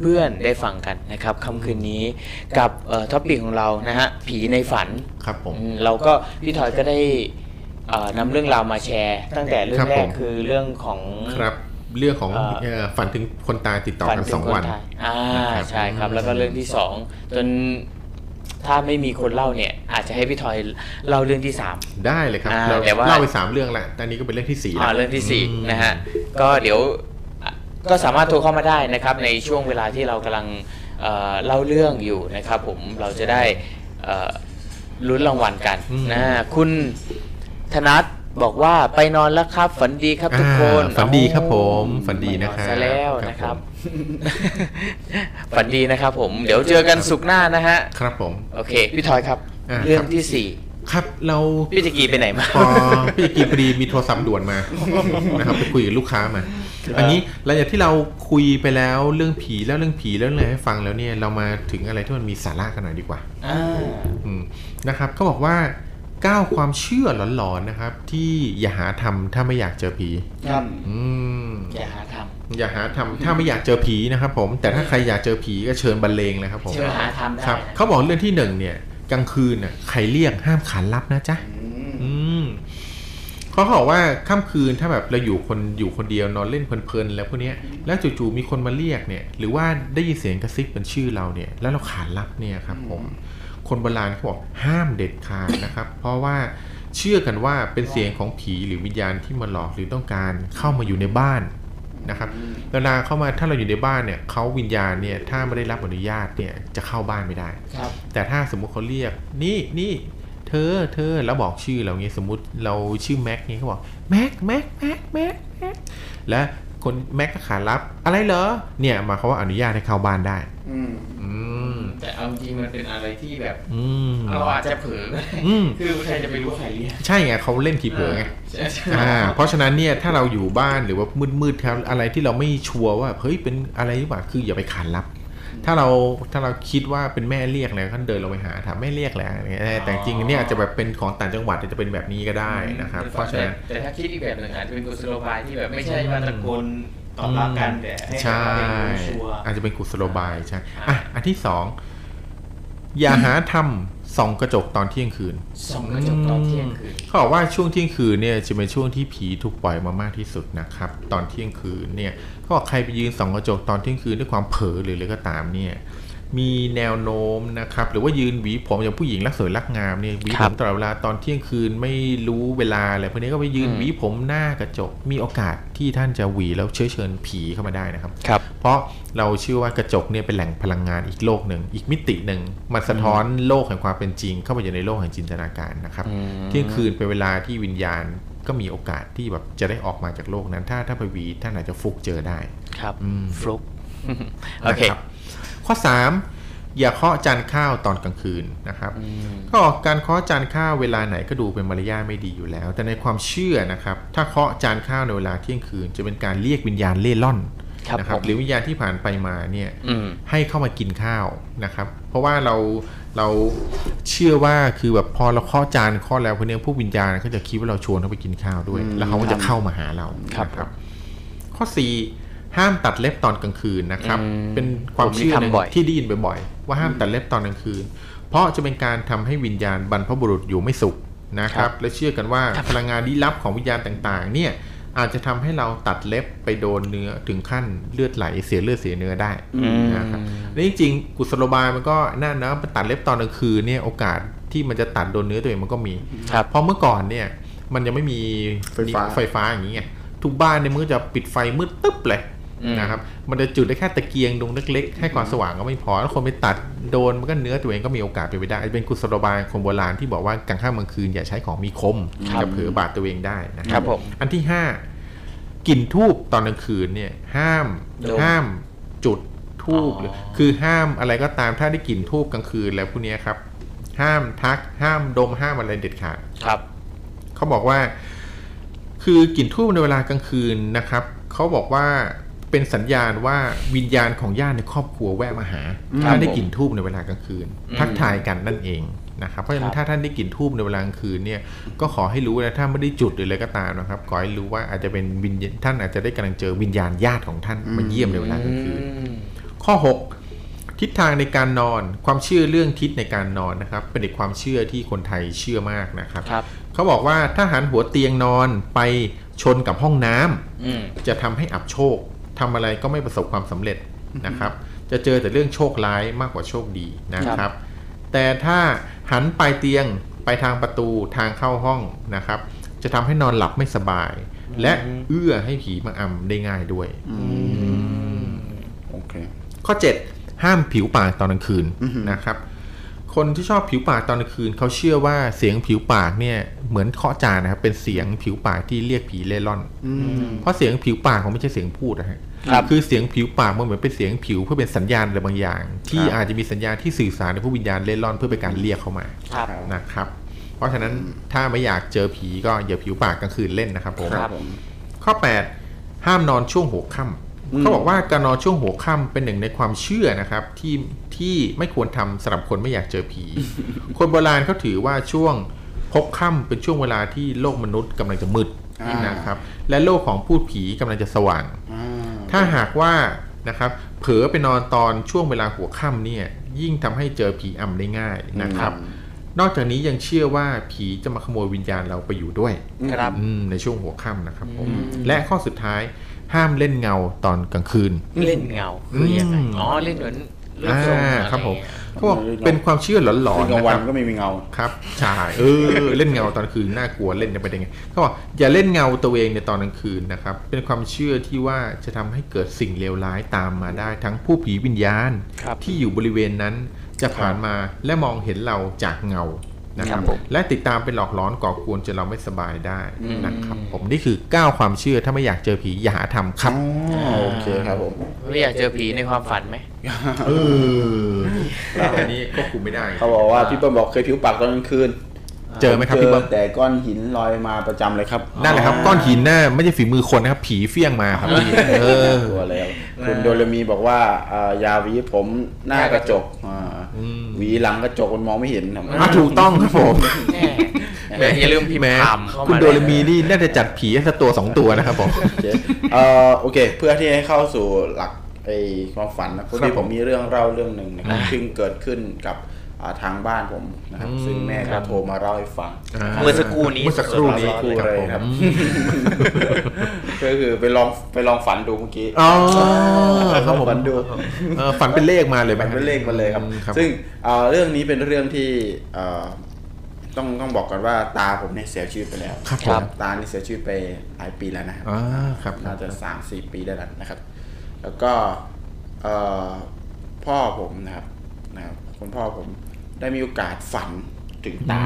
เพื่อนๆได้ฟังกันนะครับค่ำคืนนี้กับท็อปปิกของเรานะฮะผีในฝันครับผมเราก็พี่ถอยก็ได้นำเรื่องราวมาแชร์ตั้งแต่เรื่องแรกคือเรื่องของเรื่องของฝันถึงคนตายติดต่อกันสองวันอ่าใช่ครับแล้วก็เรื่องที่สองจนถ้าไม่มีคนเล่าเนี่ยอาจจะให้พี่ทอยเล่าเรื่องที่สามได้เลยครับเราเล่าไปสามเรื่องแล้วตอนนี้ก็เป็นเรื่องที่สี่แล้วเรื่องที่สี่นะฮะก็เดี๋ยวก็สามารถโทรเข้ามาได้นะครับในช่วงเวลาที่เรากำลังเล่าเรื่องอยู่นะครับผมเราจะได้ลุ้นรางวัลกันนะคุณธนัทบอกว่าไปนอนแล้วครับฝันดีครับทุกคนฝันดีครับผมฝันดีนะครับแล้วนะครับฝันดีนะครับผมเดี๋ยวเจอกันศุกร์หน้านะฮะครับผมโอเคพี่ทอยครับเรื่องที่สี่ครับเราพี่จิกีไปไหนมาพี่จิกีพอดีมีโทรศัพท์ด่วนมานะครับไปคุยกับลูกค้ามาอันนี้หลังจากที่เราคุยไปแล้วเรื่องผีแล้วเรื่องผีแล้วเลยให้ฟังแล้วเนี่ยเรามาถึงอะไรที่มันมีสาระกันหน่อยดีกว่านะครับเขาบอกว่าเก้าความเชื่อหลอนๆนะครับที่อย่าหาทำถ้าไม่อยากเจอผีครับอย่าหาทำอย่าหาทำถ้าไม่อยากเจอผีนะครับผมแต่ถ้าใครอยากเจอผีก็เชิญบรรเลงเลยครับผมเชิญหาทำได้ครับเขาบอกเรื่องที่หนึ่งเนี่ยกลางคืนน่ะใครเรียกห้ามขานรับนะจ๊ะเขาบอกว่าค่ำคืนถ้าแบบเราอยู่คนอยู่คนเดียวนอนเล่นเพลินๆแล้วพวกนี้แล้วจู่ๆมีคนมาเรียกเนี่ยหรือว่าได้ยินเสียงกระซิบเป็นชื่อเราเนี่ยแล้วเราขานรับเนี่ยครับผมคนโบราณเขาบอกห้ามเด็ดขาดนะครับเพราะว่าเชื่อกันว่าเป็นเสียงของผีหรือวิญญาณที่มาหลอกหรือต้องการเข้ามาอยู่ในบ้านนะครับเวลาเข้ามาถ้าเราอยู่ในบ้านเนี่ยเขาวิญญาณเนี่ยถ้าไม่ได้รับอนุญาตเนี่ยจะเข้าบ้านไม่ได้แต่ถ้าสมมุติเขาเรียกนี่นี่เธอเธอแล้วบอกชื่อเราเงี้ยสมมุติเราชื่อแม็กนี่เขาบอกแม็กแม็กแม็กแม็กแม็กและคนแม็กก็ขานรับอะไรเหรอเนี่ยมาเขาว่าอนุญาตให้เข้าบ้านได้อืม แต่เอาจริงมันเป็นอะไรที่แบบเราอาจจะเผลอคือใครจะไปรู้ใครเรียนใช่ไงเขาเล่นทีเผลอไงเพราะฉะนั้นเนี่ยถ้าเราอยู่บ้านหรือว่ามืดๆครับอะไรที่เราไม่ชัวร์ว่าเฮ้ยเป็นอะไรหรือเปล่าคืออย่าไปขานรับถ้าเราถ้าเราคิดว่าเป็นแม่เรียกแล้วก็เดินลงไปหาถามแม่เรียกแล้วแต่จริงเนี่ยอาจจะแบบเป็นของต่างจังหวัดจะเป็นแบบนี้ก็ได้นะครับเพราะฉะนั้นแต่ถ้าคิดอีกแบบหนึ่งอาจจะเป็นกุศโลบายที่แบบไม่ใช่ว่าตะโกนตอบรับกันแต่ให้เราเป็นชัวร์อาจจะเป็นกุศโลบายใช่อ่ะอันที่สองอย่าหาทำส่องกระจกตอนเที่ยงคืนส่องกระจกตอนเที่ยงคืนเขาบอกว่าช่วงเที่ยงคืนเนี่ยจะเป็นช่วงที่ผีถูกปล่อยมามากที่สุดนะครับตอนเที่ยงคืนเนี่ยเขาบอกใครไปยืนส่องกระจกตอนเที่ยงคืนด้วยความเผลอหรืออะไรก็ตามเนี่ยมีแนวโน้มนะครับหรือว่ายืนหวีผมอย่างผู้หญิงรักสวยรักงามเนี่ยหวีผมตลอดเวลาตอนเที่ยงคืนไม่รู้เวลาอะไรพวกนี้ก็ไปยืนหวีผมหน้ากระจกมีโอกาสที่ท่านจะหวีแล้วเชื้อเชิญผีเข้ามาได้นะครับเพราะเราเชื่อว่ากระจกเนี่ยเป็นแหล่งพลังงานอีกโลกหนึ่งอีกมิติหนึ่งมันสะท้อนโลกแห่งความเป็นจริงเข้าไปอยู่ในโลกแห่งจินตนาการนะครับเที่ยงคืนเป็นเวลาที่วิญญาณก็มีโอกาสที่แบบจะได้ออกมาจากโลกนั้นถ้าถ้าไปหวีท่านอาจจะฟุกเจอได้ครับฟลุกโอเคข้อสามอย่าเคาะจานข้าวตอนกลางคืนนะครับก็การเคาะจานข้าวเวลาไหนก็ดูเป็นมารยาทไม่ดีอยู่แล้วแต่ในความเชื่อนะครับถ้าเคาะจานข้าวในเวลาเที่ยงคืนจะเป็นการเรียกวิญญาณเล่ร่อนนะครับหรือวิญญาณที่ผ่านไปมาเนี่ยให้เข้ามากินข้าวนะครับเพราะว่าเราเราเชื่อว่าคือแบบพอเราเคาะจานเคาะแล้วพวกนี้พวกวิญญาณเขาจะคิดว่าเราชวนเขาไปกินข้าวด้วยแล้วเขาก็จะเข้ามาหาเราครับครับข้อสี่ห้ามตัดเล็บตอนกลางคืนนะครับเป็นความเชื่อที่ได้ยินบ่อยๆว่าห้ามตัดเล็บตอนกลางคืนเพราะจะเป็นการทำให้วิญญาณบรรพบุรุษอยู่ไม่สุขนะครับและเชื่อกันว่าพลังงานลี้ลับของวิญญาณต่างๆเนี่ยอาจจะทำให้เราตัดเล็บไปโดนเนื้อถึงขั้นเลือดไหลเสียเลือดเสียเนื้อได้นะครับและจริงๆกุศโลบายมันก็น่านะไปตัดเล็บตอนกลางคืนเนี่ยโอกาสที่มันจะตัดโดนเนื้อตัวเองมันก็มีเพราะเมื่อก่อนเนี่ยมันยังไม่มีไฟฟ้าอย่างนี้ไงทุกบ้านเนี่ยมันก็จะปิดไฟมืดตึ๊บเลยนะครับมันจะจุดได้แค่ตะเกียงดวงเล็กๆให้ความสว่างก็ไม่พอแล้วคนไปตัดโดนมันก็เนื้อตัวเองก็มีโอกาสเป็นไปได้เป็นกุศโลบายคนโบราณที่บอกว่ากลางค่ำกลางคืนอย่าใช้ของมีคมจะเผลอบาดตัวเองได้นะครับอันที่ห้ากลิ่นธูปตอนกลางคืนเนี่ยห้ามห้ามจุดธูปหรือคือห้ามอะไรก็ตามถ้าได้กลิ่นธูปกลางคืนแล้วพวกนี้ครับห้ามทักห้ามดมห้ามอะไรเด็ดขาดครับเขาบอกว่าคือกลิ่นธูปในเวลากลางคืนนะครับเขาบอกว่าเป็นสัญญาณว่าวิญญาณของญาติในครอบครัวแวะมาหาถ้าได้กลิ่นธูปในเวลากลางคืนทักทายกันนั่นเองนะครับเพราะฉะนั้นถ้าท่านได้กลิ่นธูปในเวลากลางคืนเนี่ยก็ขอให้รู้นะถ้าไม่ได้จุดหรืออะไรก็ตามนะครับขอให้รู้ว่าอาจจะเป็นวิญญาณท่านอาจจะได้กำลังเจอวิญญาณญาติของท่านมาเยี่ยมในเวลากลางคืนข้อหกทิศทางในการนอนความเชื่อเรื่องทิศในการนอนนะครับเป็นอีกความเชื่อที่คนไทยเชื่อมากนะครับเขาบอกว่าถ้าหันหัวเตียงนอนไปชนกับห้องน้ำจะทำให้อับโชคทำอะไรก็ไม่ประสบความสำเร็จนะครับจะเจอแต่เรื่องโชคร้ายมากกว่าโชคดีนะครับแต่ถ้าหันปลายเตียงไปทางประตูทางเข้าห้องนะครับจะทำให้นอนหลับไม่สบายและเอื้อให้ผีมาอำได้ง่ายด้วยข้อเจ็ดห้ามผิวปากตอนกลางคืนนะครับคนที่ชอบผิวปากตอนกลางคืนเขาเชื่อว่าเสียงผิวปากเนี่ยเหมือนเคาะจานนะครับเป็นเสียงผิวปากที่เรียกผีเล่ร่อนเพราะเสียงผิวปากมันไม่ใช่เสียงพูดนะฮะคือเสียงผิวปากมันเหมือนเป็นเสียงผิวเพื่อเป็นสัญญาณอะไรบางอย่างที่อาจจะมีสัญญาณที่สื่อสารในผู้วิญญาณเล่ร่อนเพื่อเป็นการเรียกเข้ามานะครับเพราะฉะนั้นถ้าไม่อยากเจอผีก็อย่าผิวปากกลางคืนเล่นนะครับผมข้อแปดห้ามนอนช่วงหัวค่ำเขาบอกว่าการนอนช่วงหัวค่ำเป็นหนึ่งในความเชื่อนะครับที่ที่ไม่ควรทำสำหรับคนไม่อยากเจอผีคนโบราณเขาถือว่าช่วงพบค่ำเป็นช่วงเวลาที่โลกมนุษย์กำลังจะมืดนะครับและโลกของพูดผีกำลังจะสว่างถ้าหากว่านะครับเผลอไปนอนตอนช่วงเวลาหัวค่ำเนี่ยยิ่งทำให้เจอผีอำได้ง่ายนะครับนอกจากนี้ยังเชื่อว่าผีจะมาขโมยวิญญาณเราไปอยู่ด้วยในช่วงหัวค่ำนะครับผมและข้อสุดท้ายห้ามเล่นเงาตอนกลางคืนเล่นเงาคือยังไงอ๋อเล่นเหมือนลูกโป่งครับผมเขาบอกเป็นความเชื่อหลอนๆนะครับกลางวันก็ไม่มีเงาครับใช่เออเล่นเงาตอนกลางคืนน่ากลัวเล่นจะไปได้ไงเขาบอกอย่าเล่นเงาตัวเองในตอนกลางคืนนะครับเป็นความเชื่อที่ว่าจะทำให้เกิดสิ่งเลวร้ายตามมาได้ทั้งผู้ผีวิญญาณที่อยู่บริเวณนั้นจะผ่านมาและมองเห็นเราจากเงา นะครับและติดตามเป็นหลอกหลอนก่อกวนจนเราไม่สบายได้นะครับผมนี่คือเก้าความเชื่อถ้าไม่อยากเจอผีอย่าหาทำครับโอเคครับผมไม่อยากเจอผีในความฝันไหมเอออันนี้ก็คุมไม่ได้เขาบอกว่าพี่เปิ้ลบอกเคยผิวปากตอนกลางคืนเจอไหมครับพี่เปิ้ลแต่ก้อนหินลอยมาประจำเลยครับนั่นแหละครับก้อนหินน่ะไม่ใช่ฝีมือคนนะครับผีเฟี้ยงมาครับพี่เออตัวแล้วคุณโดเรมีบอกว่ายาวีผมหน้ากระจกหวีหลังกระจกมันมองไม่เห็นนะถูกต้องครับผมแหมอย่าลืมพี่แม่คุณโดเรมีนี่น่าจะจัดผีสักตัวสองตัวนะครับผมโอเคเพื่อที่ให้เข้าสู่หลักไอ้ความฝันนะพอดีผมมีเรื่องเล่าเรื่องหนึ่งนะครับซึ่งเกิดขึ้นกับทางบ้านผมนะครับซึ่งแม่ก็โทรมาเล่าให้ฟังเมื่อสักครู่นี้เมื่อสักครู่นี้เลยครับก็คือไปลองไปลองฝันดูเมื่อกี้อ๋อครับผมฝันดูฝันเป็นเลขมาเลยไหมเป็นเลขมาเลยครับซึ่งเรื่องนี้เป็นเรื่องที่ต้องต้องบอกกันว่าตาผมเนี่ยเสียชีวิตไปแล้วครับตาเนี่ยเสียชีวิตไปหลายปีแล้วนะครับน่าจะสามสี่ปีได้แล้วนะครับแล้วก็พ่อผมนะครับนะครับคุณพ่อผมได้มีโอกาสฝันถึงตา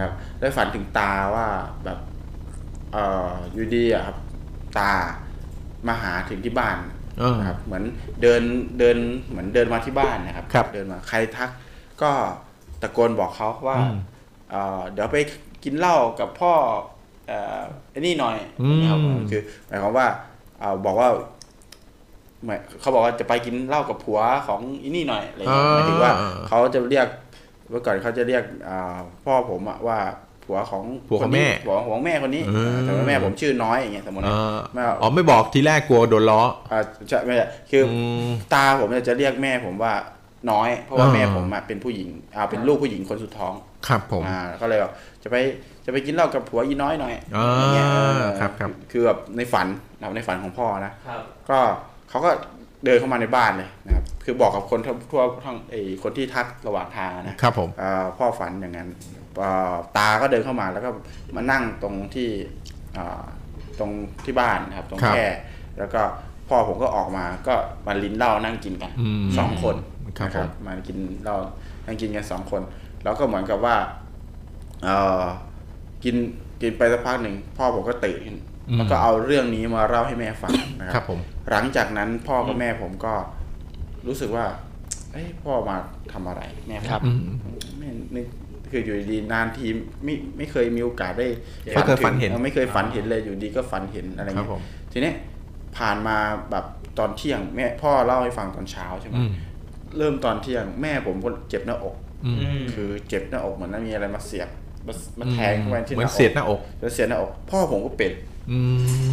ครับได้ฝันถึงตาว่าแบบเอ่ออยู่ดีอ่ะครับตามาหาถึงที่บ้านนะครับเหมือนเดินเดินเหมือนเดินมาที่บ้านนะครับเดินมาใครทักก็ตะโกนบอกเขาว่าเอ่อเดี๋ยวไปกินเหล้ากับพ่อเอ่อไอ้นี่หน่อยนะครับคือหมายความว่าเอ่อบอกว่าเขาบอกว่าจะไปกินเหล้ากับผัวของอีนี่หน่อยอะไรอย่างเงี้ยหมายถึงว่าเขาจะเรียกเมื่อก่อนเขาจะเรียกพ่อผมว่าผัวของผัวของแม่ผัวของแม่คนนี้แต่ว่าแม่ผมชื่อน้อยอย่างเงี้ยสมมติอ๋อไม่บอกทีแรกกลัวโดนล้ออ่าใช่ไม่ใช่คือตาผมจะเรียกแม่ผมว่าน้อยเพราะว่าแม่ผมเป็นผู้หญิงอ่าเป็นลูกผู้หญิงคนสุดท้องครับผมอ่าก็เลยแบบจะไปจะไปกินเหล้ากับผัวอีน้อยหน่อยอย่างเงี้ยครับครับคือแบบในฝันในฝันของพ่อนะก็เขาก็เดินเข้ามาในบ้านเลยนะครับคือบอกกับคนทั่วทั้งไอ้คนที่ทักระหว่างทางนะครับผมพ่อฝันอย่างนั้นตาก็เดินเข้ามาแล้วก็มานั่งตรงที่ตรงที่บ้านนะครับตรงแค่แล้วก็พ่อผมก็ออกมาก็มาลิ้นเหล้านั่งกินกันสองคนนะครับมากินเหล้านั่งกินกันสองคนแล้วก็เหมือนกับว่ากินกินไปสักพักหนึ่งพ่อผมก็ตื่นขึ้นแล้วก็เอาเรื่องนี้มาเล่าให้แม่ฟังนะครับหลังจากนั้นพ่อกับแม่ผมก็รู้สึกว่าเอ้ยพ่อมาทำอะไรแม่ครับไม่นึกคืออยู่ดีนานทีไม่ไม่เคยมีโอกาสได้ไม่เคยฝันเห็นไม่เคยฝันเห็นเลยอยู่ดีก็ฝันเห็นอะไรเงี้ยทีนี้ผ่านมาแบบตอนเที่ยงแม่พ่อเล่าให้ฟังตอนเช้าใช่ไหมเริ่มตอนเที่ยงแม่ผมก็เจ็บหน้าอกคือเจ็บหน้าอกเหมือนน่ามีอะไรมาเสียบมาแทงเข้าไปที่หน้าอกเหมือนเสียดหน้าอกแล้วเสียดหน้าอกพ่อผมก็เป็น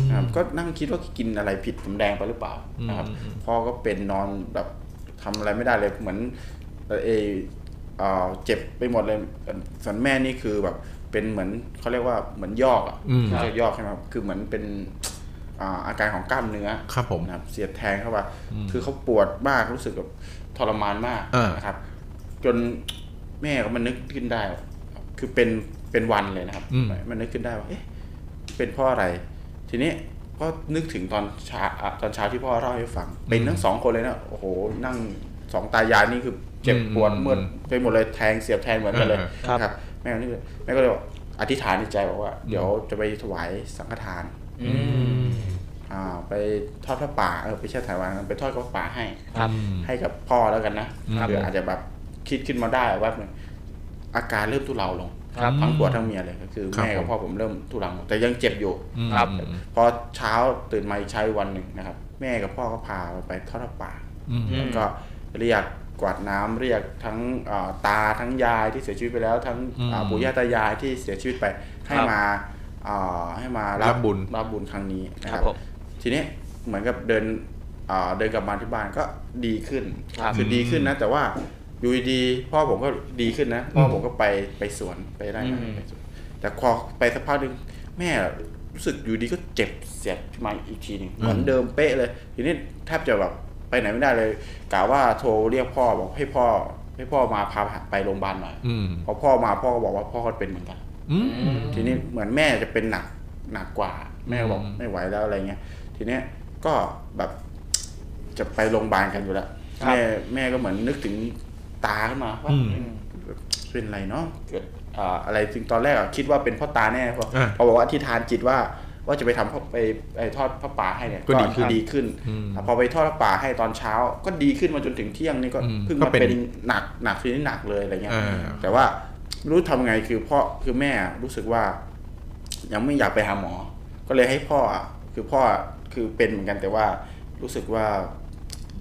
นะครับก็นั่งคิดว่ากินอะไรผิดน้ำแดงไปหรือเปล่านะครับพ่อก็เป็นนอนแบบทำอะไรไม่ได้เลยเหมือนเออเจ็บไปหมดเลยส่วนแม่นี่คือแบบเป็นเหมือนเขาเรียกว่าเหมือนยอกอ่ะเขายอกใช่ไหมครับคือเหมือนเป็นอาการของกล้ามเนื้อครับผมนะครับเสียดแทงเข้าไปคือเขาปวดมากรู้สึกแบบทรมานมากนะครับจนแม่ก็มันนึกขึ้นได้คือเป็นเป็นวันเลยนะครับมันนึกขึ้นได้ว่าเป็นเพราะอะไรทีนี้ก็นึกถึงตอนเช้าตอนเช้าที่พ่อเล่าให้ฟังเป็นทั้งสองคนเลยนะโอ้โหนั่งสองตายายนี่คือเจ็บปวดเมื่อยไปหมดเลยแทงเสียบแทงเหมือนกันเลยครับแม่ก็นึกแม่ก็เลยอธิษฐานในใจบอกว่าเดี๋ยวจะไปถวายสังฆทานอ่าไปทอดพระป่าเออไปเช่าถวายไปทอดพระป่าให้ให้กับพ่อแล้วกันนะหรืออาจจะแบบคิดขึ้นมาได้ว่าอาการเริ่มทุเลาลงทั้งปวดทั้งเมียเลยก็คือแม่กับพ่อผมเริ่มทุรังแต่ยังเจ็บอยู่ครับพอเช้าตื่นมาอีกเช้าวันหนึ่งนะครับแม่กับพ่อก็พาไปทอดป่าแล้วก็เรียกกวาดน้ำเรียกทั้งตาทั้งยายที่เสียชีวิตไปแล้วทั้งปู่ย่าตายายที่เสียชีวิตไปให้มาให้มารับบุญรับบุญครั้งนี้นะครับทีนี้เหมือนกับเดินเดินกลับมาที่บ้านก็ดีขึ้นคือดีขึ้นนะแต่ว่าอยู่ดีพ่อผมก็ดีขึ้นนะพ่อผมก็ไปไปสวนไปไร่ไปสวนแต่พอไปสักพักหนึ่งแม่รู้สึกอยู่ดีก็เจ็บเสียดมาอีกทีนึงเหมือนเดิมเป๊ะเลยทีนี้แทบจะแบบไปไหนไม่ได้เลยกล่าวว่าโทรเรียกพ่อบอกให้พ่อให้พ่อมาพาไปโรงพยาบาลหน่อยพอพ่อมาพ่อก็บอกว่าพ่อก็เป็นเหมือนกันทีนี้เหมือนแม่จะเป็นหนักหนักกว่าแม่บอกไม่ไหวแล้วอะไรเงี้ยทีนี้ก็แบบจะไปโรงพยาบาลกันอยู่แล้วแม่แม่ก็เหมือนนึกถึงตาขึ้นมาว่า เป็นไรเนาะเกิดอะไรจริงตอนแรกอะคิดว่าเป็นพ่อตาแน่เพราะพอบอกว่าอธิษฐานจิตว่าว่าจะไปทำพอไปไอ้ทอดพระป่าให้เนี่ยก็ดีขึ้นพอไปทอดพระป่าให้ตอนเช้าก็ดีขึ้นมาจนถึงเที่ยงนี่ก็เพิ่งมาเป็นหนักหนักทีนี้หนักเลยอะไรเงี้ยแต่ว่ารู้ทำไงคือพ่อคือแม่รู้สึกว่ายังไม่อยากไปหาหมอก็เลยให้พ่อคือพ่อคือเป็นเหมือนกันแต่ว่ารู้สึกว่า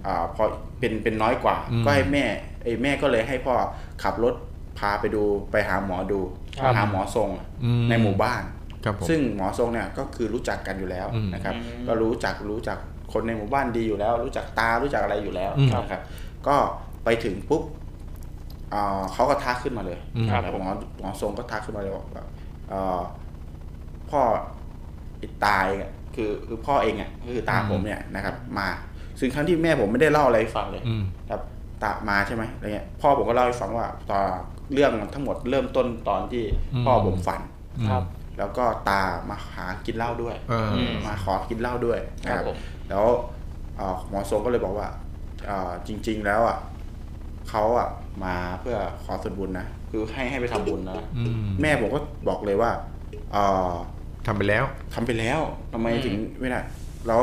อ่าพอเป็นเป็นน้อยกว่าก็ให้แม่ไอ้แม่ก็เลยให้พ่อขับรถพาไปดูไปหาหมอดูหาหมอทรงในหมู่บ้านซึ่งหมอทรงเนี่ยก็คือรู้จักกันอยู่แล้วนะครับก็รู้จักรู้จักคนในหมู่บ้านดีอยู่แล้วรู้จักตารู้จักอะไรอยู่แล้วนะครับก็ไปถึงปุ๊บเขาก็ทักขึ้นมาเลยหมอหมอทรงก็ทักขึ้นมาเลยบอกว่าพ่อตายคือคือพ่อเองอ่ะคือตาผมเนี่ยนะครับมาซึ่งครั้งที่แม่ผมไม่ได้เล่าอะไรฟังเลยครับตามาใช่ไหมอะไรเงี้ยพ่อผมก็เล่าให้ฟังว่าตอนเรื่องทั้งหมดเริ่มต้นตอนที่พ่อผมฝันครับแล้วก็ตามาหากินเหล้าด้วยมาขอกินเหล้าด้วยนะครับแล้วหมอทรงก็เลยบอกว่าจริงๆแล้วอ่ะเขาอ่ะมาเพื่อขอส่วนบุญนะคือให้ให้ไปทำบุญนะแม่ผมก็บอกเลยว่าทำไปแล้วทำไปแล้วทำไมถึงไม่ได้แล้ว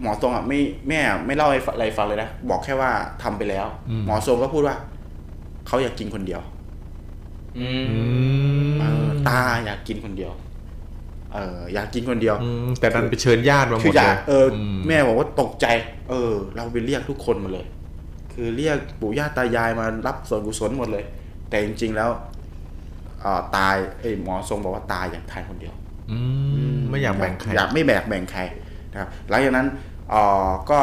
หมอทรงอ่ะไม่แม่ไม่เล่าอะไรฟังเลยนะบอกแค่ว่าทำไปแล้วหมอทรงก็พูดว่าเขาอยากกินคนเดียวตาอยากกินคนเดียวเอออยากกินคนเดียวแต่ดันไปเชิญญาติมาหมดเลยเออแม่บอกว่าตกใจเออเราไปเรียกทุกคนมาเลยคือเรียกปู่ย่าตายายมารับส่วนกุศลหมดเลยแต่จริงๆแล้วอ่าตายไอ้หมอทรงบอกว่าตาอยากทานคนเดียวอืมไม่อยากแบ่งใครอยากไม่แบ่งแบ่งใครนะครับหลังจากนั้นอ่าก็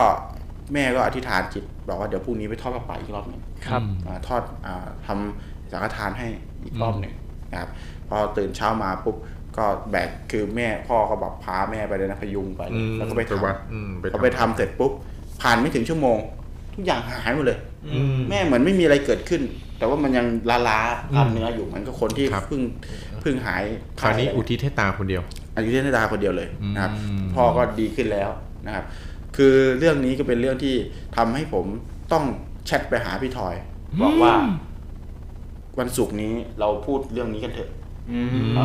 แม่ก็อธิษฐานจิตบอกว่าเดี๋ยวพรุ่งนี้ไปทอดกระป๋ายอีกรอบนึงครับอ่าทอดอ่าทำสังฆทานให้อีกรอบนึงนะครับพอตื่นเช้ามาปุ๊บก็แบกคือแม่พ่อก็บอกพาแม่ไปเลยนะพยุงไปแล้วก็ไปทำพอไปทำเสร็จปุ๊บผ่านไม่ถึงชั่วโมงทุกอย่างหายหมดเลยแม่เหมือนไม่มีอะไรเกิดขึ้นแต่ว่ามันยังล้าล้าทำเนื้ออยู่มันก็คนที่เพิ่งเพิ่งหายคราวนี้อุทิศให้ตาคนเดียวอุทิศให้ตาคนเดียวเลยนะครับพ่อก็ดีขึ้นแล้วนะครับคือเรื่องนี้ก็เป็นเรื่องที่ทำให้ผมต้องแชทไปหาพี่ทอยบอกว่าวันศุกร์นี้เราพูดเรื่องนี้กันเถอะเอ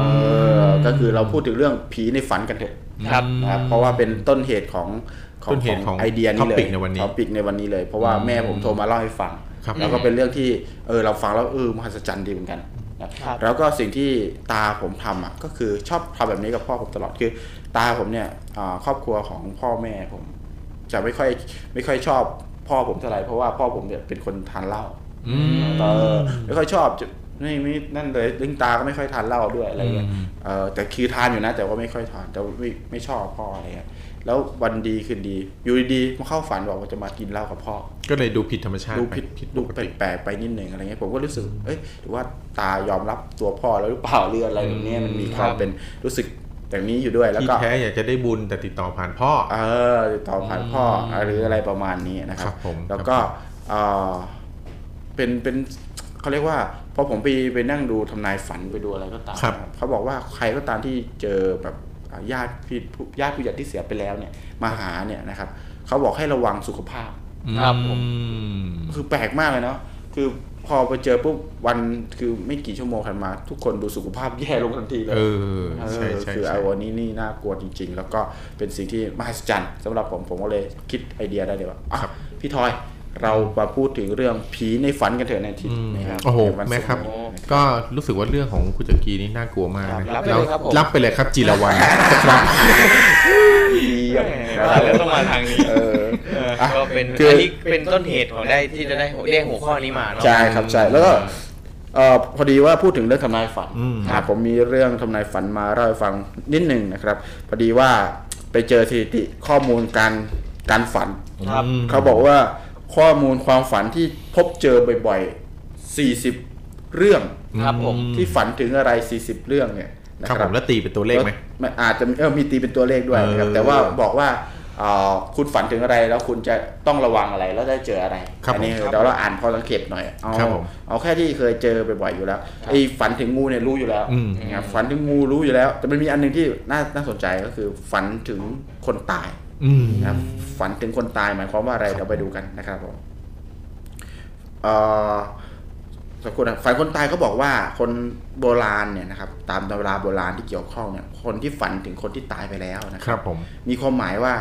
อก็คือเราพูดถึงเรื่องผีในฝันกันเถอะครับนะครับเพราะว่าเป็นต้นเหตุของต้นเหตุของไอเดียนี้เลยท็อปิกในวันนี้ท็อปิกในวันนี้เลยเพราะว่าแม่ผมโทรมาเล่าให้ฟังแล้วก็เป็นเรื่องที่เออเราฟังแล้วเออมหัศจรรย์ดีเหมือนกันนะครับแล้วก็สิ่งที่ตาผมทำอ่ะก็คือชอบทำแบบนี้กับพ่อผมตลอดคือตาผมเนี่ยครอบครัวของพ่อแม่ผมจะไม่ค่อยไม่ค่อยชอบพ่อผมเท่าไหร่เพราะว่าพ่อผมเนี่ยเป็นคนทานเหล้าเออไม่ค่อยชอบไม่ไม่นั่นเลยลิงตาก็ไม่ค่อยทานเหล้าด้วยอะไรเงี้ยเออแต่คือทานอยู่นะแต่ว่าไม่ค่อยทานแต่ไม่ไม่ชอบพ่ออะไรเงี้ยแล้ววันดีคืนดีอยู่ดีๆมาเข้าฝันบอกว่าจะมากินเหล้ากับพ่อก็เลยดูผิดธรรมชาติดูผิดผิดดูแปลกๆไปนิดหนึ่งอะไรเงี้ยผมก็รู้สึกเอ้ยหรือว่าตายอมรับตัวพ่อแล้วหรือเปล่าเรื่องอะไรแบบนี้มันมีความเป็นรู้สึกแบบนี้อยู่ด้วยแล้วก็ที่แท้อยากจะได้บุญแต่ติดต่อผ่านพ่อเออติดต่อผ่านพ่อหรืออะไรประมาณนี้นะครับแล้วก็เออเป็นเป็นเขาเรียกว่าพอผมไปไปนั่งดูทำนายฝันไปดูอะไรก็ตามเขาบอกว่าใครก็ตามที่เจอแบบญาติพี่ญาติผู้ใหญ่ที่เสียไปแล้วเนี่ยมาหาเนี่ยนะครับเขาบอกให้ระวังสุขภาพครับผมคือแปลกมากเลยเนาะคือพอไปเจอปุ๊บวันคือไม่กี่ชั่วโมงผ่านมาทุกคนดูสุขภาพแย่ลงทันทีเลยเออใช่ๆคือไอ้วันนี้นี่น่ากลัวจริงๆแล้วก็เป็นสิ่งที่มหัศจรรย์สำหรับผมผมก็เลยคิดไอเดียได้เลยว่าพี่ทอยเรามาพูดถึงเรื่องผีในฝันกันเถอะในทีนะครับโอ้โหแม่ครับก็รู้สึกว่าเรื่องของคุณจักรีนี่น่ากลัวมากนะครับรับไปเลยครับจิรวรรณครับแล้วต้องมาทางนี้ก็เป็นอันนี้เป็นต้นเหตุของได้ที่จะได้เรียกหัวข้อนี้มาเนาะใช่ครับใช่แล้วก็พอดีว่าพูดถึงเรื่องทำนายฝันผมมีเรื่องทำนายฝันมาเล่าให้ฟังนิดหนึ่งนะครับพอดีว่าไปเจอสถิติข้อมูลการการฝันเขาบอกว่าข้อมูลความฝันที่พบเจอบ่อยๆสี่สิบเรื่องครับผมที่ฝันถึงอะไรสี่สิบเรื่องเนี่ยนะครับผมแล้วตีเป็นตัวเลขไหมมันอาจจะเออมีตีเป็นตัวเลขด้วยนะครับแต่ว่าบอกว่าคุณฝันถึงอะไรแล้วคุณจะต้องระวังอะไรแล้วได้เจออะไรอันนี้เดี๋ยวเราอ่านพอสังเกตหน่อยเอาเอาแค่ที่เคยเจอบ่อยๆอยู่แล้วไอ้ฝันถึงงูเนี่ยรู้อยู่แล้วฝันถึงงูรู้อยู่แล้วแต่มันมีอันนึงที่น่าสนใจก็คือฝันถึงคนตายนะฝันถึงคนตายหมายความว่าอะไรเดี๋ยวไปดูกันนะครับผม สักคนฝ่ายคนตายก็บอกว่าคนโบราณเนี่ยนะครับตามตำราโบราณที่เกี่ยวข้องเนี่ยคนที่ฝันถึงคนที่ตายไปแล้วนะครับมีความหมายว่า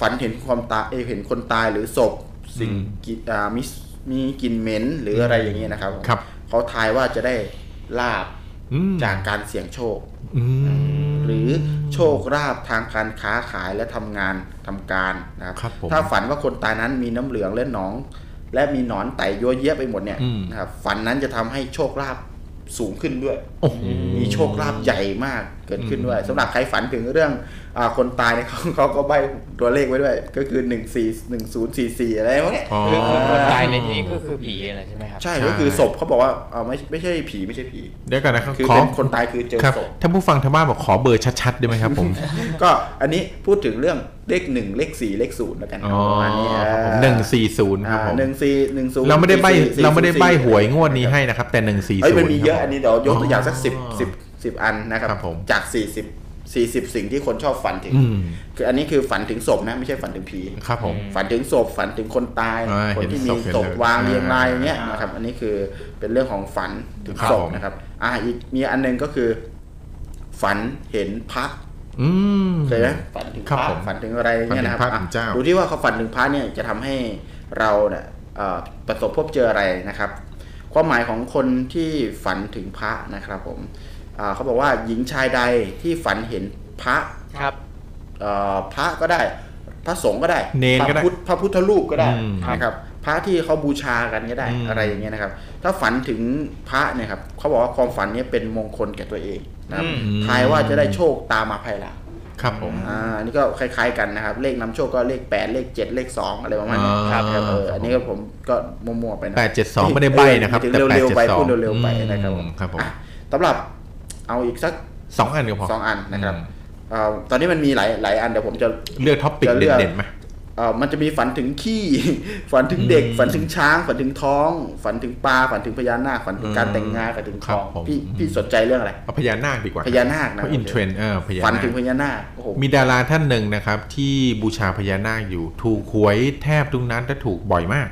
ฝันเห็นความตายเห็นคนตายหรือศพสิ่งมีมีกลิ่นเหม็นหรืออะไรอย่างเงี้ยนะครับเขาทายว่าจะได้ลาภจากการเสี่ยงโชคหรือโชคลาภทางการค้าขายและทำงานทำการนะครับถ้าฝันว่าคนตายนั้นมีน้ำเหลืองและหนองและมีหนอนไต่ยั่วเยี้ยไปหมดเนี่ยนะครับฝันนั้นจะทำให้โชคลาภสูงขึ้นด้วยมีโชคลาภใหญ่มากเกิดขึ้นด้วยสำหรับใครฝันถึงเรื่องอคนตายเนี่ยเขาก็ใบตัวเลขไว้ด้วยก็คือหนึ่งสี่ หนึ่งศูนย์สี่สี่อะไรพวกนี้คือคนตายในที่ก็คือผีอะไรใช่ไหมครับใช่ก็คือศพเขาบอกว่าเอาไม่ไม่ใช่ผีไม่ใช่ผีเดี๋ยวก่อนนะครับคือคนตายคือเจอศพท่านผู้ฟังทางบ้านบอกขอเบอร์ชัดๆได้ไหมครับผมก็อันนี้พูดถึงเรื่องเลขหนึ่งเลขสี่เลขศูนย์แล้วกันครับอันนี้หนึ่งสี่ศูนย์ครับผมหนึ่งสี่ หนึ่งศูนย์เราไม่ได้ใบเราไม่ได้ใบหวยงวดนี้ให้นะครับแต่หนึ่งสี่ศูนย์เอ้ยมันมีเยอะอันนี้เดี๋ยวยกตัวอย่างสักสิบ สิบสิบอันนะครับจากสี่สิบสี่สิบสิ่งที่คนชอบฝันถึงคืออันนี้คือฝันถึงศพนะไม่ใช่ฝันถึงผีครับผมฝันถึงศพฝันถึงคนตายคนที่มีศพวางเรียงรายอย่างเงี้ยนะครับอันนี้คือเป็นเรื่องของฝันถึงศพนะครับอ่าอีกมีอันนึงก็คือฝันเห็นพระใช่ไหมฝันถึงพระฝันถึงอะไรเนี่ยนะครับดูที่ว่าเขาฝันถึงพระเนี่ยจะทำให้เราเนี่ยประสบพบเจออะไรนะครับความหมายของคนที่ฝันถึงพระนะครับผมเขาบอกว่าหญิงชายใดที่ฝันเห็นพระครับพระก็ได้พระสงฆ์ก็ได้พระพุทธพระพุทธรูปก็ได้นะครับพระที่เขาบูชากันก็ได้อะไรอย่างเงี้ยนะครับถ้าฝันถึงพระเนี่ยครับเขาบอกว่าความฝันนี้เป็นมงคลแก่ตัวเองนะครับทายว่าจะได้โชคตามมาภายหลังครับผมอ่าอันนี้ก็คล้ายๆกันนะครับเลขนำโชคก็เลขแปดเลขเจ็ดเลขสองอะไรประมาณนี้ครับเอออันนี้ก็ผมก็มั่วๆไปนะแปด เจ็ด สองไม่ได้ใบ้นะครับแต่เร็วๆไปพูดเร็วๆไปนะครับผมครับผมสำหรับเอาอีกสักสองอันก็พอสองอันนะครับตอนนี้มันมีหลายหลายอันเดี๋ยวผมจะเลือกท็อปปิกเด่นๆไหมมันจะมีฝันถึงขี้ฝันถึงเด็กฝันถึงช้างฝันถึงท้องฝันถึงปลาฝันถึงพญานาคฝันถึงการแต่งงานฝันถึงของพี่พี่สนใจเรื่องอะไรพญานาคดีกว่าพญานาคนะอินเทรนด์ฝันถึงพญานาคมีดาราท่านหนึ่งนะครับที่บูชาพญานาคอยู่ถูกหวยแทบทุกนั้นและถูกบ่อยมาก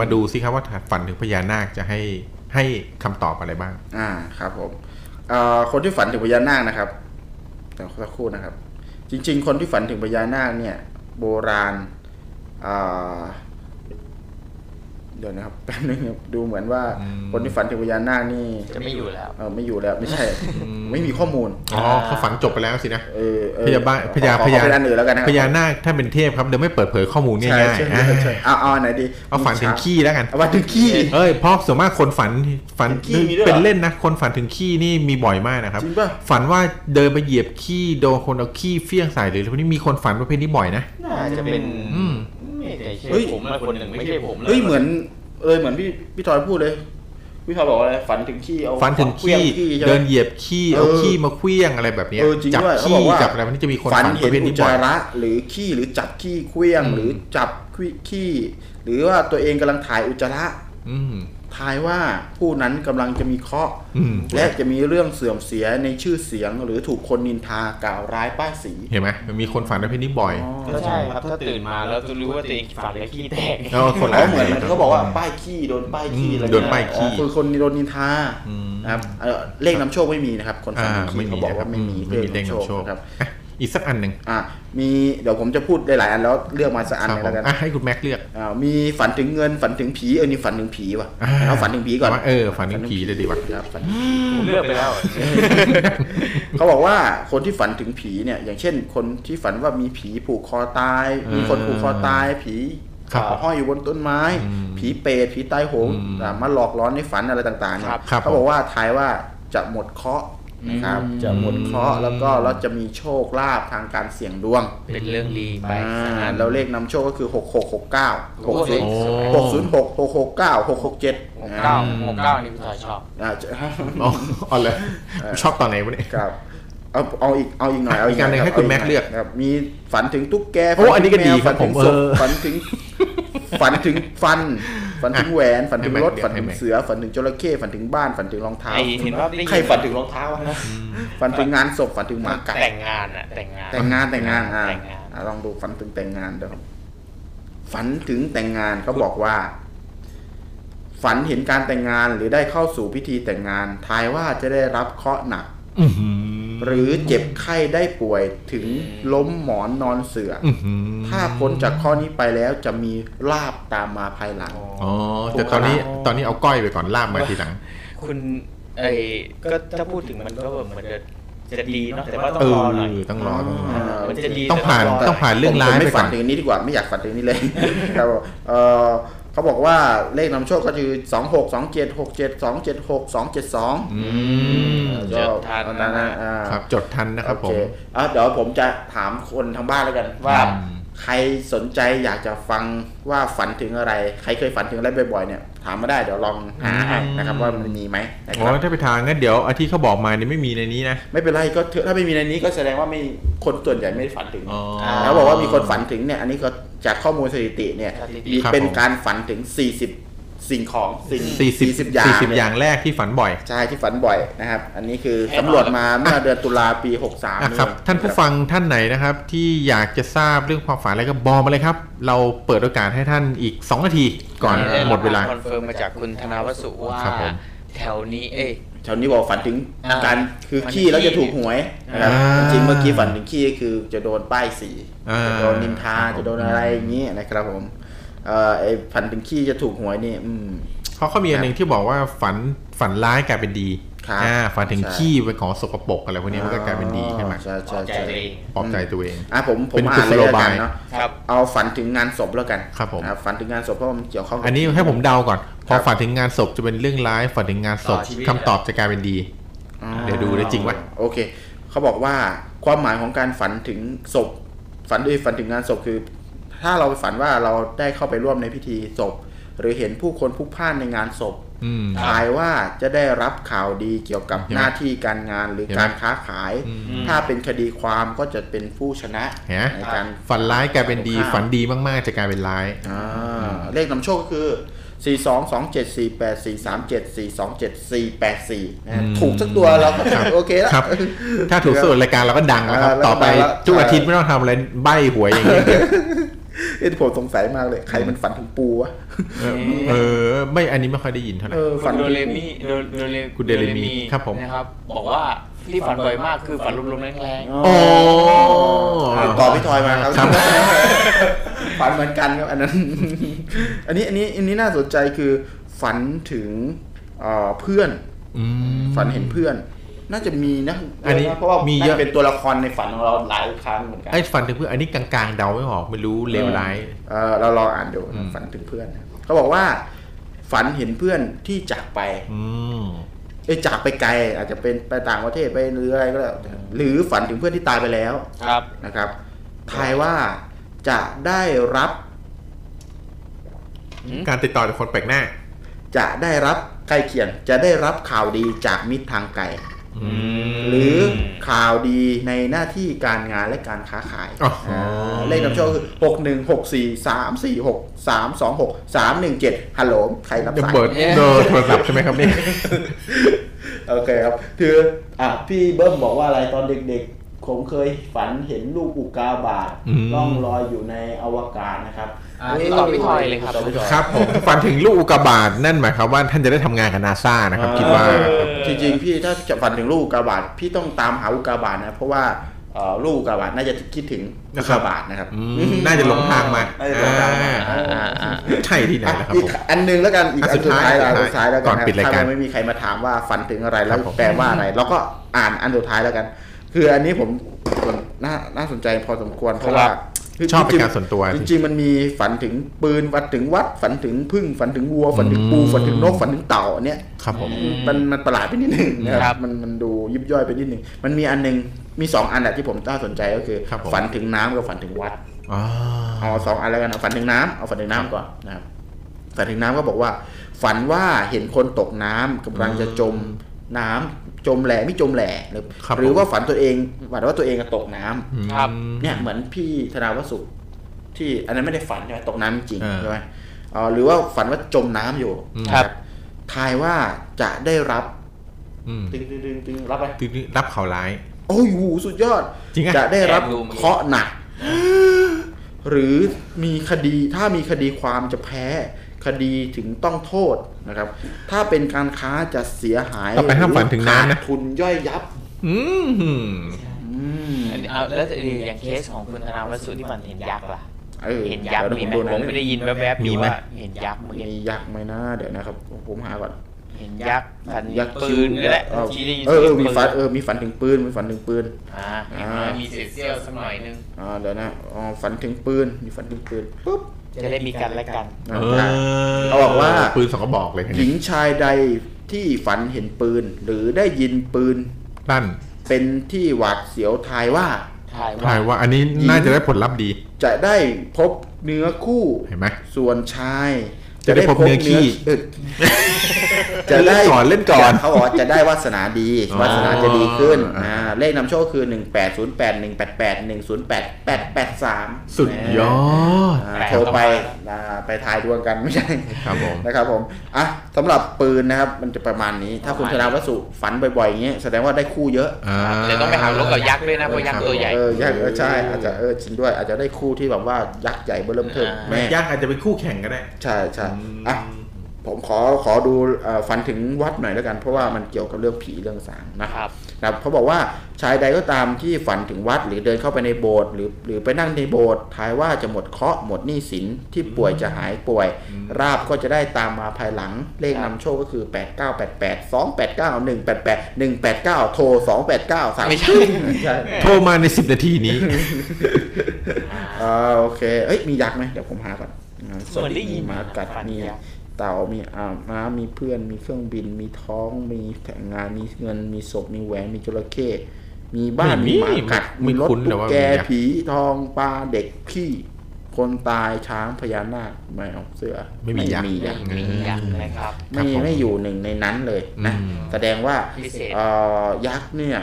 มาดูซิครับว่าฝันถึงพญานาคจะให้ให้คำตอบอะไรบ้างอ่าครับผมคนที่ฝันถึงพญานาคนะครับแต่สักครู่นะครับจริงๆคนที่ฝันถึงพญานาคเนี่ยโบราณเดี๋ยวนะครับแป๊บนึงดูเหมือนว่าคนที่ฝันถึงพญานาคนี่จะไม่อยู่แล้วเออไม่อยู่แล้วไม่ใช่ไม่มีข้อมูลอ๋อเขาฝังจบไปแล้วสินะเออพญาบ้าพญาพญาอันอื่นแล้วกันนะพญานาคถ้าเป็นเทพครับเดี๋ยวไม่เปิดเผยข้อมูลง่ายๆเอาเอาไหนดีเอาฝันถึงขี้แล้วกันฝันถึงขี้เอ้ยเพราะส่วนมากคนฝันฝันเป็นเล่นนะคนฝันถึงขี้นี่มีบ่อยมากนะครับฝันว่าเดินไปเหยียบขี้โดนคนเอาขี้เฟี้ยงใส่หรือพวกนี้มีคนฝันประเภทนี้บ่อยนะอาจจะเป็นเฮ้ยผมมาคนหนึ่งไม่ใช่ผมเลยเฮ้ยเหมือนเออเหมือนพี่พี่ทอยพูดเลยพี่ทอยบอกอะไรฝันถึงขี้เอาฝันถึงขี้เดินเหยียบขี้เอาขี้มาเคลี้ยงอะไรแบบนี้จับขี้จับอะไรมันจะมีคนฝันเห็นอุจจาระหรือขี้หรือจับขี้เคลี้ยงหรือจับขี้หรือว่าตัวเองกำลังถ่ายอุจจาระทายว่าผู้นั้นกำลังจะมีเคราะห์และจะมีเรื่องเสื่อมเสียในชื่อเสียงหรือถูกคนนินทากล่าวร้ายป้ายสีเห็นไหมมันมีคนฝันประเภทนี้บ่อยก็ใช่ครับถ้าตื่นมาแล้วจะรู้ว่าตัวเองฝันแล้วขี้แตกคนเขาเหมือนมันก็บอกว่าป้ายขี้โดนป้ายขี้อะไรโดนป้ายขี้คือคนโดนนินทาครับเลขนำโชคไม่มีนะครับคนฝันขี้เขาบอกว่าไม่มีเลขนำโชคครับอีกสักอันหนึ่งอ่ะมีเดี๋ยวผมจะพูดได้หลายอันแล้วเลือกมาสักอันนึงแล้วกันอ่ะให้คุณแม็กเลือกอ่ามีฝันถึงเงินฝันถึงผีเออนี่ฝันถึงผีว่ะเอาฝันถึงผีก่อนเออฝันถึงผีเลยดีกว่าครับเลือกไปแล้วเขาบอกว่าคนที่ฝันถึงผีเนี่ยอย่างเช่นคนที่ฝันว่ามีผีผูกคอตายมีคนผูกคอตายผีห้อยอยู่บนต้นไม้ผีเปรตผีตายโหงมาหลอกล้อนในฝันอะไรต่างๆเนี่ยเขาบอกว่าทายว่าจะหมดเคราะห์นะครับจะหมดเคราะห์แล้วก็เราจะมีโชคลาภทางการเสี่ยงดวงเป็นเรื่องดีไปแล้วเลขนำโชคก็คือหก หก หก เก้า หก ศูนย์ หก หก หก เก้า หก หก เจ็ด หก เก้า หก เก้านี่พี่ชายชอบอ่าเอาเลยชอบตอนไหนวะเนี่ยครับเอาเอาอีกเอาอีกหน่อยเอาอีกอันนึงให้คุณแม็กเลือกครับมีฝันถึงตุ๊กแกฝันถึงแมวฝันถึงศพฝันถึงฝันถึงฟันฝันถึงแหวนฝันถึงรถฝันถึงเสือฝันถึงจระเข้ฝันถึงบ้านฝันถึงรองเท้าใครฝันถึงรองเท้านะฝันถึงงานศพฝันถึงหมากัดแต่งงานอะแต่งงานแต่งงานแต่งงานอ่ะลองดูฝันถึงแต่งงานเดี๋ยวฝันถึงแต่งงานเขาบอกว่า ฝันเห็นการแต่งงานหรือได้เข้าสู่พิธีแต่งงานทายว่าจะได้รับเคราะห์หนักหรือเจ็บไข้ได้ป่วยถึงล้มหมอนนอนเสื่อถ้าพ้นจากข้อนี้ไปแล้วจะมีลาภตามมาภายหลังอ๋อแต่ตอนนี้ตอนนี้เอาก้อยไปก่อนลาภมาทีหลังคุณไอ้ก็ถ้าพูดถึงมันก็เหมือนจะจะดีเนาะแต่ว่าต้องรอหน่อยต้องรอมันจะดีต้องผ่านต้องผ่านเรื่องร้ายไปก่อนไม่ฝันถึงนี้ดีกว่าไม่อยากฝันถึงนี้เลยครับเอ่อเขาบอกว่าเลขนำโชคก็คือสองหก สองเจ็ด หกเจ็ด สองเจ็ดหก สองเจ็ดสองอืมจดทันนะครับจดทันนะครับผมอ่ะเดี๋ยวผมจะถามคนทางบ้านแล้วกันว่าใครสนใจอยากจะฟังว่าฝันถึงอะไรใครเคยฝันถึงอะไรบ่อยๆเนี่ยถามมาได้เดี๋ยวลองหาให้นะครับว่ามันมีไหมอ๋อถ้าไปทางงั้นเดี๋ยวอาทิตย์เขาบอกมาเนี่ยไม่มีในนี้นะไม่เป็นไรก็ถ้าไม่มีในนี้ก็แสดงว่าไม่คนส่วนใหญ่ไม่ฝันถึงแล้วบอกว่ามีคนฝันถึงเนี่ยอันนี้ก็จากข้อมูลสถิติเนี่ยมีเป็นการฝันถึงสี่สิบสิ่งของสี่สิบอย่างสี่สิบอย่างแรกที่ฝันบ่อยใช่ที่ฝันบ่อยนะครับอันนี้คือสำรวจมาเมื่อเดือนตุลาปีหกสามนะครับท่านผู้ฟังท่านไหนนะครับที่อยากจะทราบเรื่องความฝันอะไรก็บอกมาเลยครับเราเปิดโอกาสให้ท่านอีกสองนาทีก่อนหมดเวลาคอนเฟิร์มมาจากคุณธนาวสุว่าแถวนี้เอ้ยแถวนี้บอกฝันถึงการคือขี้แล้วจะถูกหวยนะครับจริงเมื่อกี้ฝันถึงขี้คือจะโดนป้ายสีจะโดนนินทาจะโดนอะไรอย่างนี้นะครับผมเอ่อไอ้ฝันถึงขี้จะถูกหวยนี่อืมเพราะเขามีอันนึงที่บอกว่าฝันฝันร้ายกลายเป็นดีอ่าฝันถึงขี้ไปขอสกปรกอะไรพวกนี้มันก็กลายเป็นดีใช่มั้ยใช่ๆปลอบใจตัวเองปลอบใจตัวเองอ่ะผมผมอ่านเลยแล้วกันเนาะครับเอาฝันถึงงานศพแล้วกันครับผมฝันถึงงานศพเพราะมันเกี่ยวข้องอันนี้ให้ผมเดาก่อนพอฝันถึงงานศพจะเป็นเรื่องร้ายฝันถึงงานศพคำตอบจะกลายเป็นดีเดี๋ยวดูได้จริงป่ะโอเคเขาบอกว่าความหมายของการฝันถึงศพฝันด้วยฝันถึงงานศพคือถ้าเราฝันว่าเราได้เข้าไปร่วมในพิธีศพหรือเห็นผู้คนพลุกพล่านในงานศพทายว่าจะได้รับข่าวดีเกี่ยวกับหน้าที่การงานหรือการค้าขายถ้าเป็นคดีความก็จะเป็นผู้ชนะในการฝันร้ายกลายเป็นดีฝันดีมากๆจะกลายเป็นร้ายเลขนำโชคก็คือสี่สอง สองเจ็ด สี่แปด สี่สามเจ็ด สี่สองเจ็ด สี่แปดสี่นะถูกสักตัวเราก็โอเคแล้วครับถ้าถูกสุดรายการเราก็ดังแล้วครับต่อไปทุกอาทิตย์ไม่ต้องทำอะไรใบ้หวยอย่างเงี้ยเออผมสงสัยมากเลยใครมันฝันถึงปูวะเออไม่อันนี้ไม่ค่อยได้ยินเท่าไหร่ฝันโดเรมิโดโดเรมิคุณโดเรมิครับผมนะครับบอกว่าที่ฝันบ่อยมากคือฝันลมๆแรงๆโอ้ต่อพี่ทอยมาครับฝันเหมือนกันครับอันนั้นอันนี้อันนี้อันนี้น่าสนใจคือฝันถึงเพื่อนฝันเห็นเพื่อนน่าจะมีนะอันนี้เพราะว่ามีเยอะเป็นตัวละครในฝันของเราหลายครั้งเหมือนกันไอ้ฝันถึงเพื่อนอันนี้กลางๆเดาไม่ออกไม่รู้เลวร้ายเออเราลองอ่านดูฝันถึงเพื่อนเขาบอกว่าฝันเห็นเพื่อนที่จากไปไอ้จากไปไกลอาจจะเป็นไปต่างประเทศไปหรืออะไรก็แล้วหรือฝันถึงเพื่อนที่ตายไปแล้วนะครับทายว่าจะได้รับการติดต่อจากคนแปลกหน้าจะได้รับใกล้เคียงจะได้รับข่าวดีจากมิตรทางไกลหรือข่าวดีในหน้าที่การงานและการค้าขายเลขนำโชคคือหกหนึ่ง หกสี่ สามสี่ หก สามสองหก สามหนึ่งเจ็ดฮัลโหลใครรับสายเบิร์ดเดอร์โทรศัพท์ใช่ไหมครับนี่โอเคครับคืออ่ะพี่เบิ้มบอกว่าอะไรตอนเด็กๆผมเคยฝันเห็นลูกอุกาบาตล่องลอยอยู่ในอวกาศนะครับนี่ตอบไม่ถอยเลยครับครับผมฝันถึงลูกอุกาบาตนั่นหมายความว่าท่านจะได้ทำงานกับ NASA นะครับคิดว่าจริงๆพี่ถ้าจะฝันถึงลูกอุกาบาตพี่ต้องตามหาอุกาบาตนะเพราะว่าลูกอุกาบาตน่าจะคิดถึงอุกาบาตนะครับน่าจะหลงทางมาใช่ที่ไหนนะครับผมอันนึงแล้วกันอีกอันสุดท้ายอันสุดท้ายแล้วกันถ้าไม่มีใครมาถามว่าฝันถึงอะไรแล้วแปลว่าอะไรเราก็อ่านอันสุดท้ายแล้วกันคืออันนี้ผมน่าสนใจพอสมควรเพราะว่าชอบเป็นการส่วนตัวจริงๆมันมีฝันถึงปืนฝันถึงวัดฝันถึงพึ่งฝันถึงวัวฝันถึงปูฝันถึงนกฝันถึงเต่าอันเนี้ยครับผมมันมันประหลาดไปนิดนึงนะครับมันมันดูยิบย่อยไปนิดนึงมันมีอันนึงมีสองอันแหละที่ผมน่าสนใจก็คือฝันถึงน้ำกับฝันถึงวัดอ๋อเอาสองอันแล้วกันนะฝันถึงน้ำเอาฝันถึงน้ำก่อนนะครับฝันถึงน้ำก็บอกว่าฝันว่าเห็นคนตกน้ำกำลังจะจมน้ำจมแหล่ไม่จมแหล่หรือหรือว่าฝันตัวเองฝันว่าตัวเองตกน้ำเนี่ยเหมือนพี่ธนาวสุที่อันนั้นไม่ได้ฝันใช่ไหมตกน้ำจริงใช่ไหมหรือว่าฝันว่าจมน้ำอยู่ครับทายว่าจะได้รับตึงตึงตึงรับไปตึงรับข่าวร้ายโอ้ยหูสุดยอดจะได้รับเคราะห์หนักหรือมีคดีถ้ามีคดีความจะแพ้ คดีถึงต้องโทษนะครับถ้าเป็นการค้าจะเสียหายไปห้ามฝันถึงน้ำนะทุนย่อยยับอืมเอาแล้วอย่างเคสของคุณธนาวสุที่มันเห็นยักษ์ล่ะเห็นยักษ์มีไหมผมไม่ได้ยินแวบๆมีไหมเห็นยักษ์มียักษ์ไหมนะเดี๋ยวนะครับผมหาก่อนเห็นยักษ์ฝันยักษ์ปืนนี่แหละเออมีฝันเออมีฝันถึงปืนมีฝันถึงปืนอ่ามีเศษเสี้ยวสักหน่อยนึงอ่าเดี๋ยวนะอ๋อฝันถึงปืนมีฝันถึงปืนปุ๊บจะได้มีกันและกันเขาบอกว่าปืนสองกระบอกเลยหญิงชายใดที่ฝันเห็นปืนหรือได้ยินปืนนั่นเป็นที่หวาดเสียวทายว่าทายว่าอันนี้น่าจะได้ผลลัพธ์ดีจะได้พบเนื้อคู่เห็นไหมส่วนชายจะได้พบเนื้อขี้จะได้ก่อนเล่นก่อนเขาบอกจะได้วาสนาดีวาสนาจะดีขึ้นเลขนำโชคคือหนึ่งแปดศูนย์แปด หนึ่งแปดแปด หนึ่งศูนย์แปด แปดแปดสามสุดยอดโทรไปไปทายดวงกันไม่ใช่ครับผมนะครับผมอ่ะสำหรับปืนนะครับมันจะประมาณนี้ถ้าคุณธนาวสุฝันบ่อยๆอย่างนี้แสดงว่าได้คู่เยอะแต่ต้องไปหารถกับยักษ์ด้วยนะเพราะยักษ์ตัวใหญ่เออยักษ์ใช่อาจจะเออจริงด้วยอาจจะได้คู่ที่แบบว่ายักษ์ใหญ่เบื้องเริ่มเทิมยักษ์อาจจะเป็นคู่แข่งก็ได้ใช่ใช่อ่ะผมขอขอดูฝันถึงวัดหน่อยแล้วกันเพราะว่ามันเกี่ยวกับเรื่องผีเรื่องสางนะครับนะเขาบอกว่าชายใดก็ตามที่ฝันถึงวัดหรือเดินเข้าไปในโบสถ์หรือหรือไปนั่งในโบสถ์ทายว่าจะหมดเคราะห์หมดหนี้สินที่ป่วยจะหายป่วยราบก็จะได้ตามมาภายหลังเลขนำโชคก็คือแปดเก้าแปดแปด สองแปดเก้า หนึ่งแปดแปด หนึ่งแปดเก้าโทรสองแปดเก้า สามไม่ใช่โทรมาในสิบนาทีนี้อ่าโอเคเอ้ยมียักษ์ไหมเดี๋ยวผมหาก่อนส่วนได้ยินมากัดนี่เต่ามีอ่าม้ามีเพื่อนมีเครื่องบินมีท้องมีแต่งงานมีเงินมีศพมีแหวนมีจระเข้มีบ้านมีหมากัดมีรถตุ๊กแกผีทองปลาเด็กพี่คนตายช้างพญานาคแมวเสือไม่มียักษ์ไม่มียักษ์นะครับไม่ไม่อยู่หนึ่งในนั้นเลยนะแสดงว่ายักษ์เนี่ย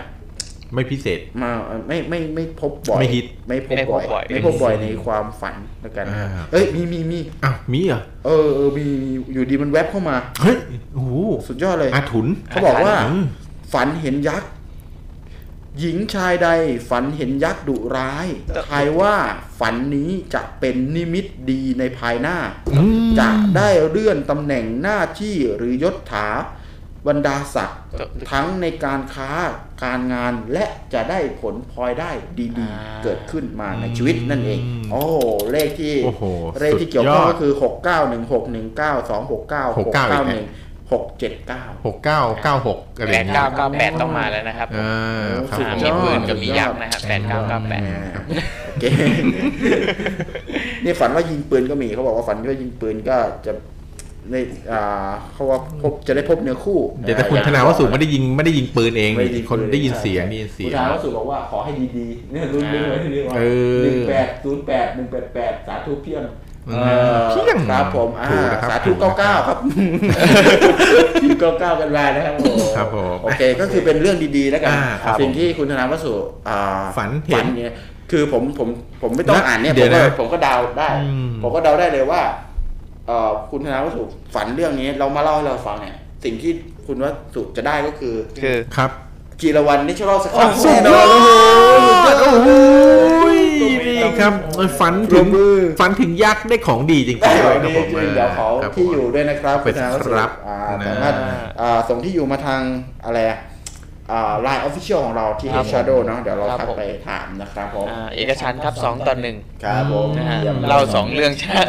ไม่พิเศษมาไม่ไม่ไม่พบบ่อยไม่ฮิตไม่พบบ่อยไม่พบบ่อยในความฝันแล้วกันเอ้ยมีมีมีอ้าวมีเหรอเออเออมีอยู่ดีมันแวบเข้ามาเฮ้ยโอ้โหสุดยอดเลยอาถุนเขาบอกว่าฝันเห็นยักษ์หญิงชายใดฝันเห็นยักษ์ดุร้ายทายว่าฝันนี้จะเป็นนิมิตดีในภายหน้าจะได้เลื่อนตำแหน่งหน้าที่หรือยศถาบรรดาศักดิ์ทั้งในการค้าการงานและจะได้ผลพลอยได้ดีๆเกิดขึ้นมาในชีวิตนั่นเองโอ้เลขที่เลขที่เกี่ยวข้องก็คือหกเก้าหนึ่งหก หนึ่งเก้าสองหกเก้า หกเก้าหนึ่ง หกเจ็ดเก้า หกเก้าเก้าหกอะไรอย่างเงี้ยแปดเก้าเก้าแปดต้องมาแล้วนะครับเออมีปืนกับมียักษ์นะครับแปดเก้าเก้าแปดโอเคนี่ฝันว่ายิงปืนก็มีเขาบอกว่าฝันว่ายิงปืนก็จะในอ่าเขาว่าพบจะได้พบเนื้อคู่แต่แต่คุณธนาวสุไม่ได้ยิงไม่ได้ยิงปืนเองคนได้ยินเสียงนี่เสียงคุณธนาวสุบอกว่าขอให้ดีๆเนี่ยรุ่นๆเลยที่เรียกว่าหนึ่งแปดศูนย์แปด หนึ่งแปดแปดสาธุเพียงเพียงครับผมอ่าสาธุเก้าเก้าครับที่เก้าเก้ากันมานะครับผมครับผมโอเคก็คือเป็นเรื่องดีๆแล้วกันสิ่งที่คุณธนาวสุอ่าฝันเห็นเนี่ยคือผมผมผมไม่ต้องอ่านเนี่ยผมก็ผมก็เดาได้ผมก็เดาได้เลยว่าคุณธนาวสุฝันเรื่องนี้เรามาเล่าให้เราฟังเนี่ยสิ่งที่คุณว่าสุจะได้ก็คือคือครับจีรวันนิชโรสครับแน่นอนโอ้โหนี่ครับฝันถึงฝันถึงยักษ์ได้ของดีจริงๆเลยนะผมเดี๋ยวขอที่อยู่ด้วยนะครับคุณธนาวสุสามารถส่งที่อยู่มาทางอะไรไลน์ Official ของเราที่ HeadShadow เนาะเดี๋ยวเราทักไปถามนะครับผมเอกชันครับสองต่อหนึ่งครับผมเราสองเรื่องชาติ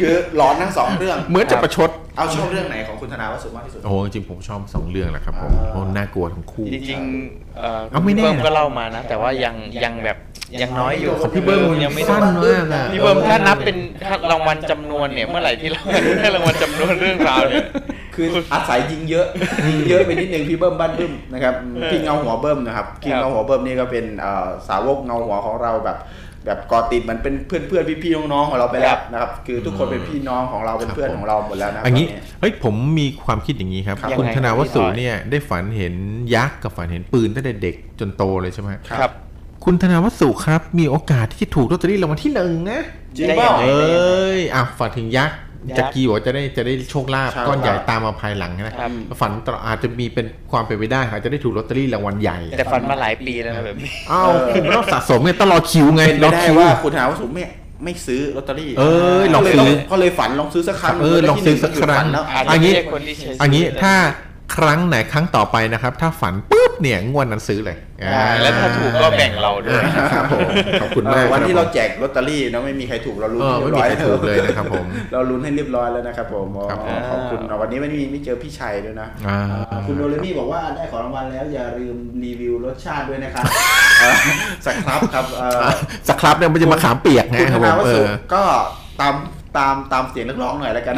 คือร้อนทั้งสองเรื่องเหมือนจะประชดเอาชอบเรื่องไหนของคุณธนาวสุมากที่สุดโอ้จริงผมชอบสองเรื่องแหละครับผมเพราะน่ากลัวทั้งคู่จริงๆเอ่อพี่เบิ้มก็เล่ามานะแต่ว่ายังยังแบบยังน้อยอยู่พี่เบิ้มยังไม่สั้นมากอ่ะพี่เบิ้มถ้านับเป็นรางวัลจำนวนเนี่ยเมื่อไหร่ที่เราได้รางวัลจำนวนเรื่องราวเนี่ยคืออาศัยยิงเยอะเยอะไปนิดนึงพี่เบิ้มบ้านบึ้มนะครับพี่เงาหัวเบิ้มนะครับพี่เงาหัวเบิ้มนี่ก็เป็นสาวกเงาหัวของเราแบบแบบก่อติดเหมือนเป็นเพื่อนเพื่อนพี่พี่น้องๆของเราไปแล้วนะครับคือทุกคนเป็นพี่น้องของเราเป็นเพื่อนของเราหมดแล้วนะอันนี้เฮ้ยผมมีความคิดอย่างนี้ครับคุณธนาวสุเนี่ยได้ฝันเห็นยักษ์กับฝันเห็นปืนตั้งแต่เด็กจนโตเลยใช่ไหมครับคุณธนาวสุครับมีโอกาสที่จะถูกลอตเตอรี่รางวัลที่หนึ่งนะจริงเปล่าเอ้ยอ่ะฝันถึงยักษ์จะกี่ว่าจะได้จะได้โชคลาภก้อนใหญ่ตามมาภายหลังนะฝันอาจจะมีเป็นความเป็นไปได้อาจจะได้ถูกลอตเตอรี่รางวัลใหญ่แต่ฝันมาหลายปีแล้วแบบนี้อ้าวคุณต้องสะสมเนี่ยต้องรอคิวไงรอคิวว่าคุณหาว่าสมเนี่ย ไม่ซื้อลอตเตอรี่เออลองซื้อก็เลยฝันลองซื้อสักครั้งเออลองซื้อสักครั้งอันนี้อันนี้ถ้าครั้งไหนครั้งต่อไปนะครับถ้าฝันปุ๊บเนี่ยงวดนั้นซื้อเลยแล้วถ้าถูกก็แบ่งเราด้วยครับผมขอบคุณมากวันที่เราแจกลอตเตอรี่นะไม่มีใครถูกเราลุ้นเรียบร้อยถูกเลยนะครับผมเราลุ้นให้เรียบร้อยแล้วนะครับผมขอบคุณวันนี้ไม่เจอพี่ชัยด้วยนะคุณโดเรมี่บอกว่าได้ของรางวัลแล้วอย่าลืมรีวิวรสชาติด้วยนะครับสักครับครับสักครับเนี่ยมันจะมาขามเปียกนะครับผมก็ตามตามตามเสียงนักร้องหน่อยแล้วกัน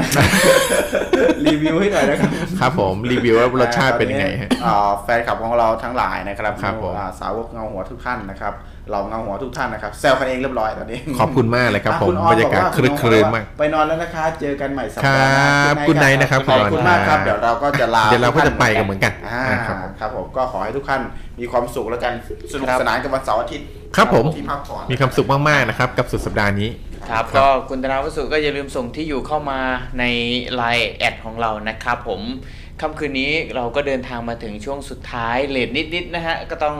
รีวิวให้หน่อยนะครับครับผมรีวิวว่ารสชาติเป็นยังไงอ่าแฟนคลับของเราทั้งหลายนะครับครับผมสาวกเงาหัวทุกท่านนะครับเราเงาหัวทุกท่านนะครับแซวกันเองเรียบร้อยตอนนี้ขอบคุณมากเลยครับผมบรรยากาศคลึกครื้นมากไปนอนแล้วนะคะเจอกันใหม่สัปดาห์หน้าครับคุณไนท์นะครับขอบคุณมากครับเดี๋ยวเราก็จะลาเดี๋ยวเราก็จะไปกันเหมือนกันครับครับผมก็ขอให้ทุกท่านมีความสุขแล้วกันสนุกสนานกับวันเสาร์อาทิตย์ครับผมมีความสุขมากๆนะครับกับสุดสัปดาห์นี้ครับก็คุณธนาวสุก็อย่าลืมส่งที่อยู่เข้ามาใน ไลน์ แอดของเรานะครับผมค่ำคืนนี้เราก็เดินทางมาถึงช่วงสุดท้ายเลทนิดๆนะฮะก็ต้อง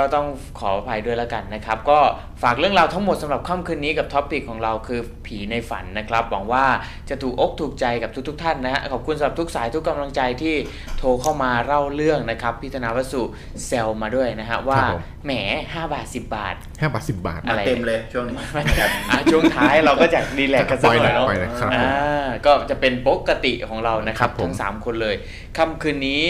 ก็ต้องขออภัยด้วยแล้วกันนะครับก็ฝากเรื่องราวทั้งหมดสำหรับค่ำคืนนี้กับท็อปิกของเราคือผีในฝันนะครับหวังว่าจะถูกอกถูกใจกับทุกๆท่านนะฮะขอบคุณสำหรับทุกสายทุกกำลังใจที่โทรเข้ามาเล่าเรื่องนะครับพี่ธนาวสุเซลมาด้วยนะฮะว่าแหมห้าบาทสิบบาทห้าบาทสิบบาทอะไรเต็มเลยช่วงนี้ช่วงท้ายเราก็จะดีแลกกันสักหน่อยเนาะก็จะเป็นปกติของเรานะครับทั้งสามคนเลยค่ำคืนนี้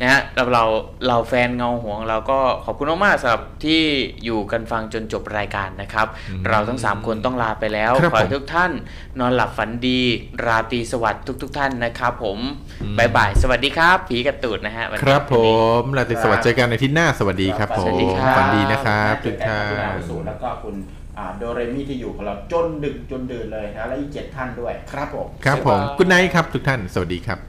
นะฮะเราเราเราแฟนเงาหัวเราก็ขอบคุณมากๆสำหรับที่อยู่กันฟังจนจบรายการนะครับเราทั้งสามคนต้องลาไปแล้วขอให้ทุกท่านนอนหลับฝันดีราตรีสวัสดิ์ทุกๆท่านนะครับผมบ๊ายบายสวัสดีครับผีกระตูดนะฮะครับผมราตรีสวัสดิ์เจอกันในอาทิตย์หน้าสวัสดีครับผมฝันดีนะครับทุกท่านแล้วก็คุณโดเรมี่ที่อยู่กับเราจนดึกจนดื่นเลยนะและอีกเจ็ดท่านด้วยครับผมครับผมคุณไนท์ครับทุกท่านสวัสดีครับ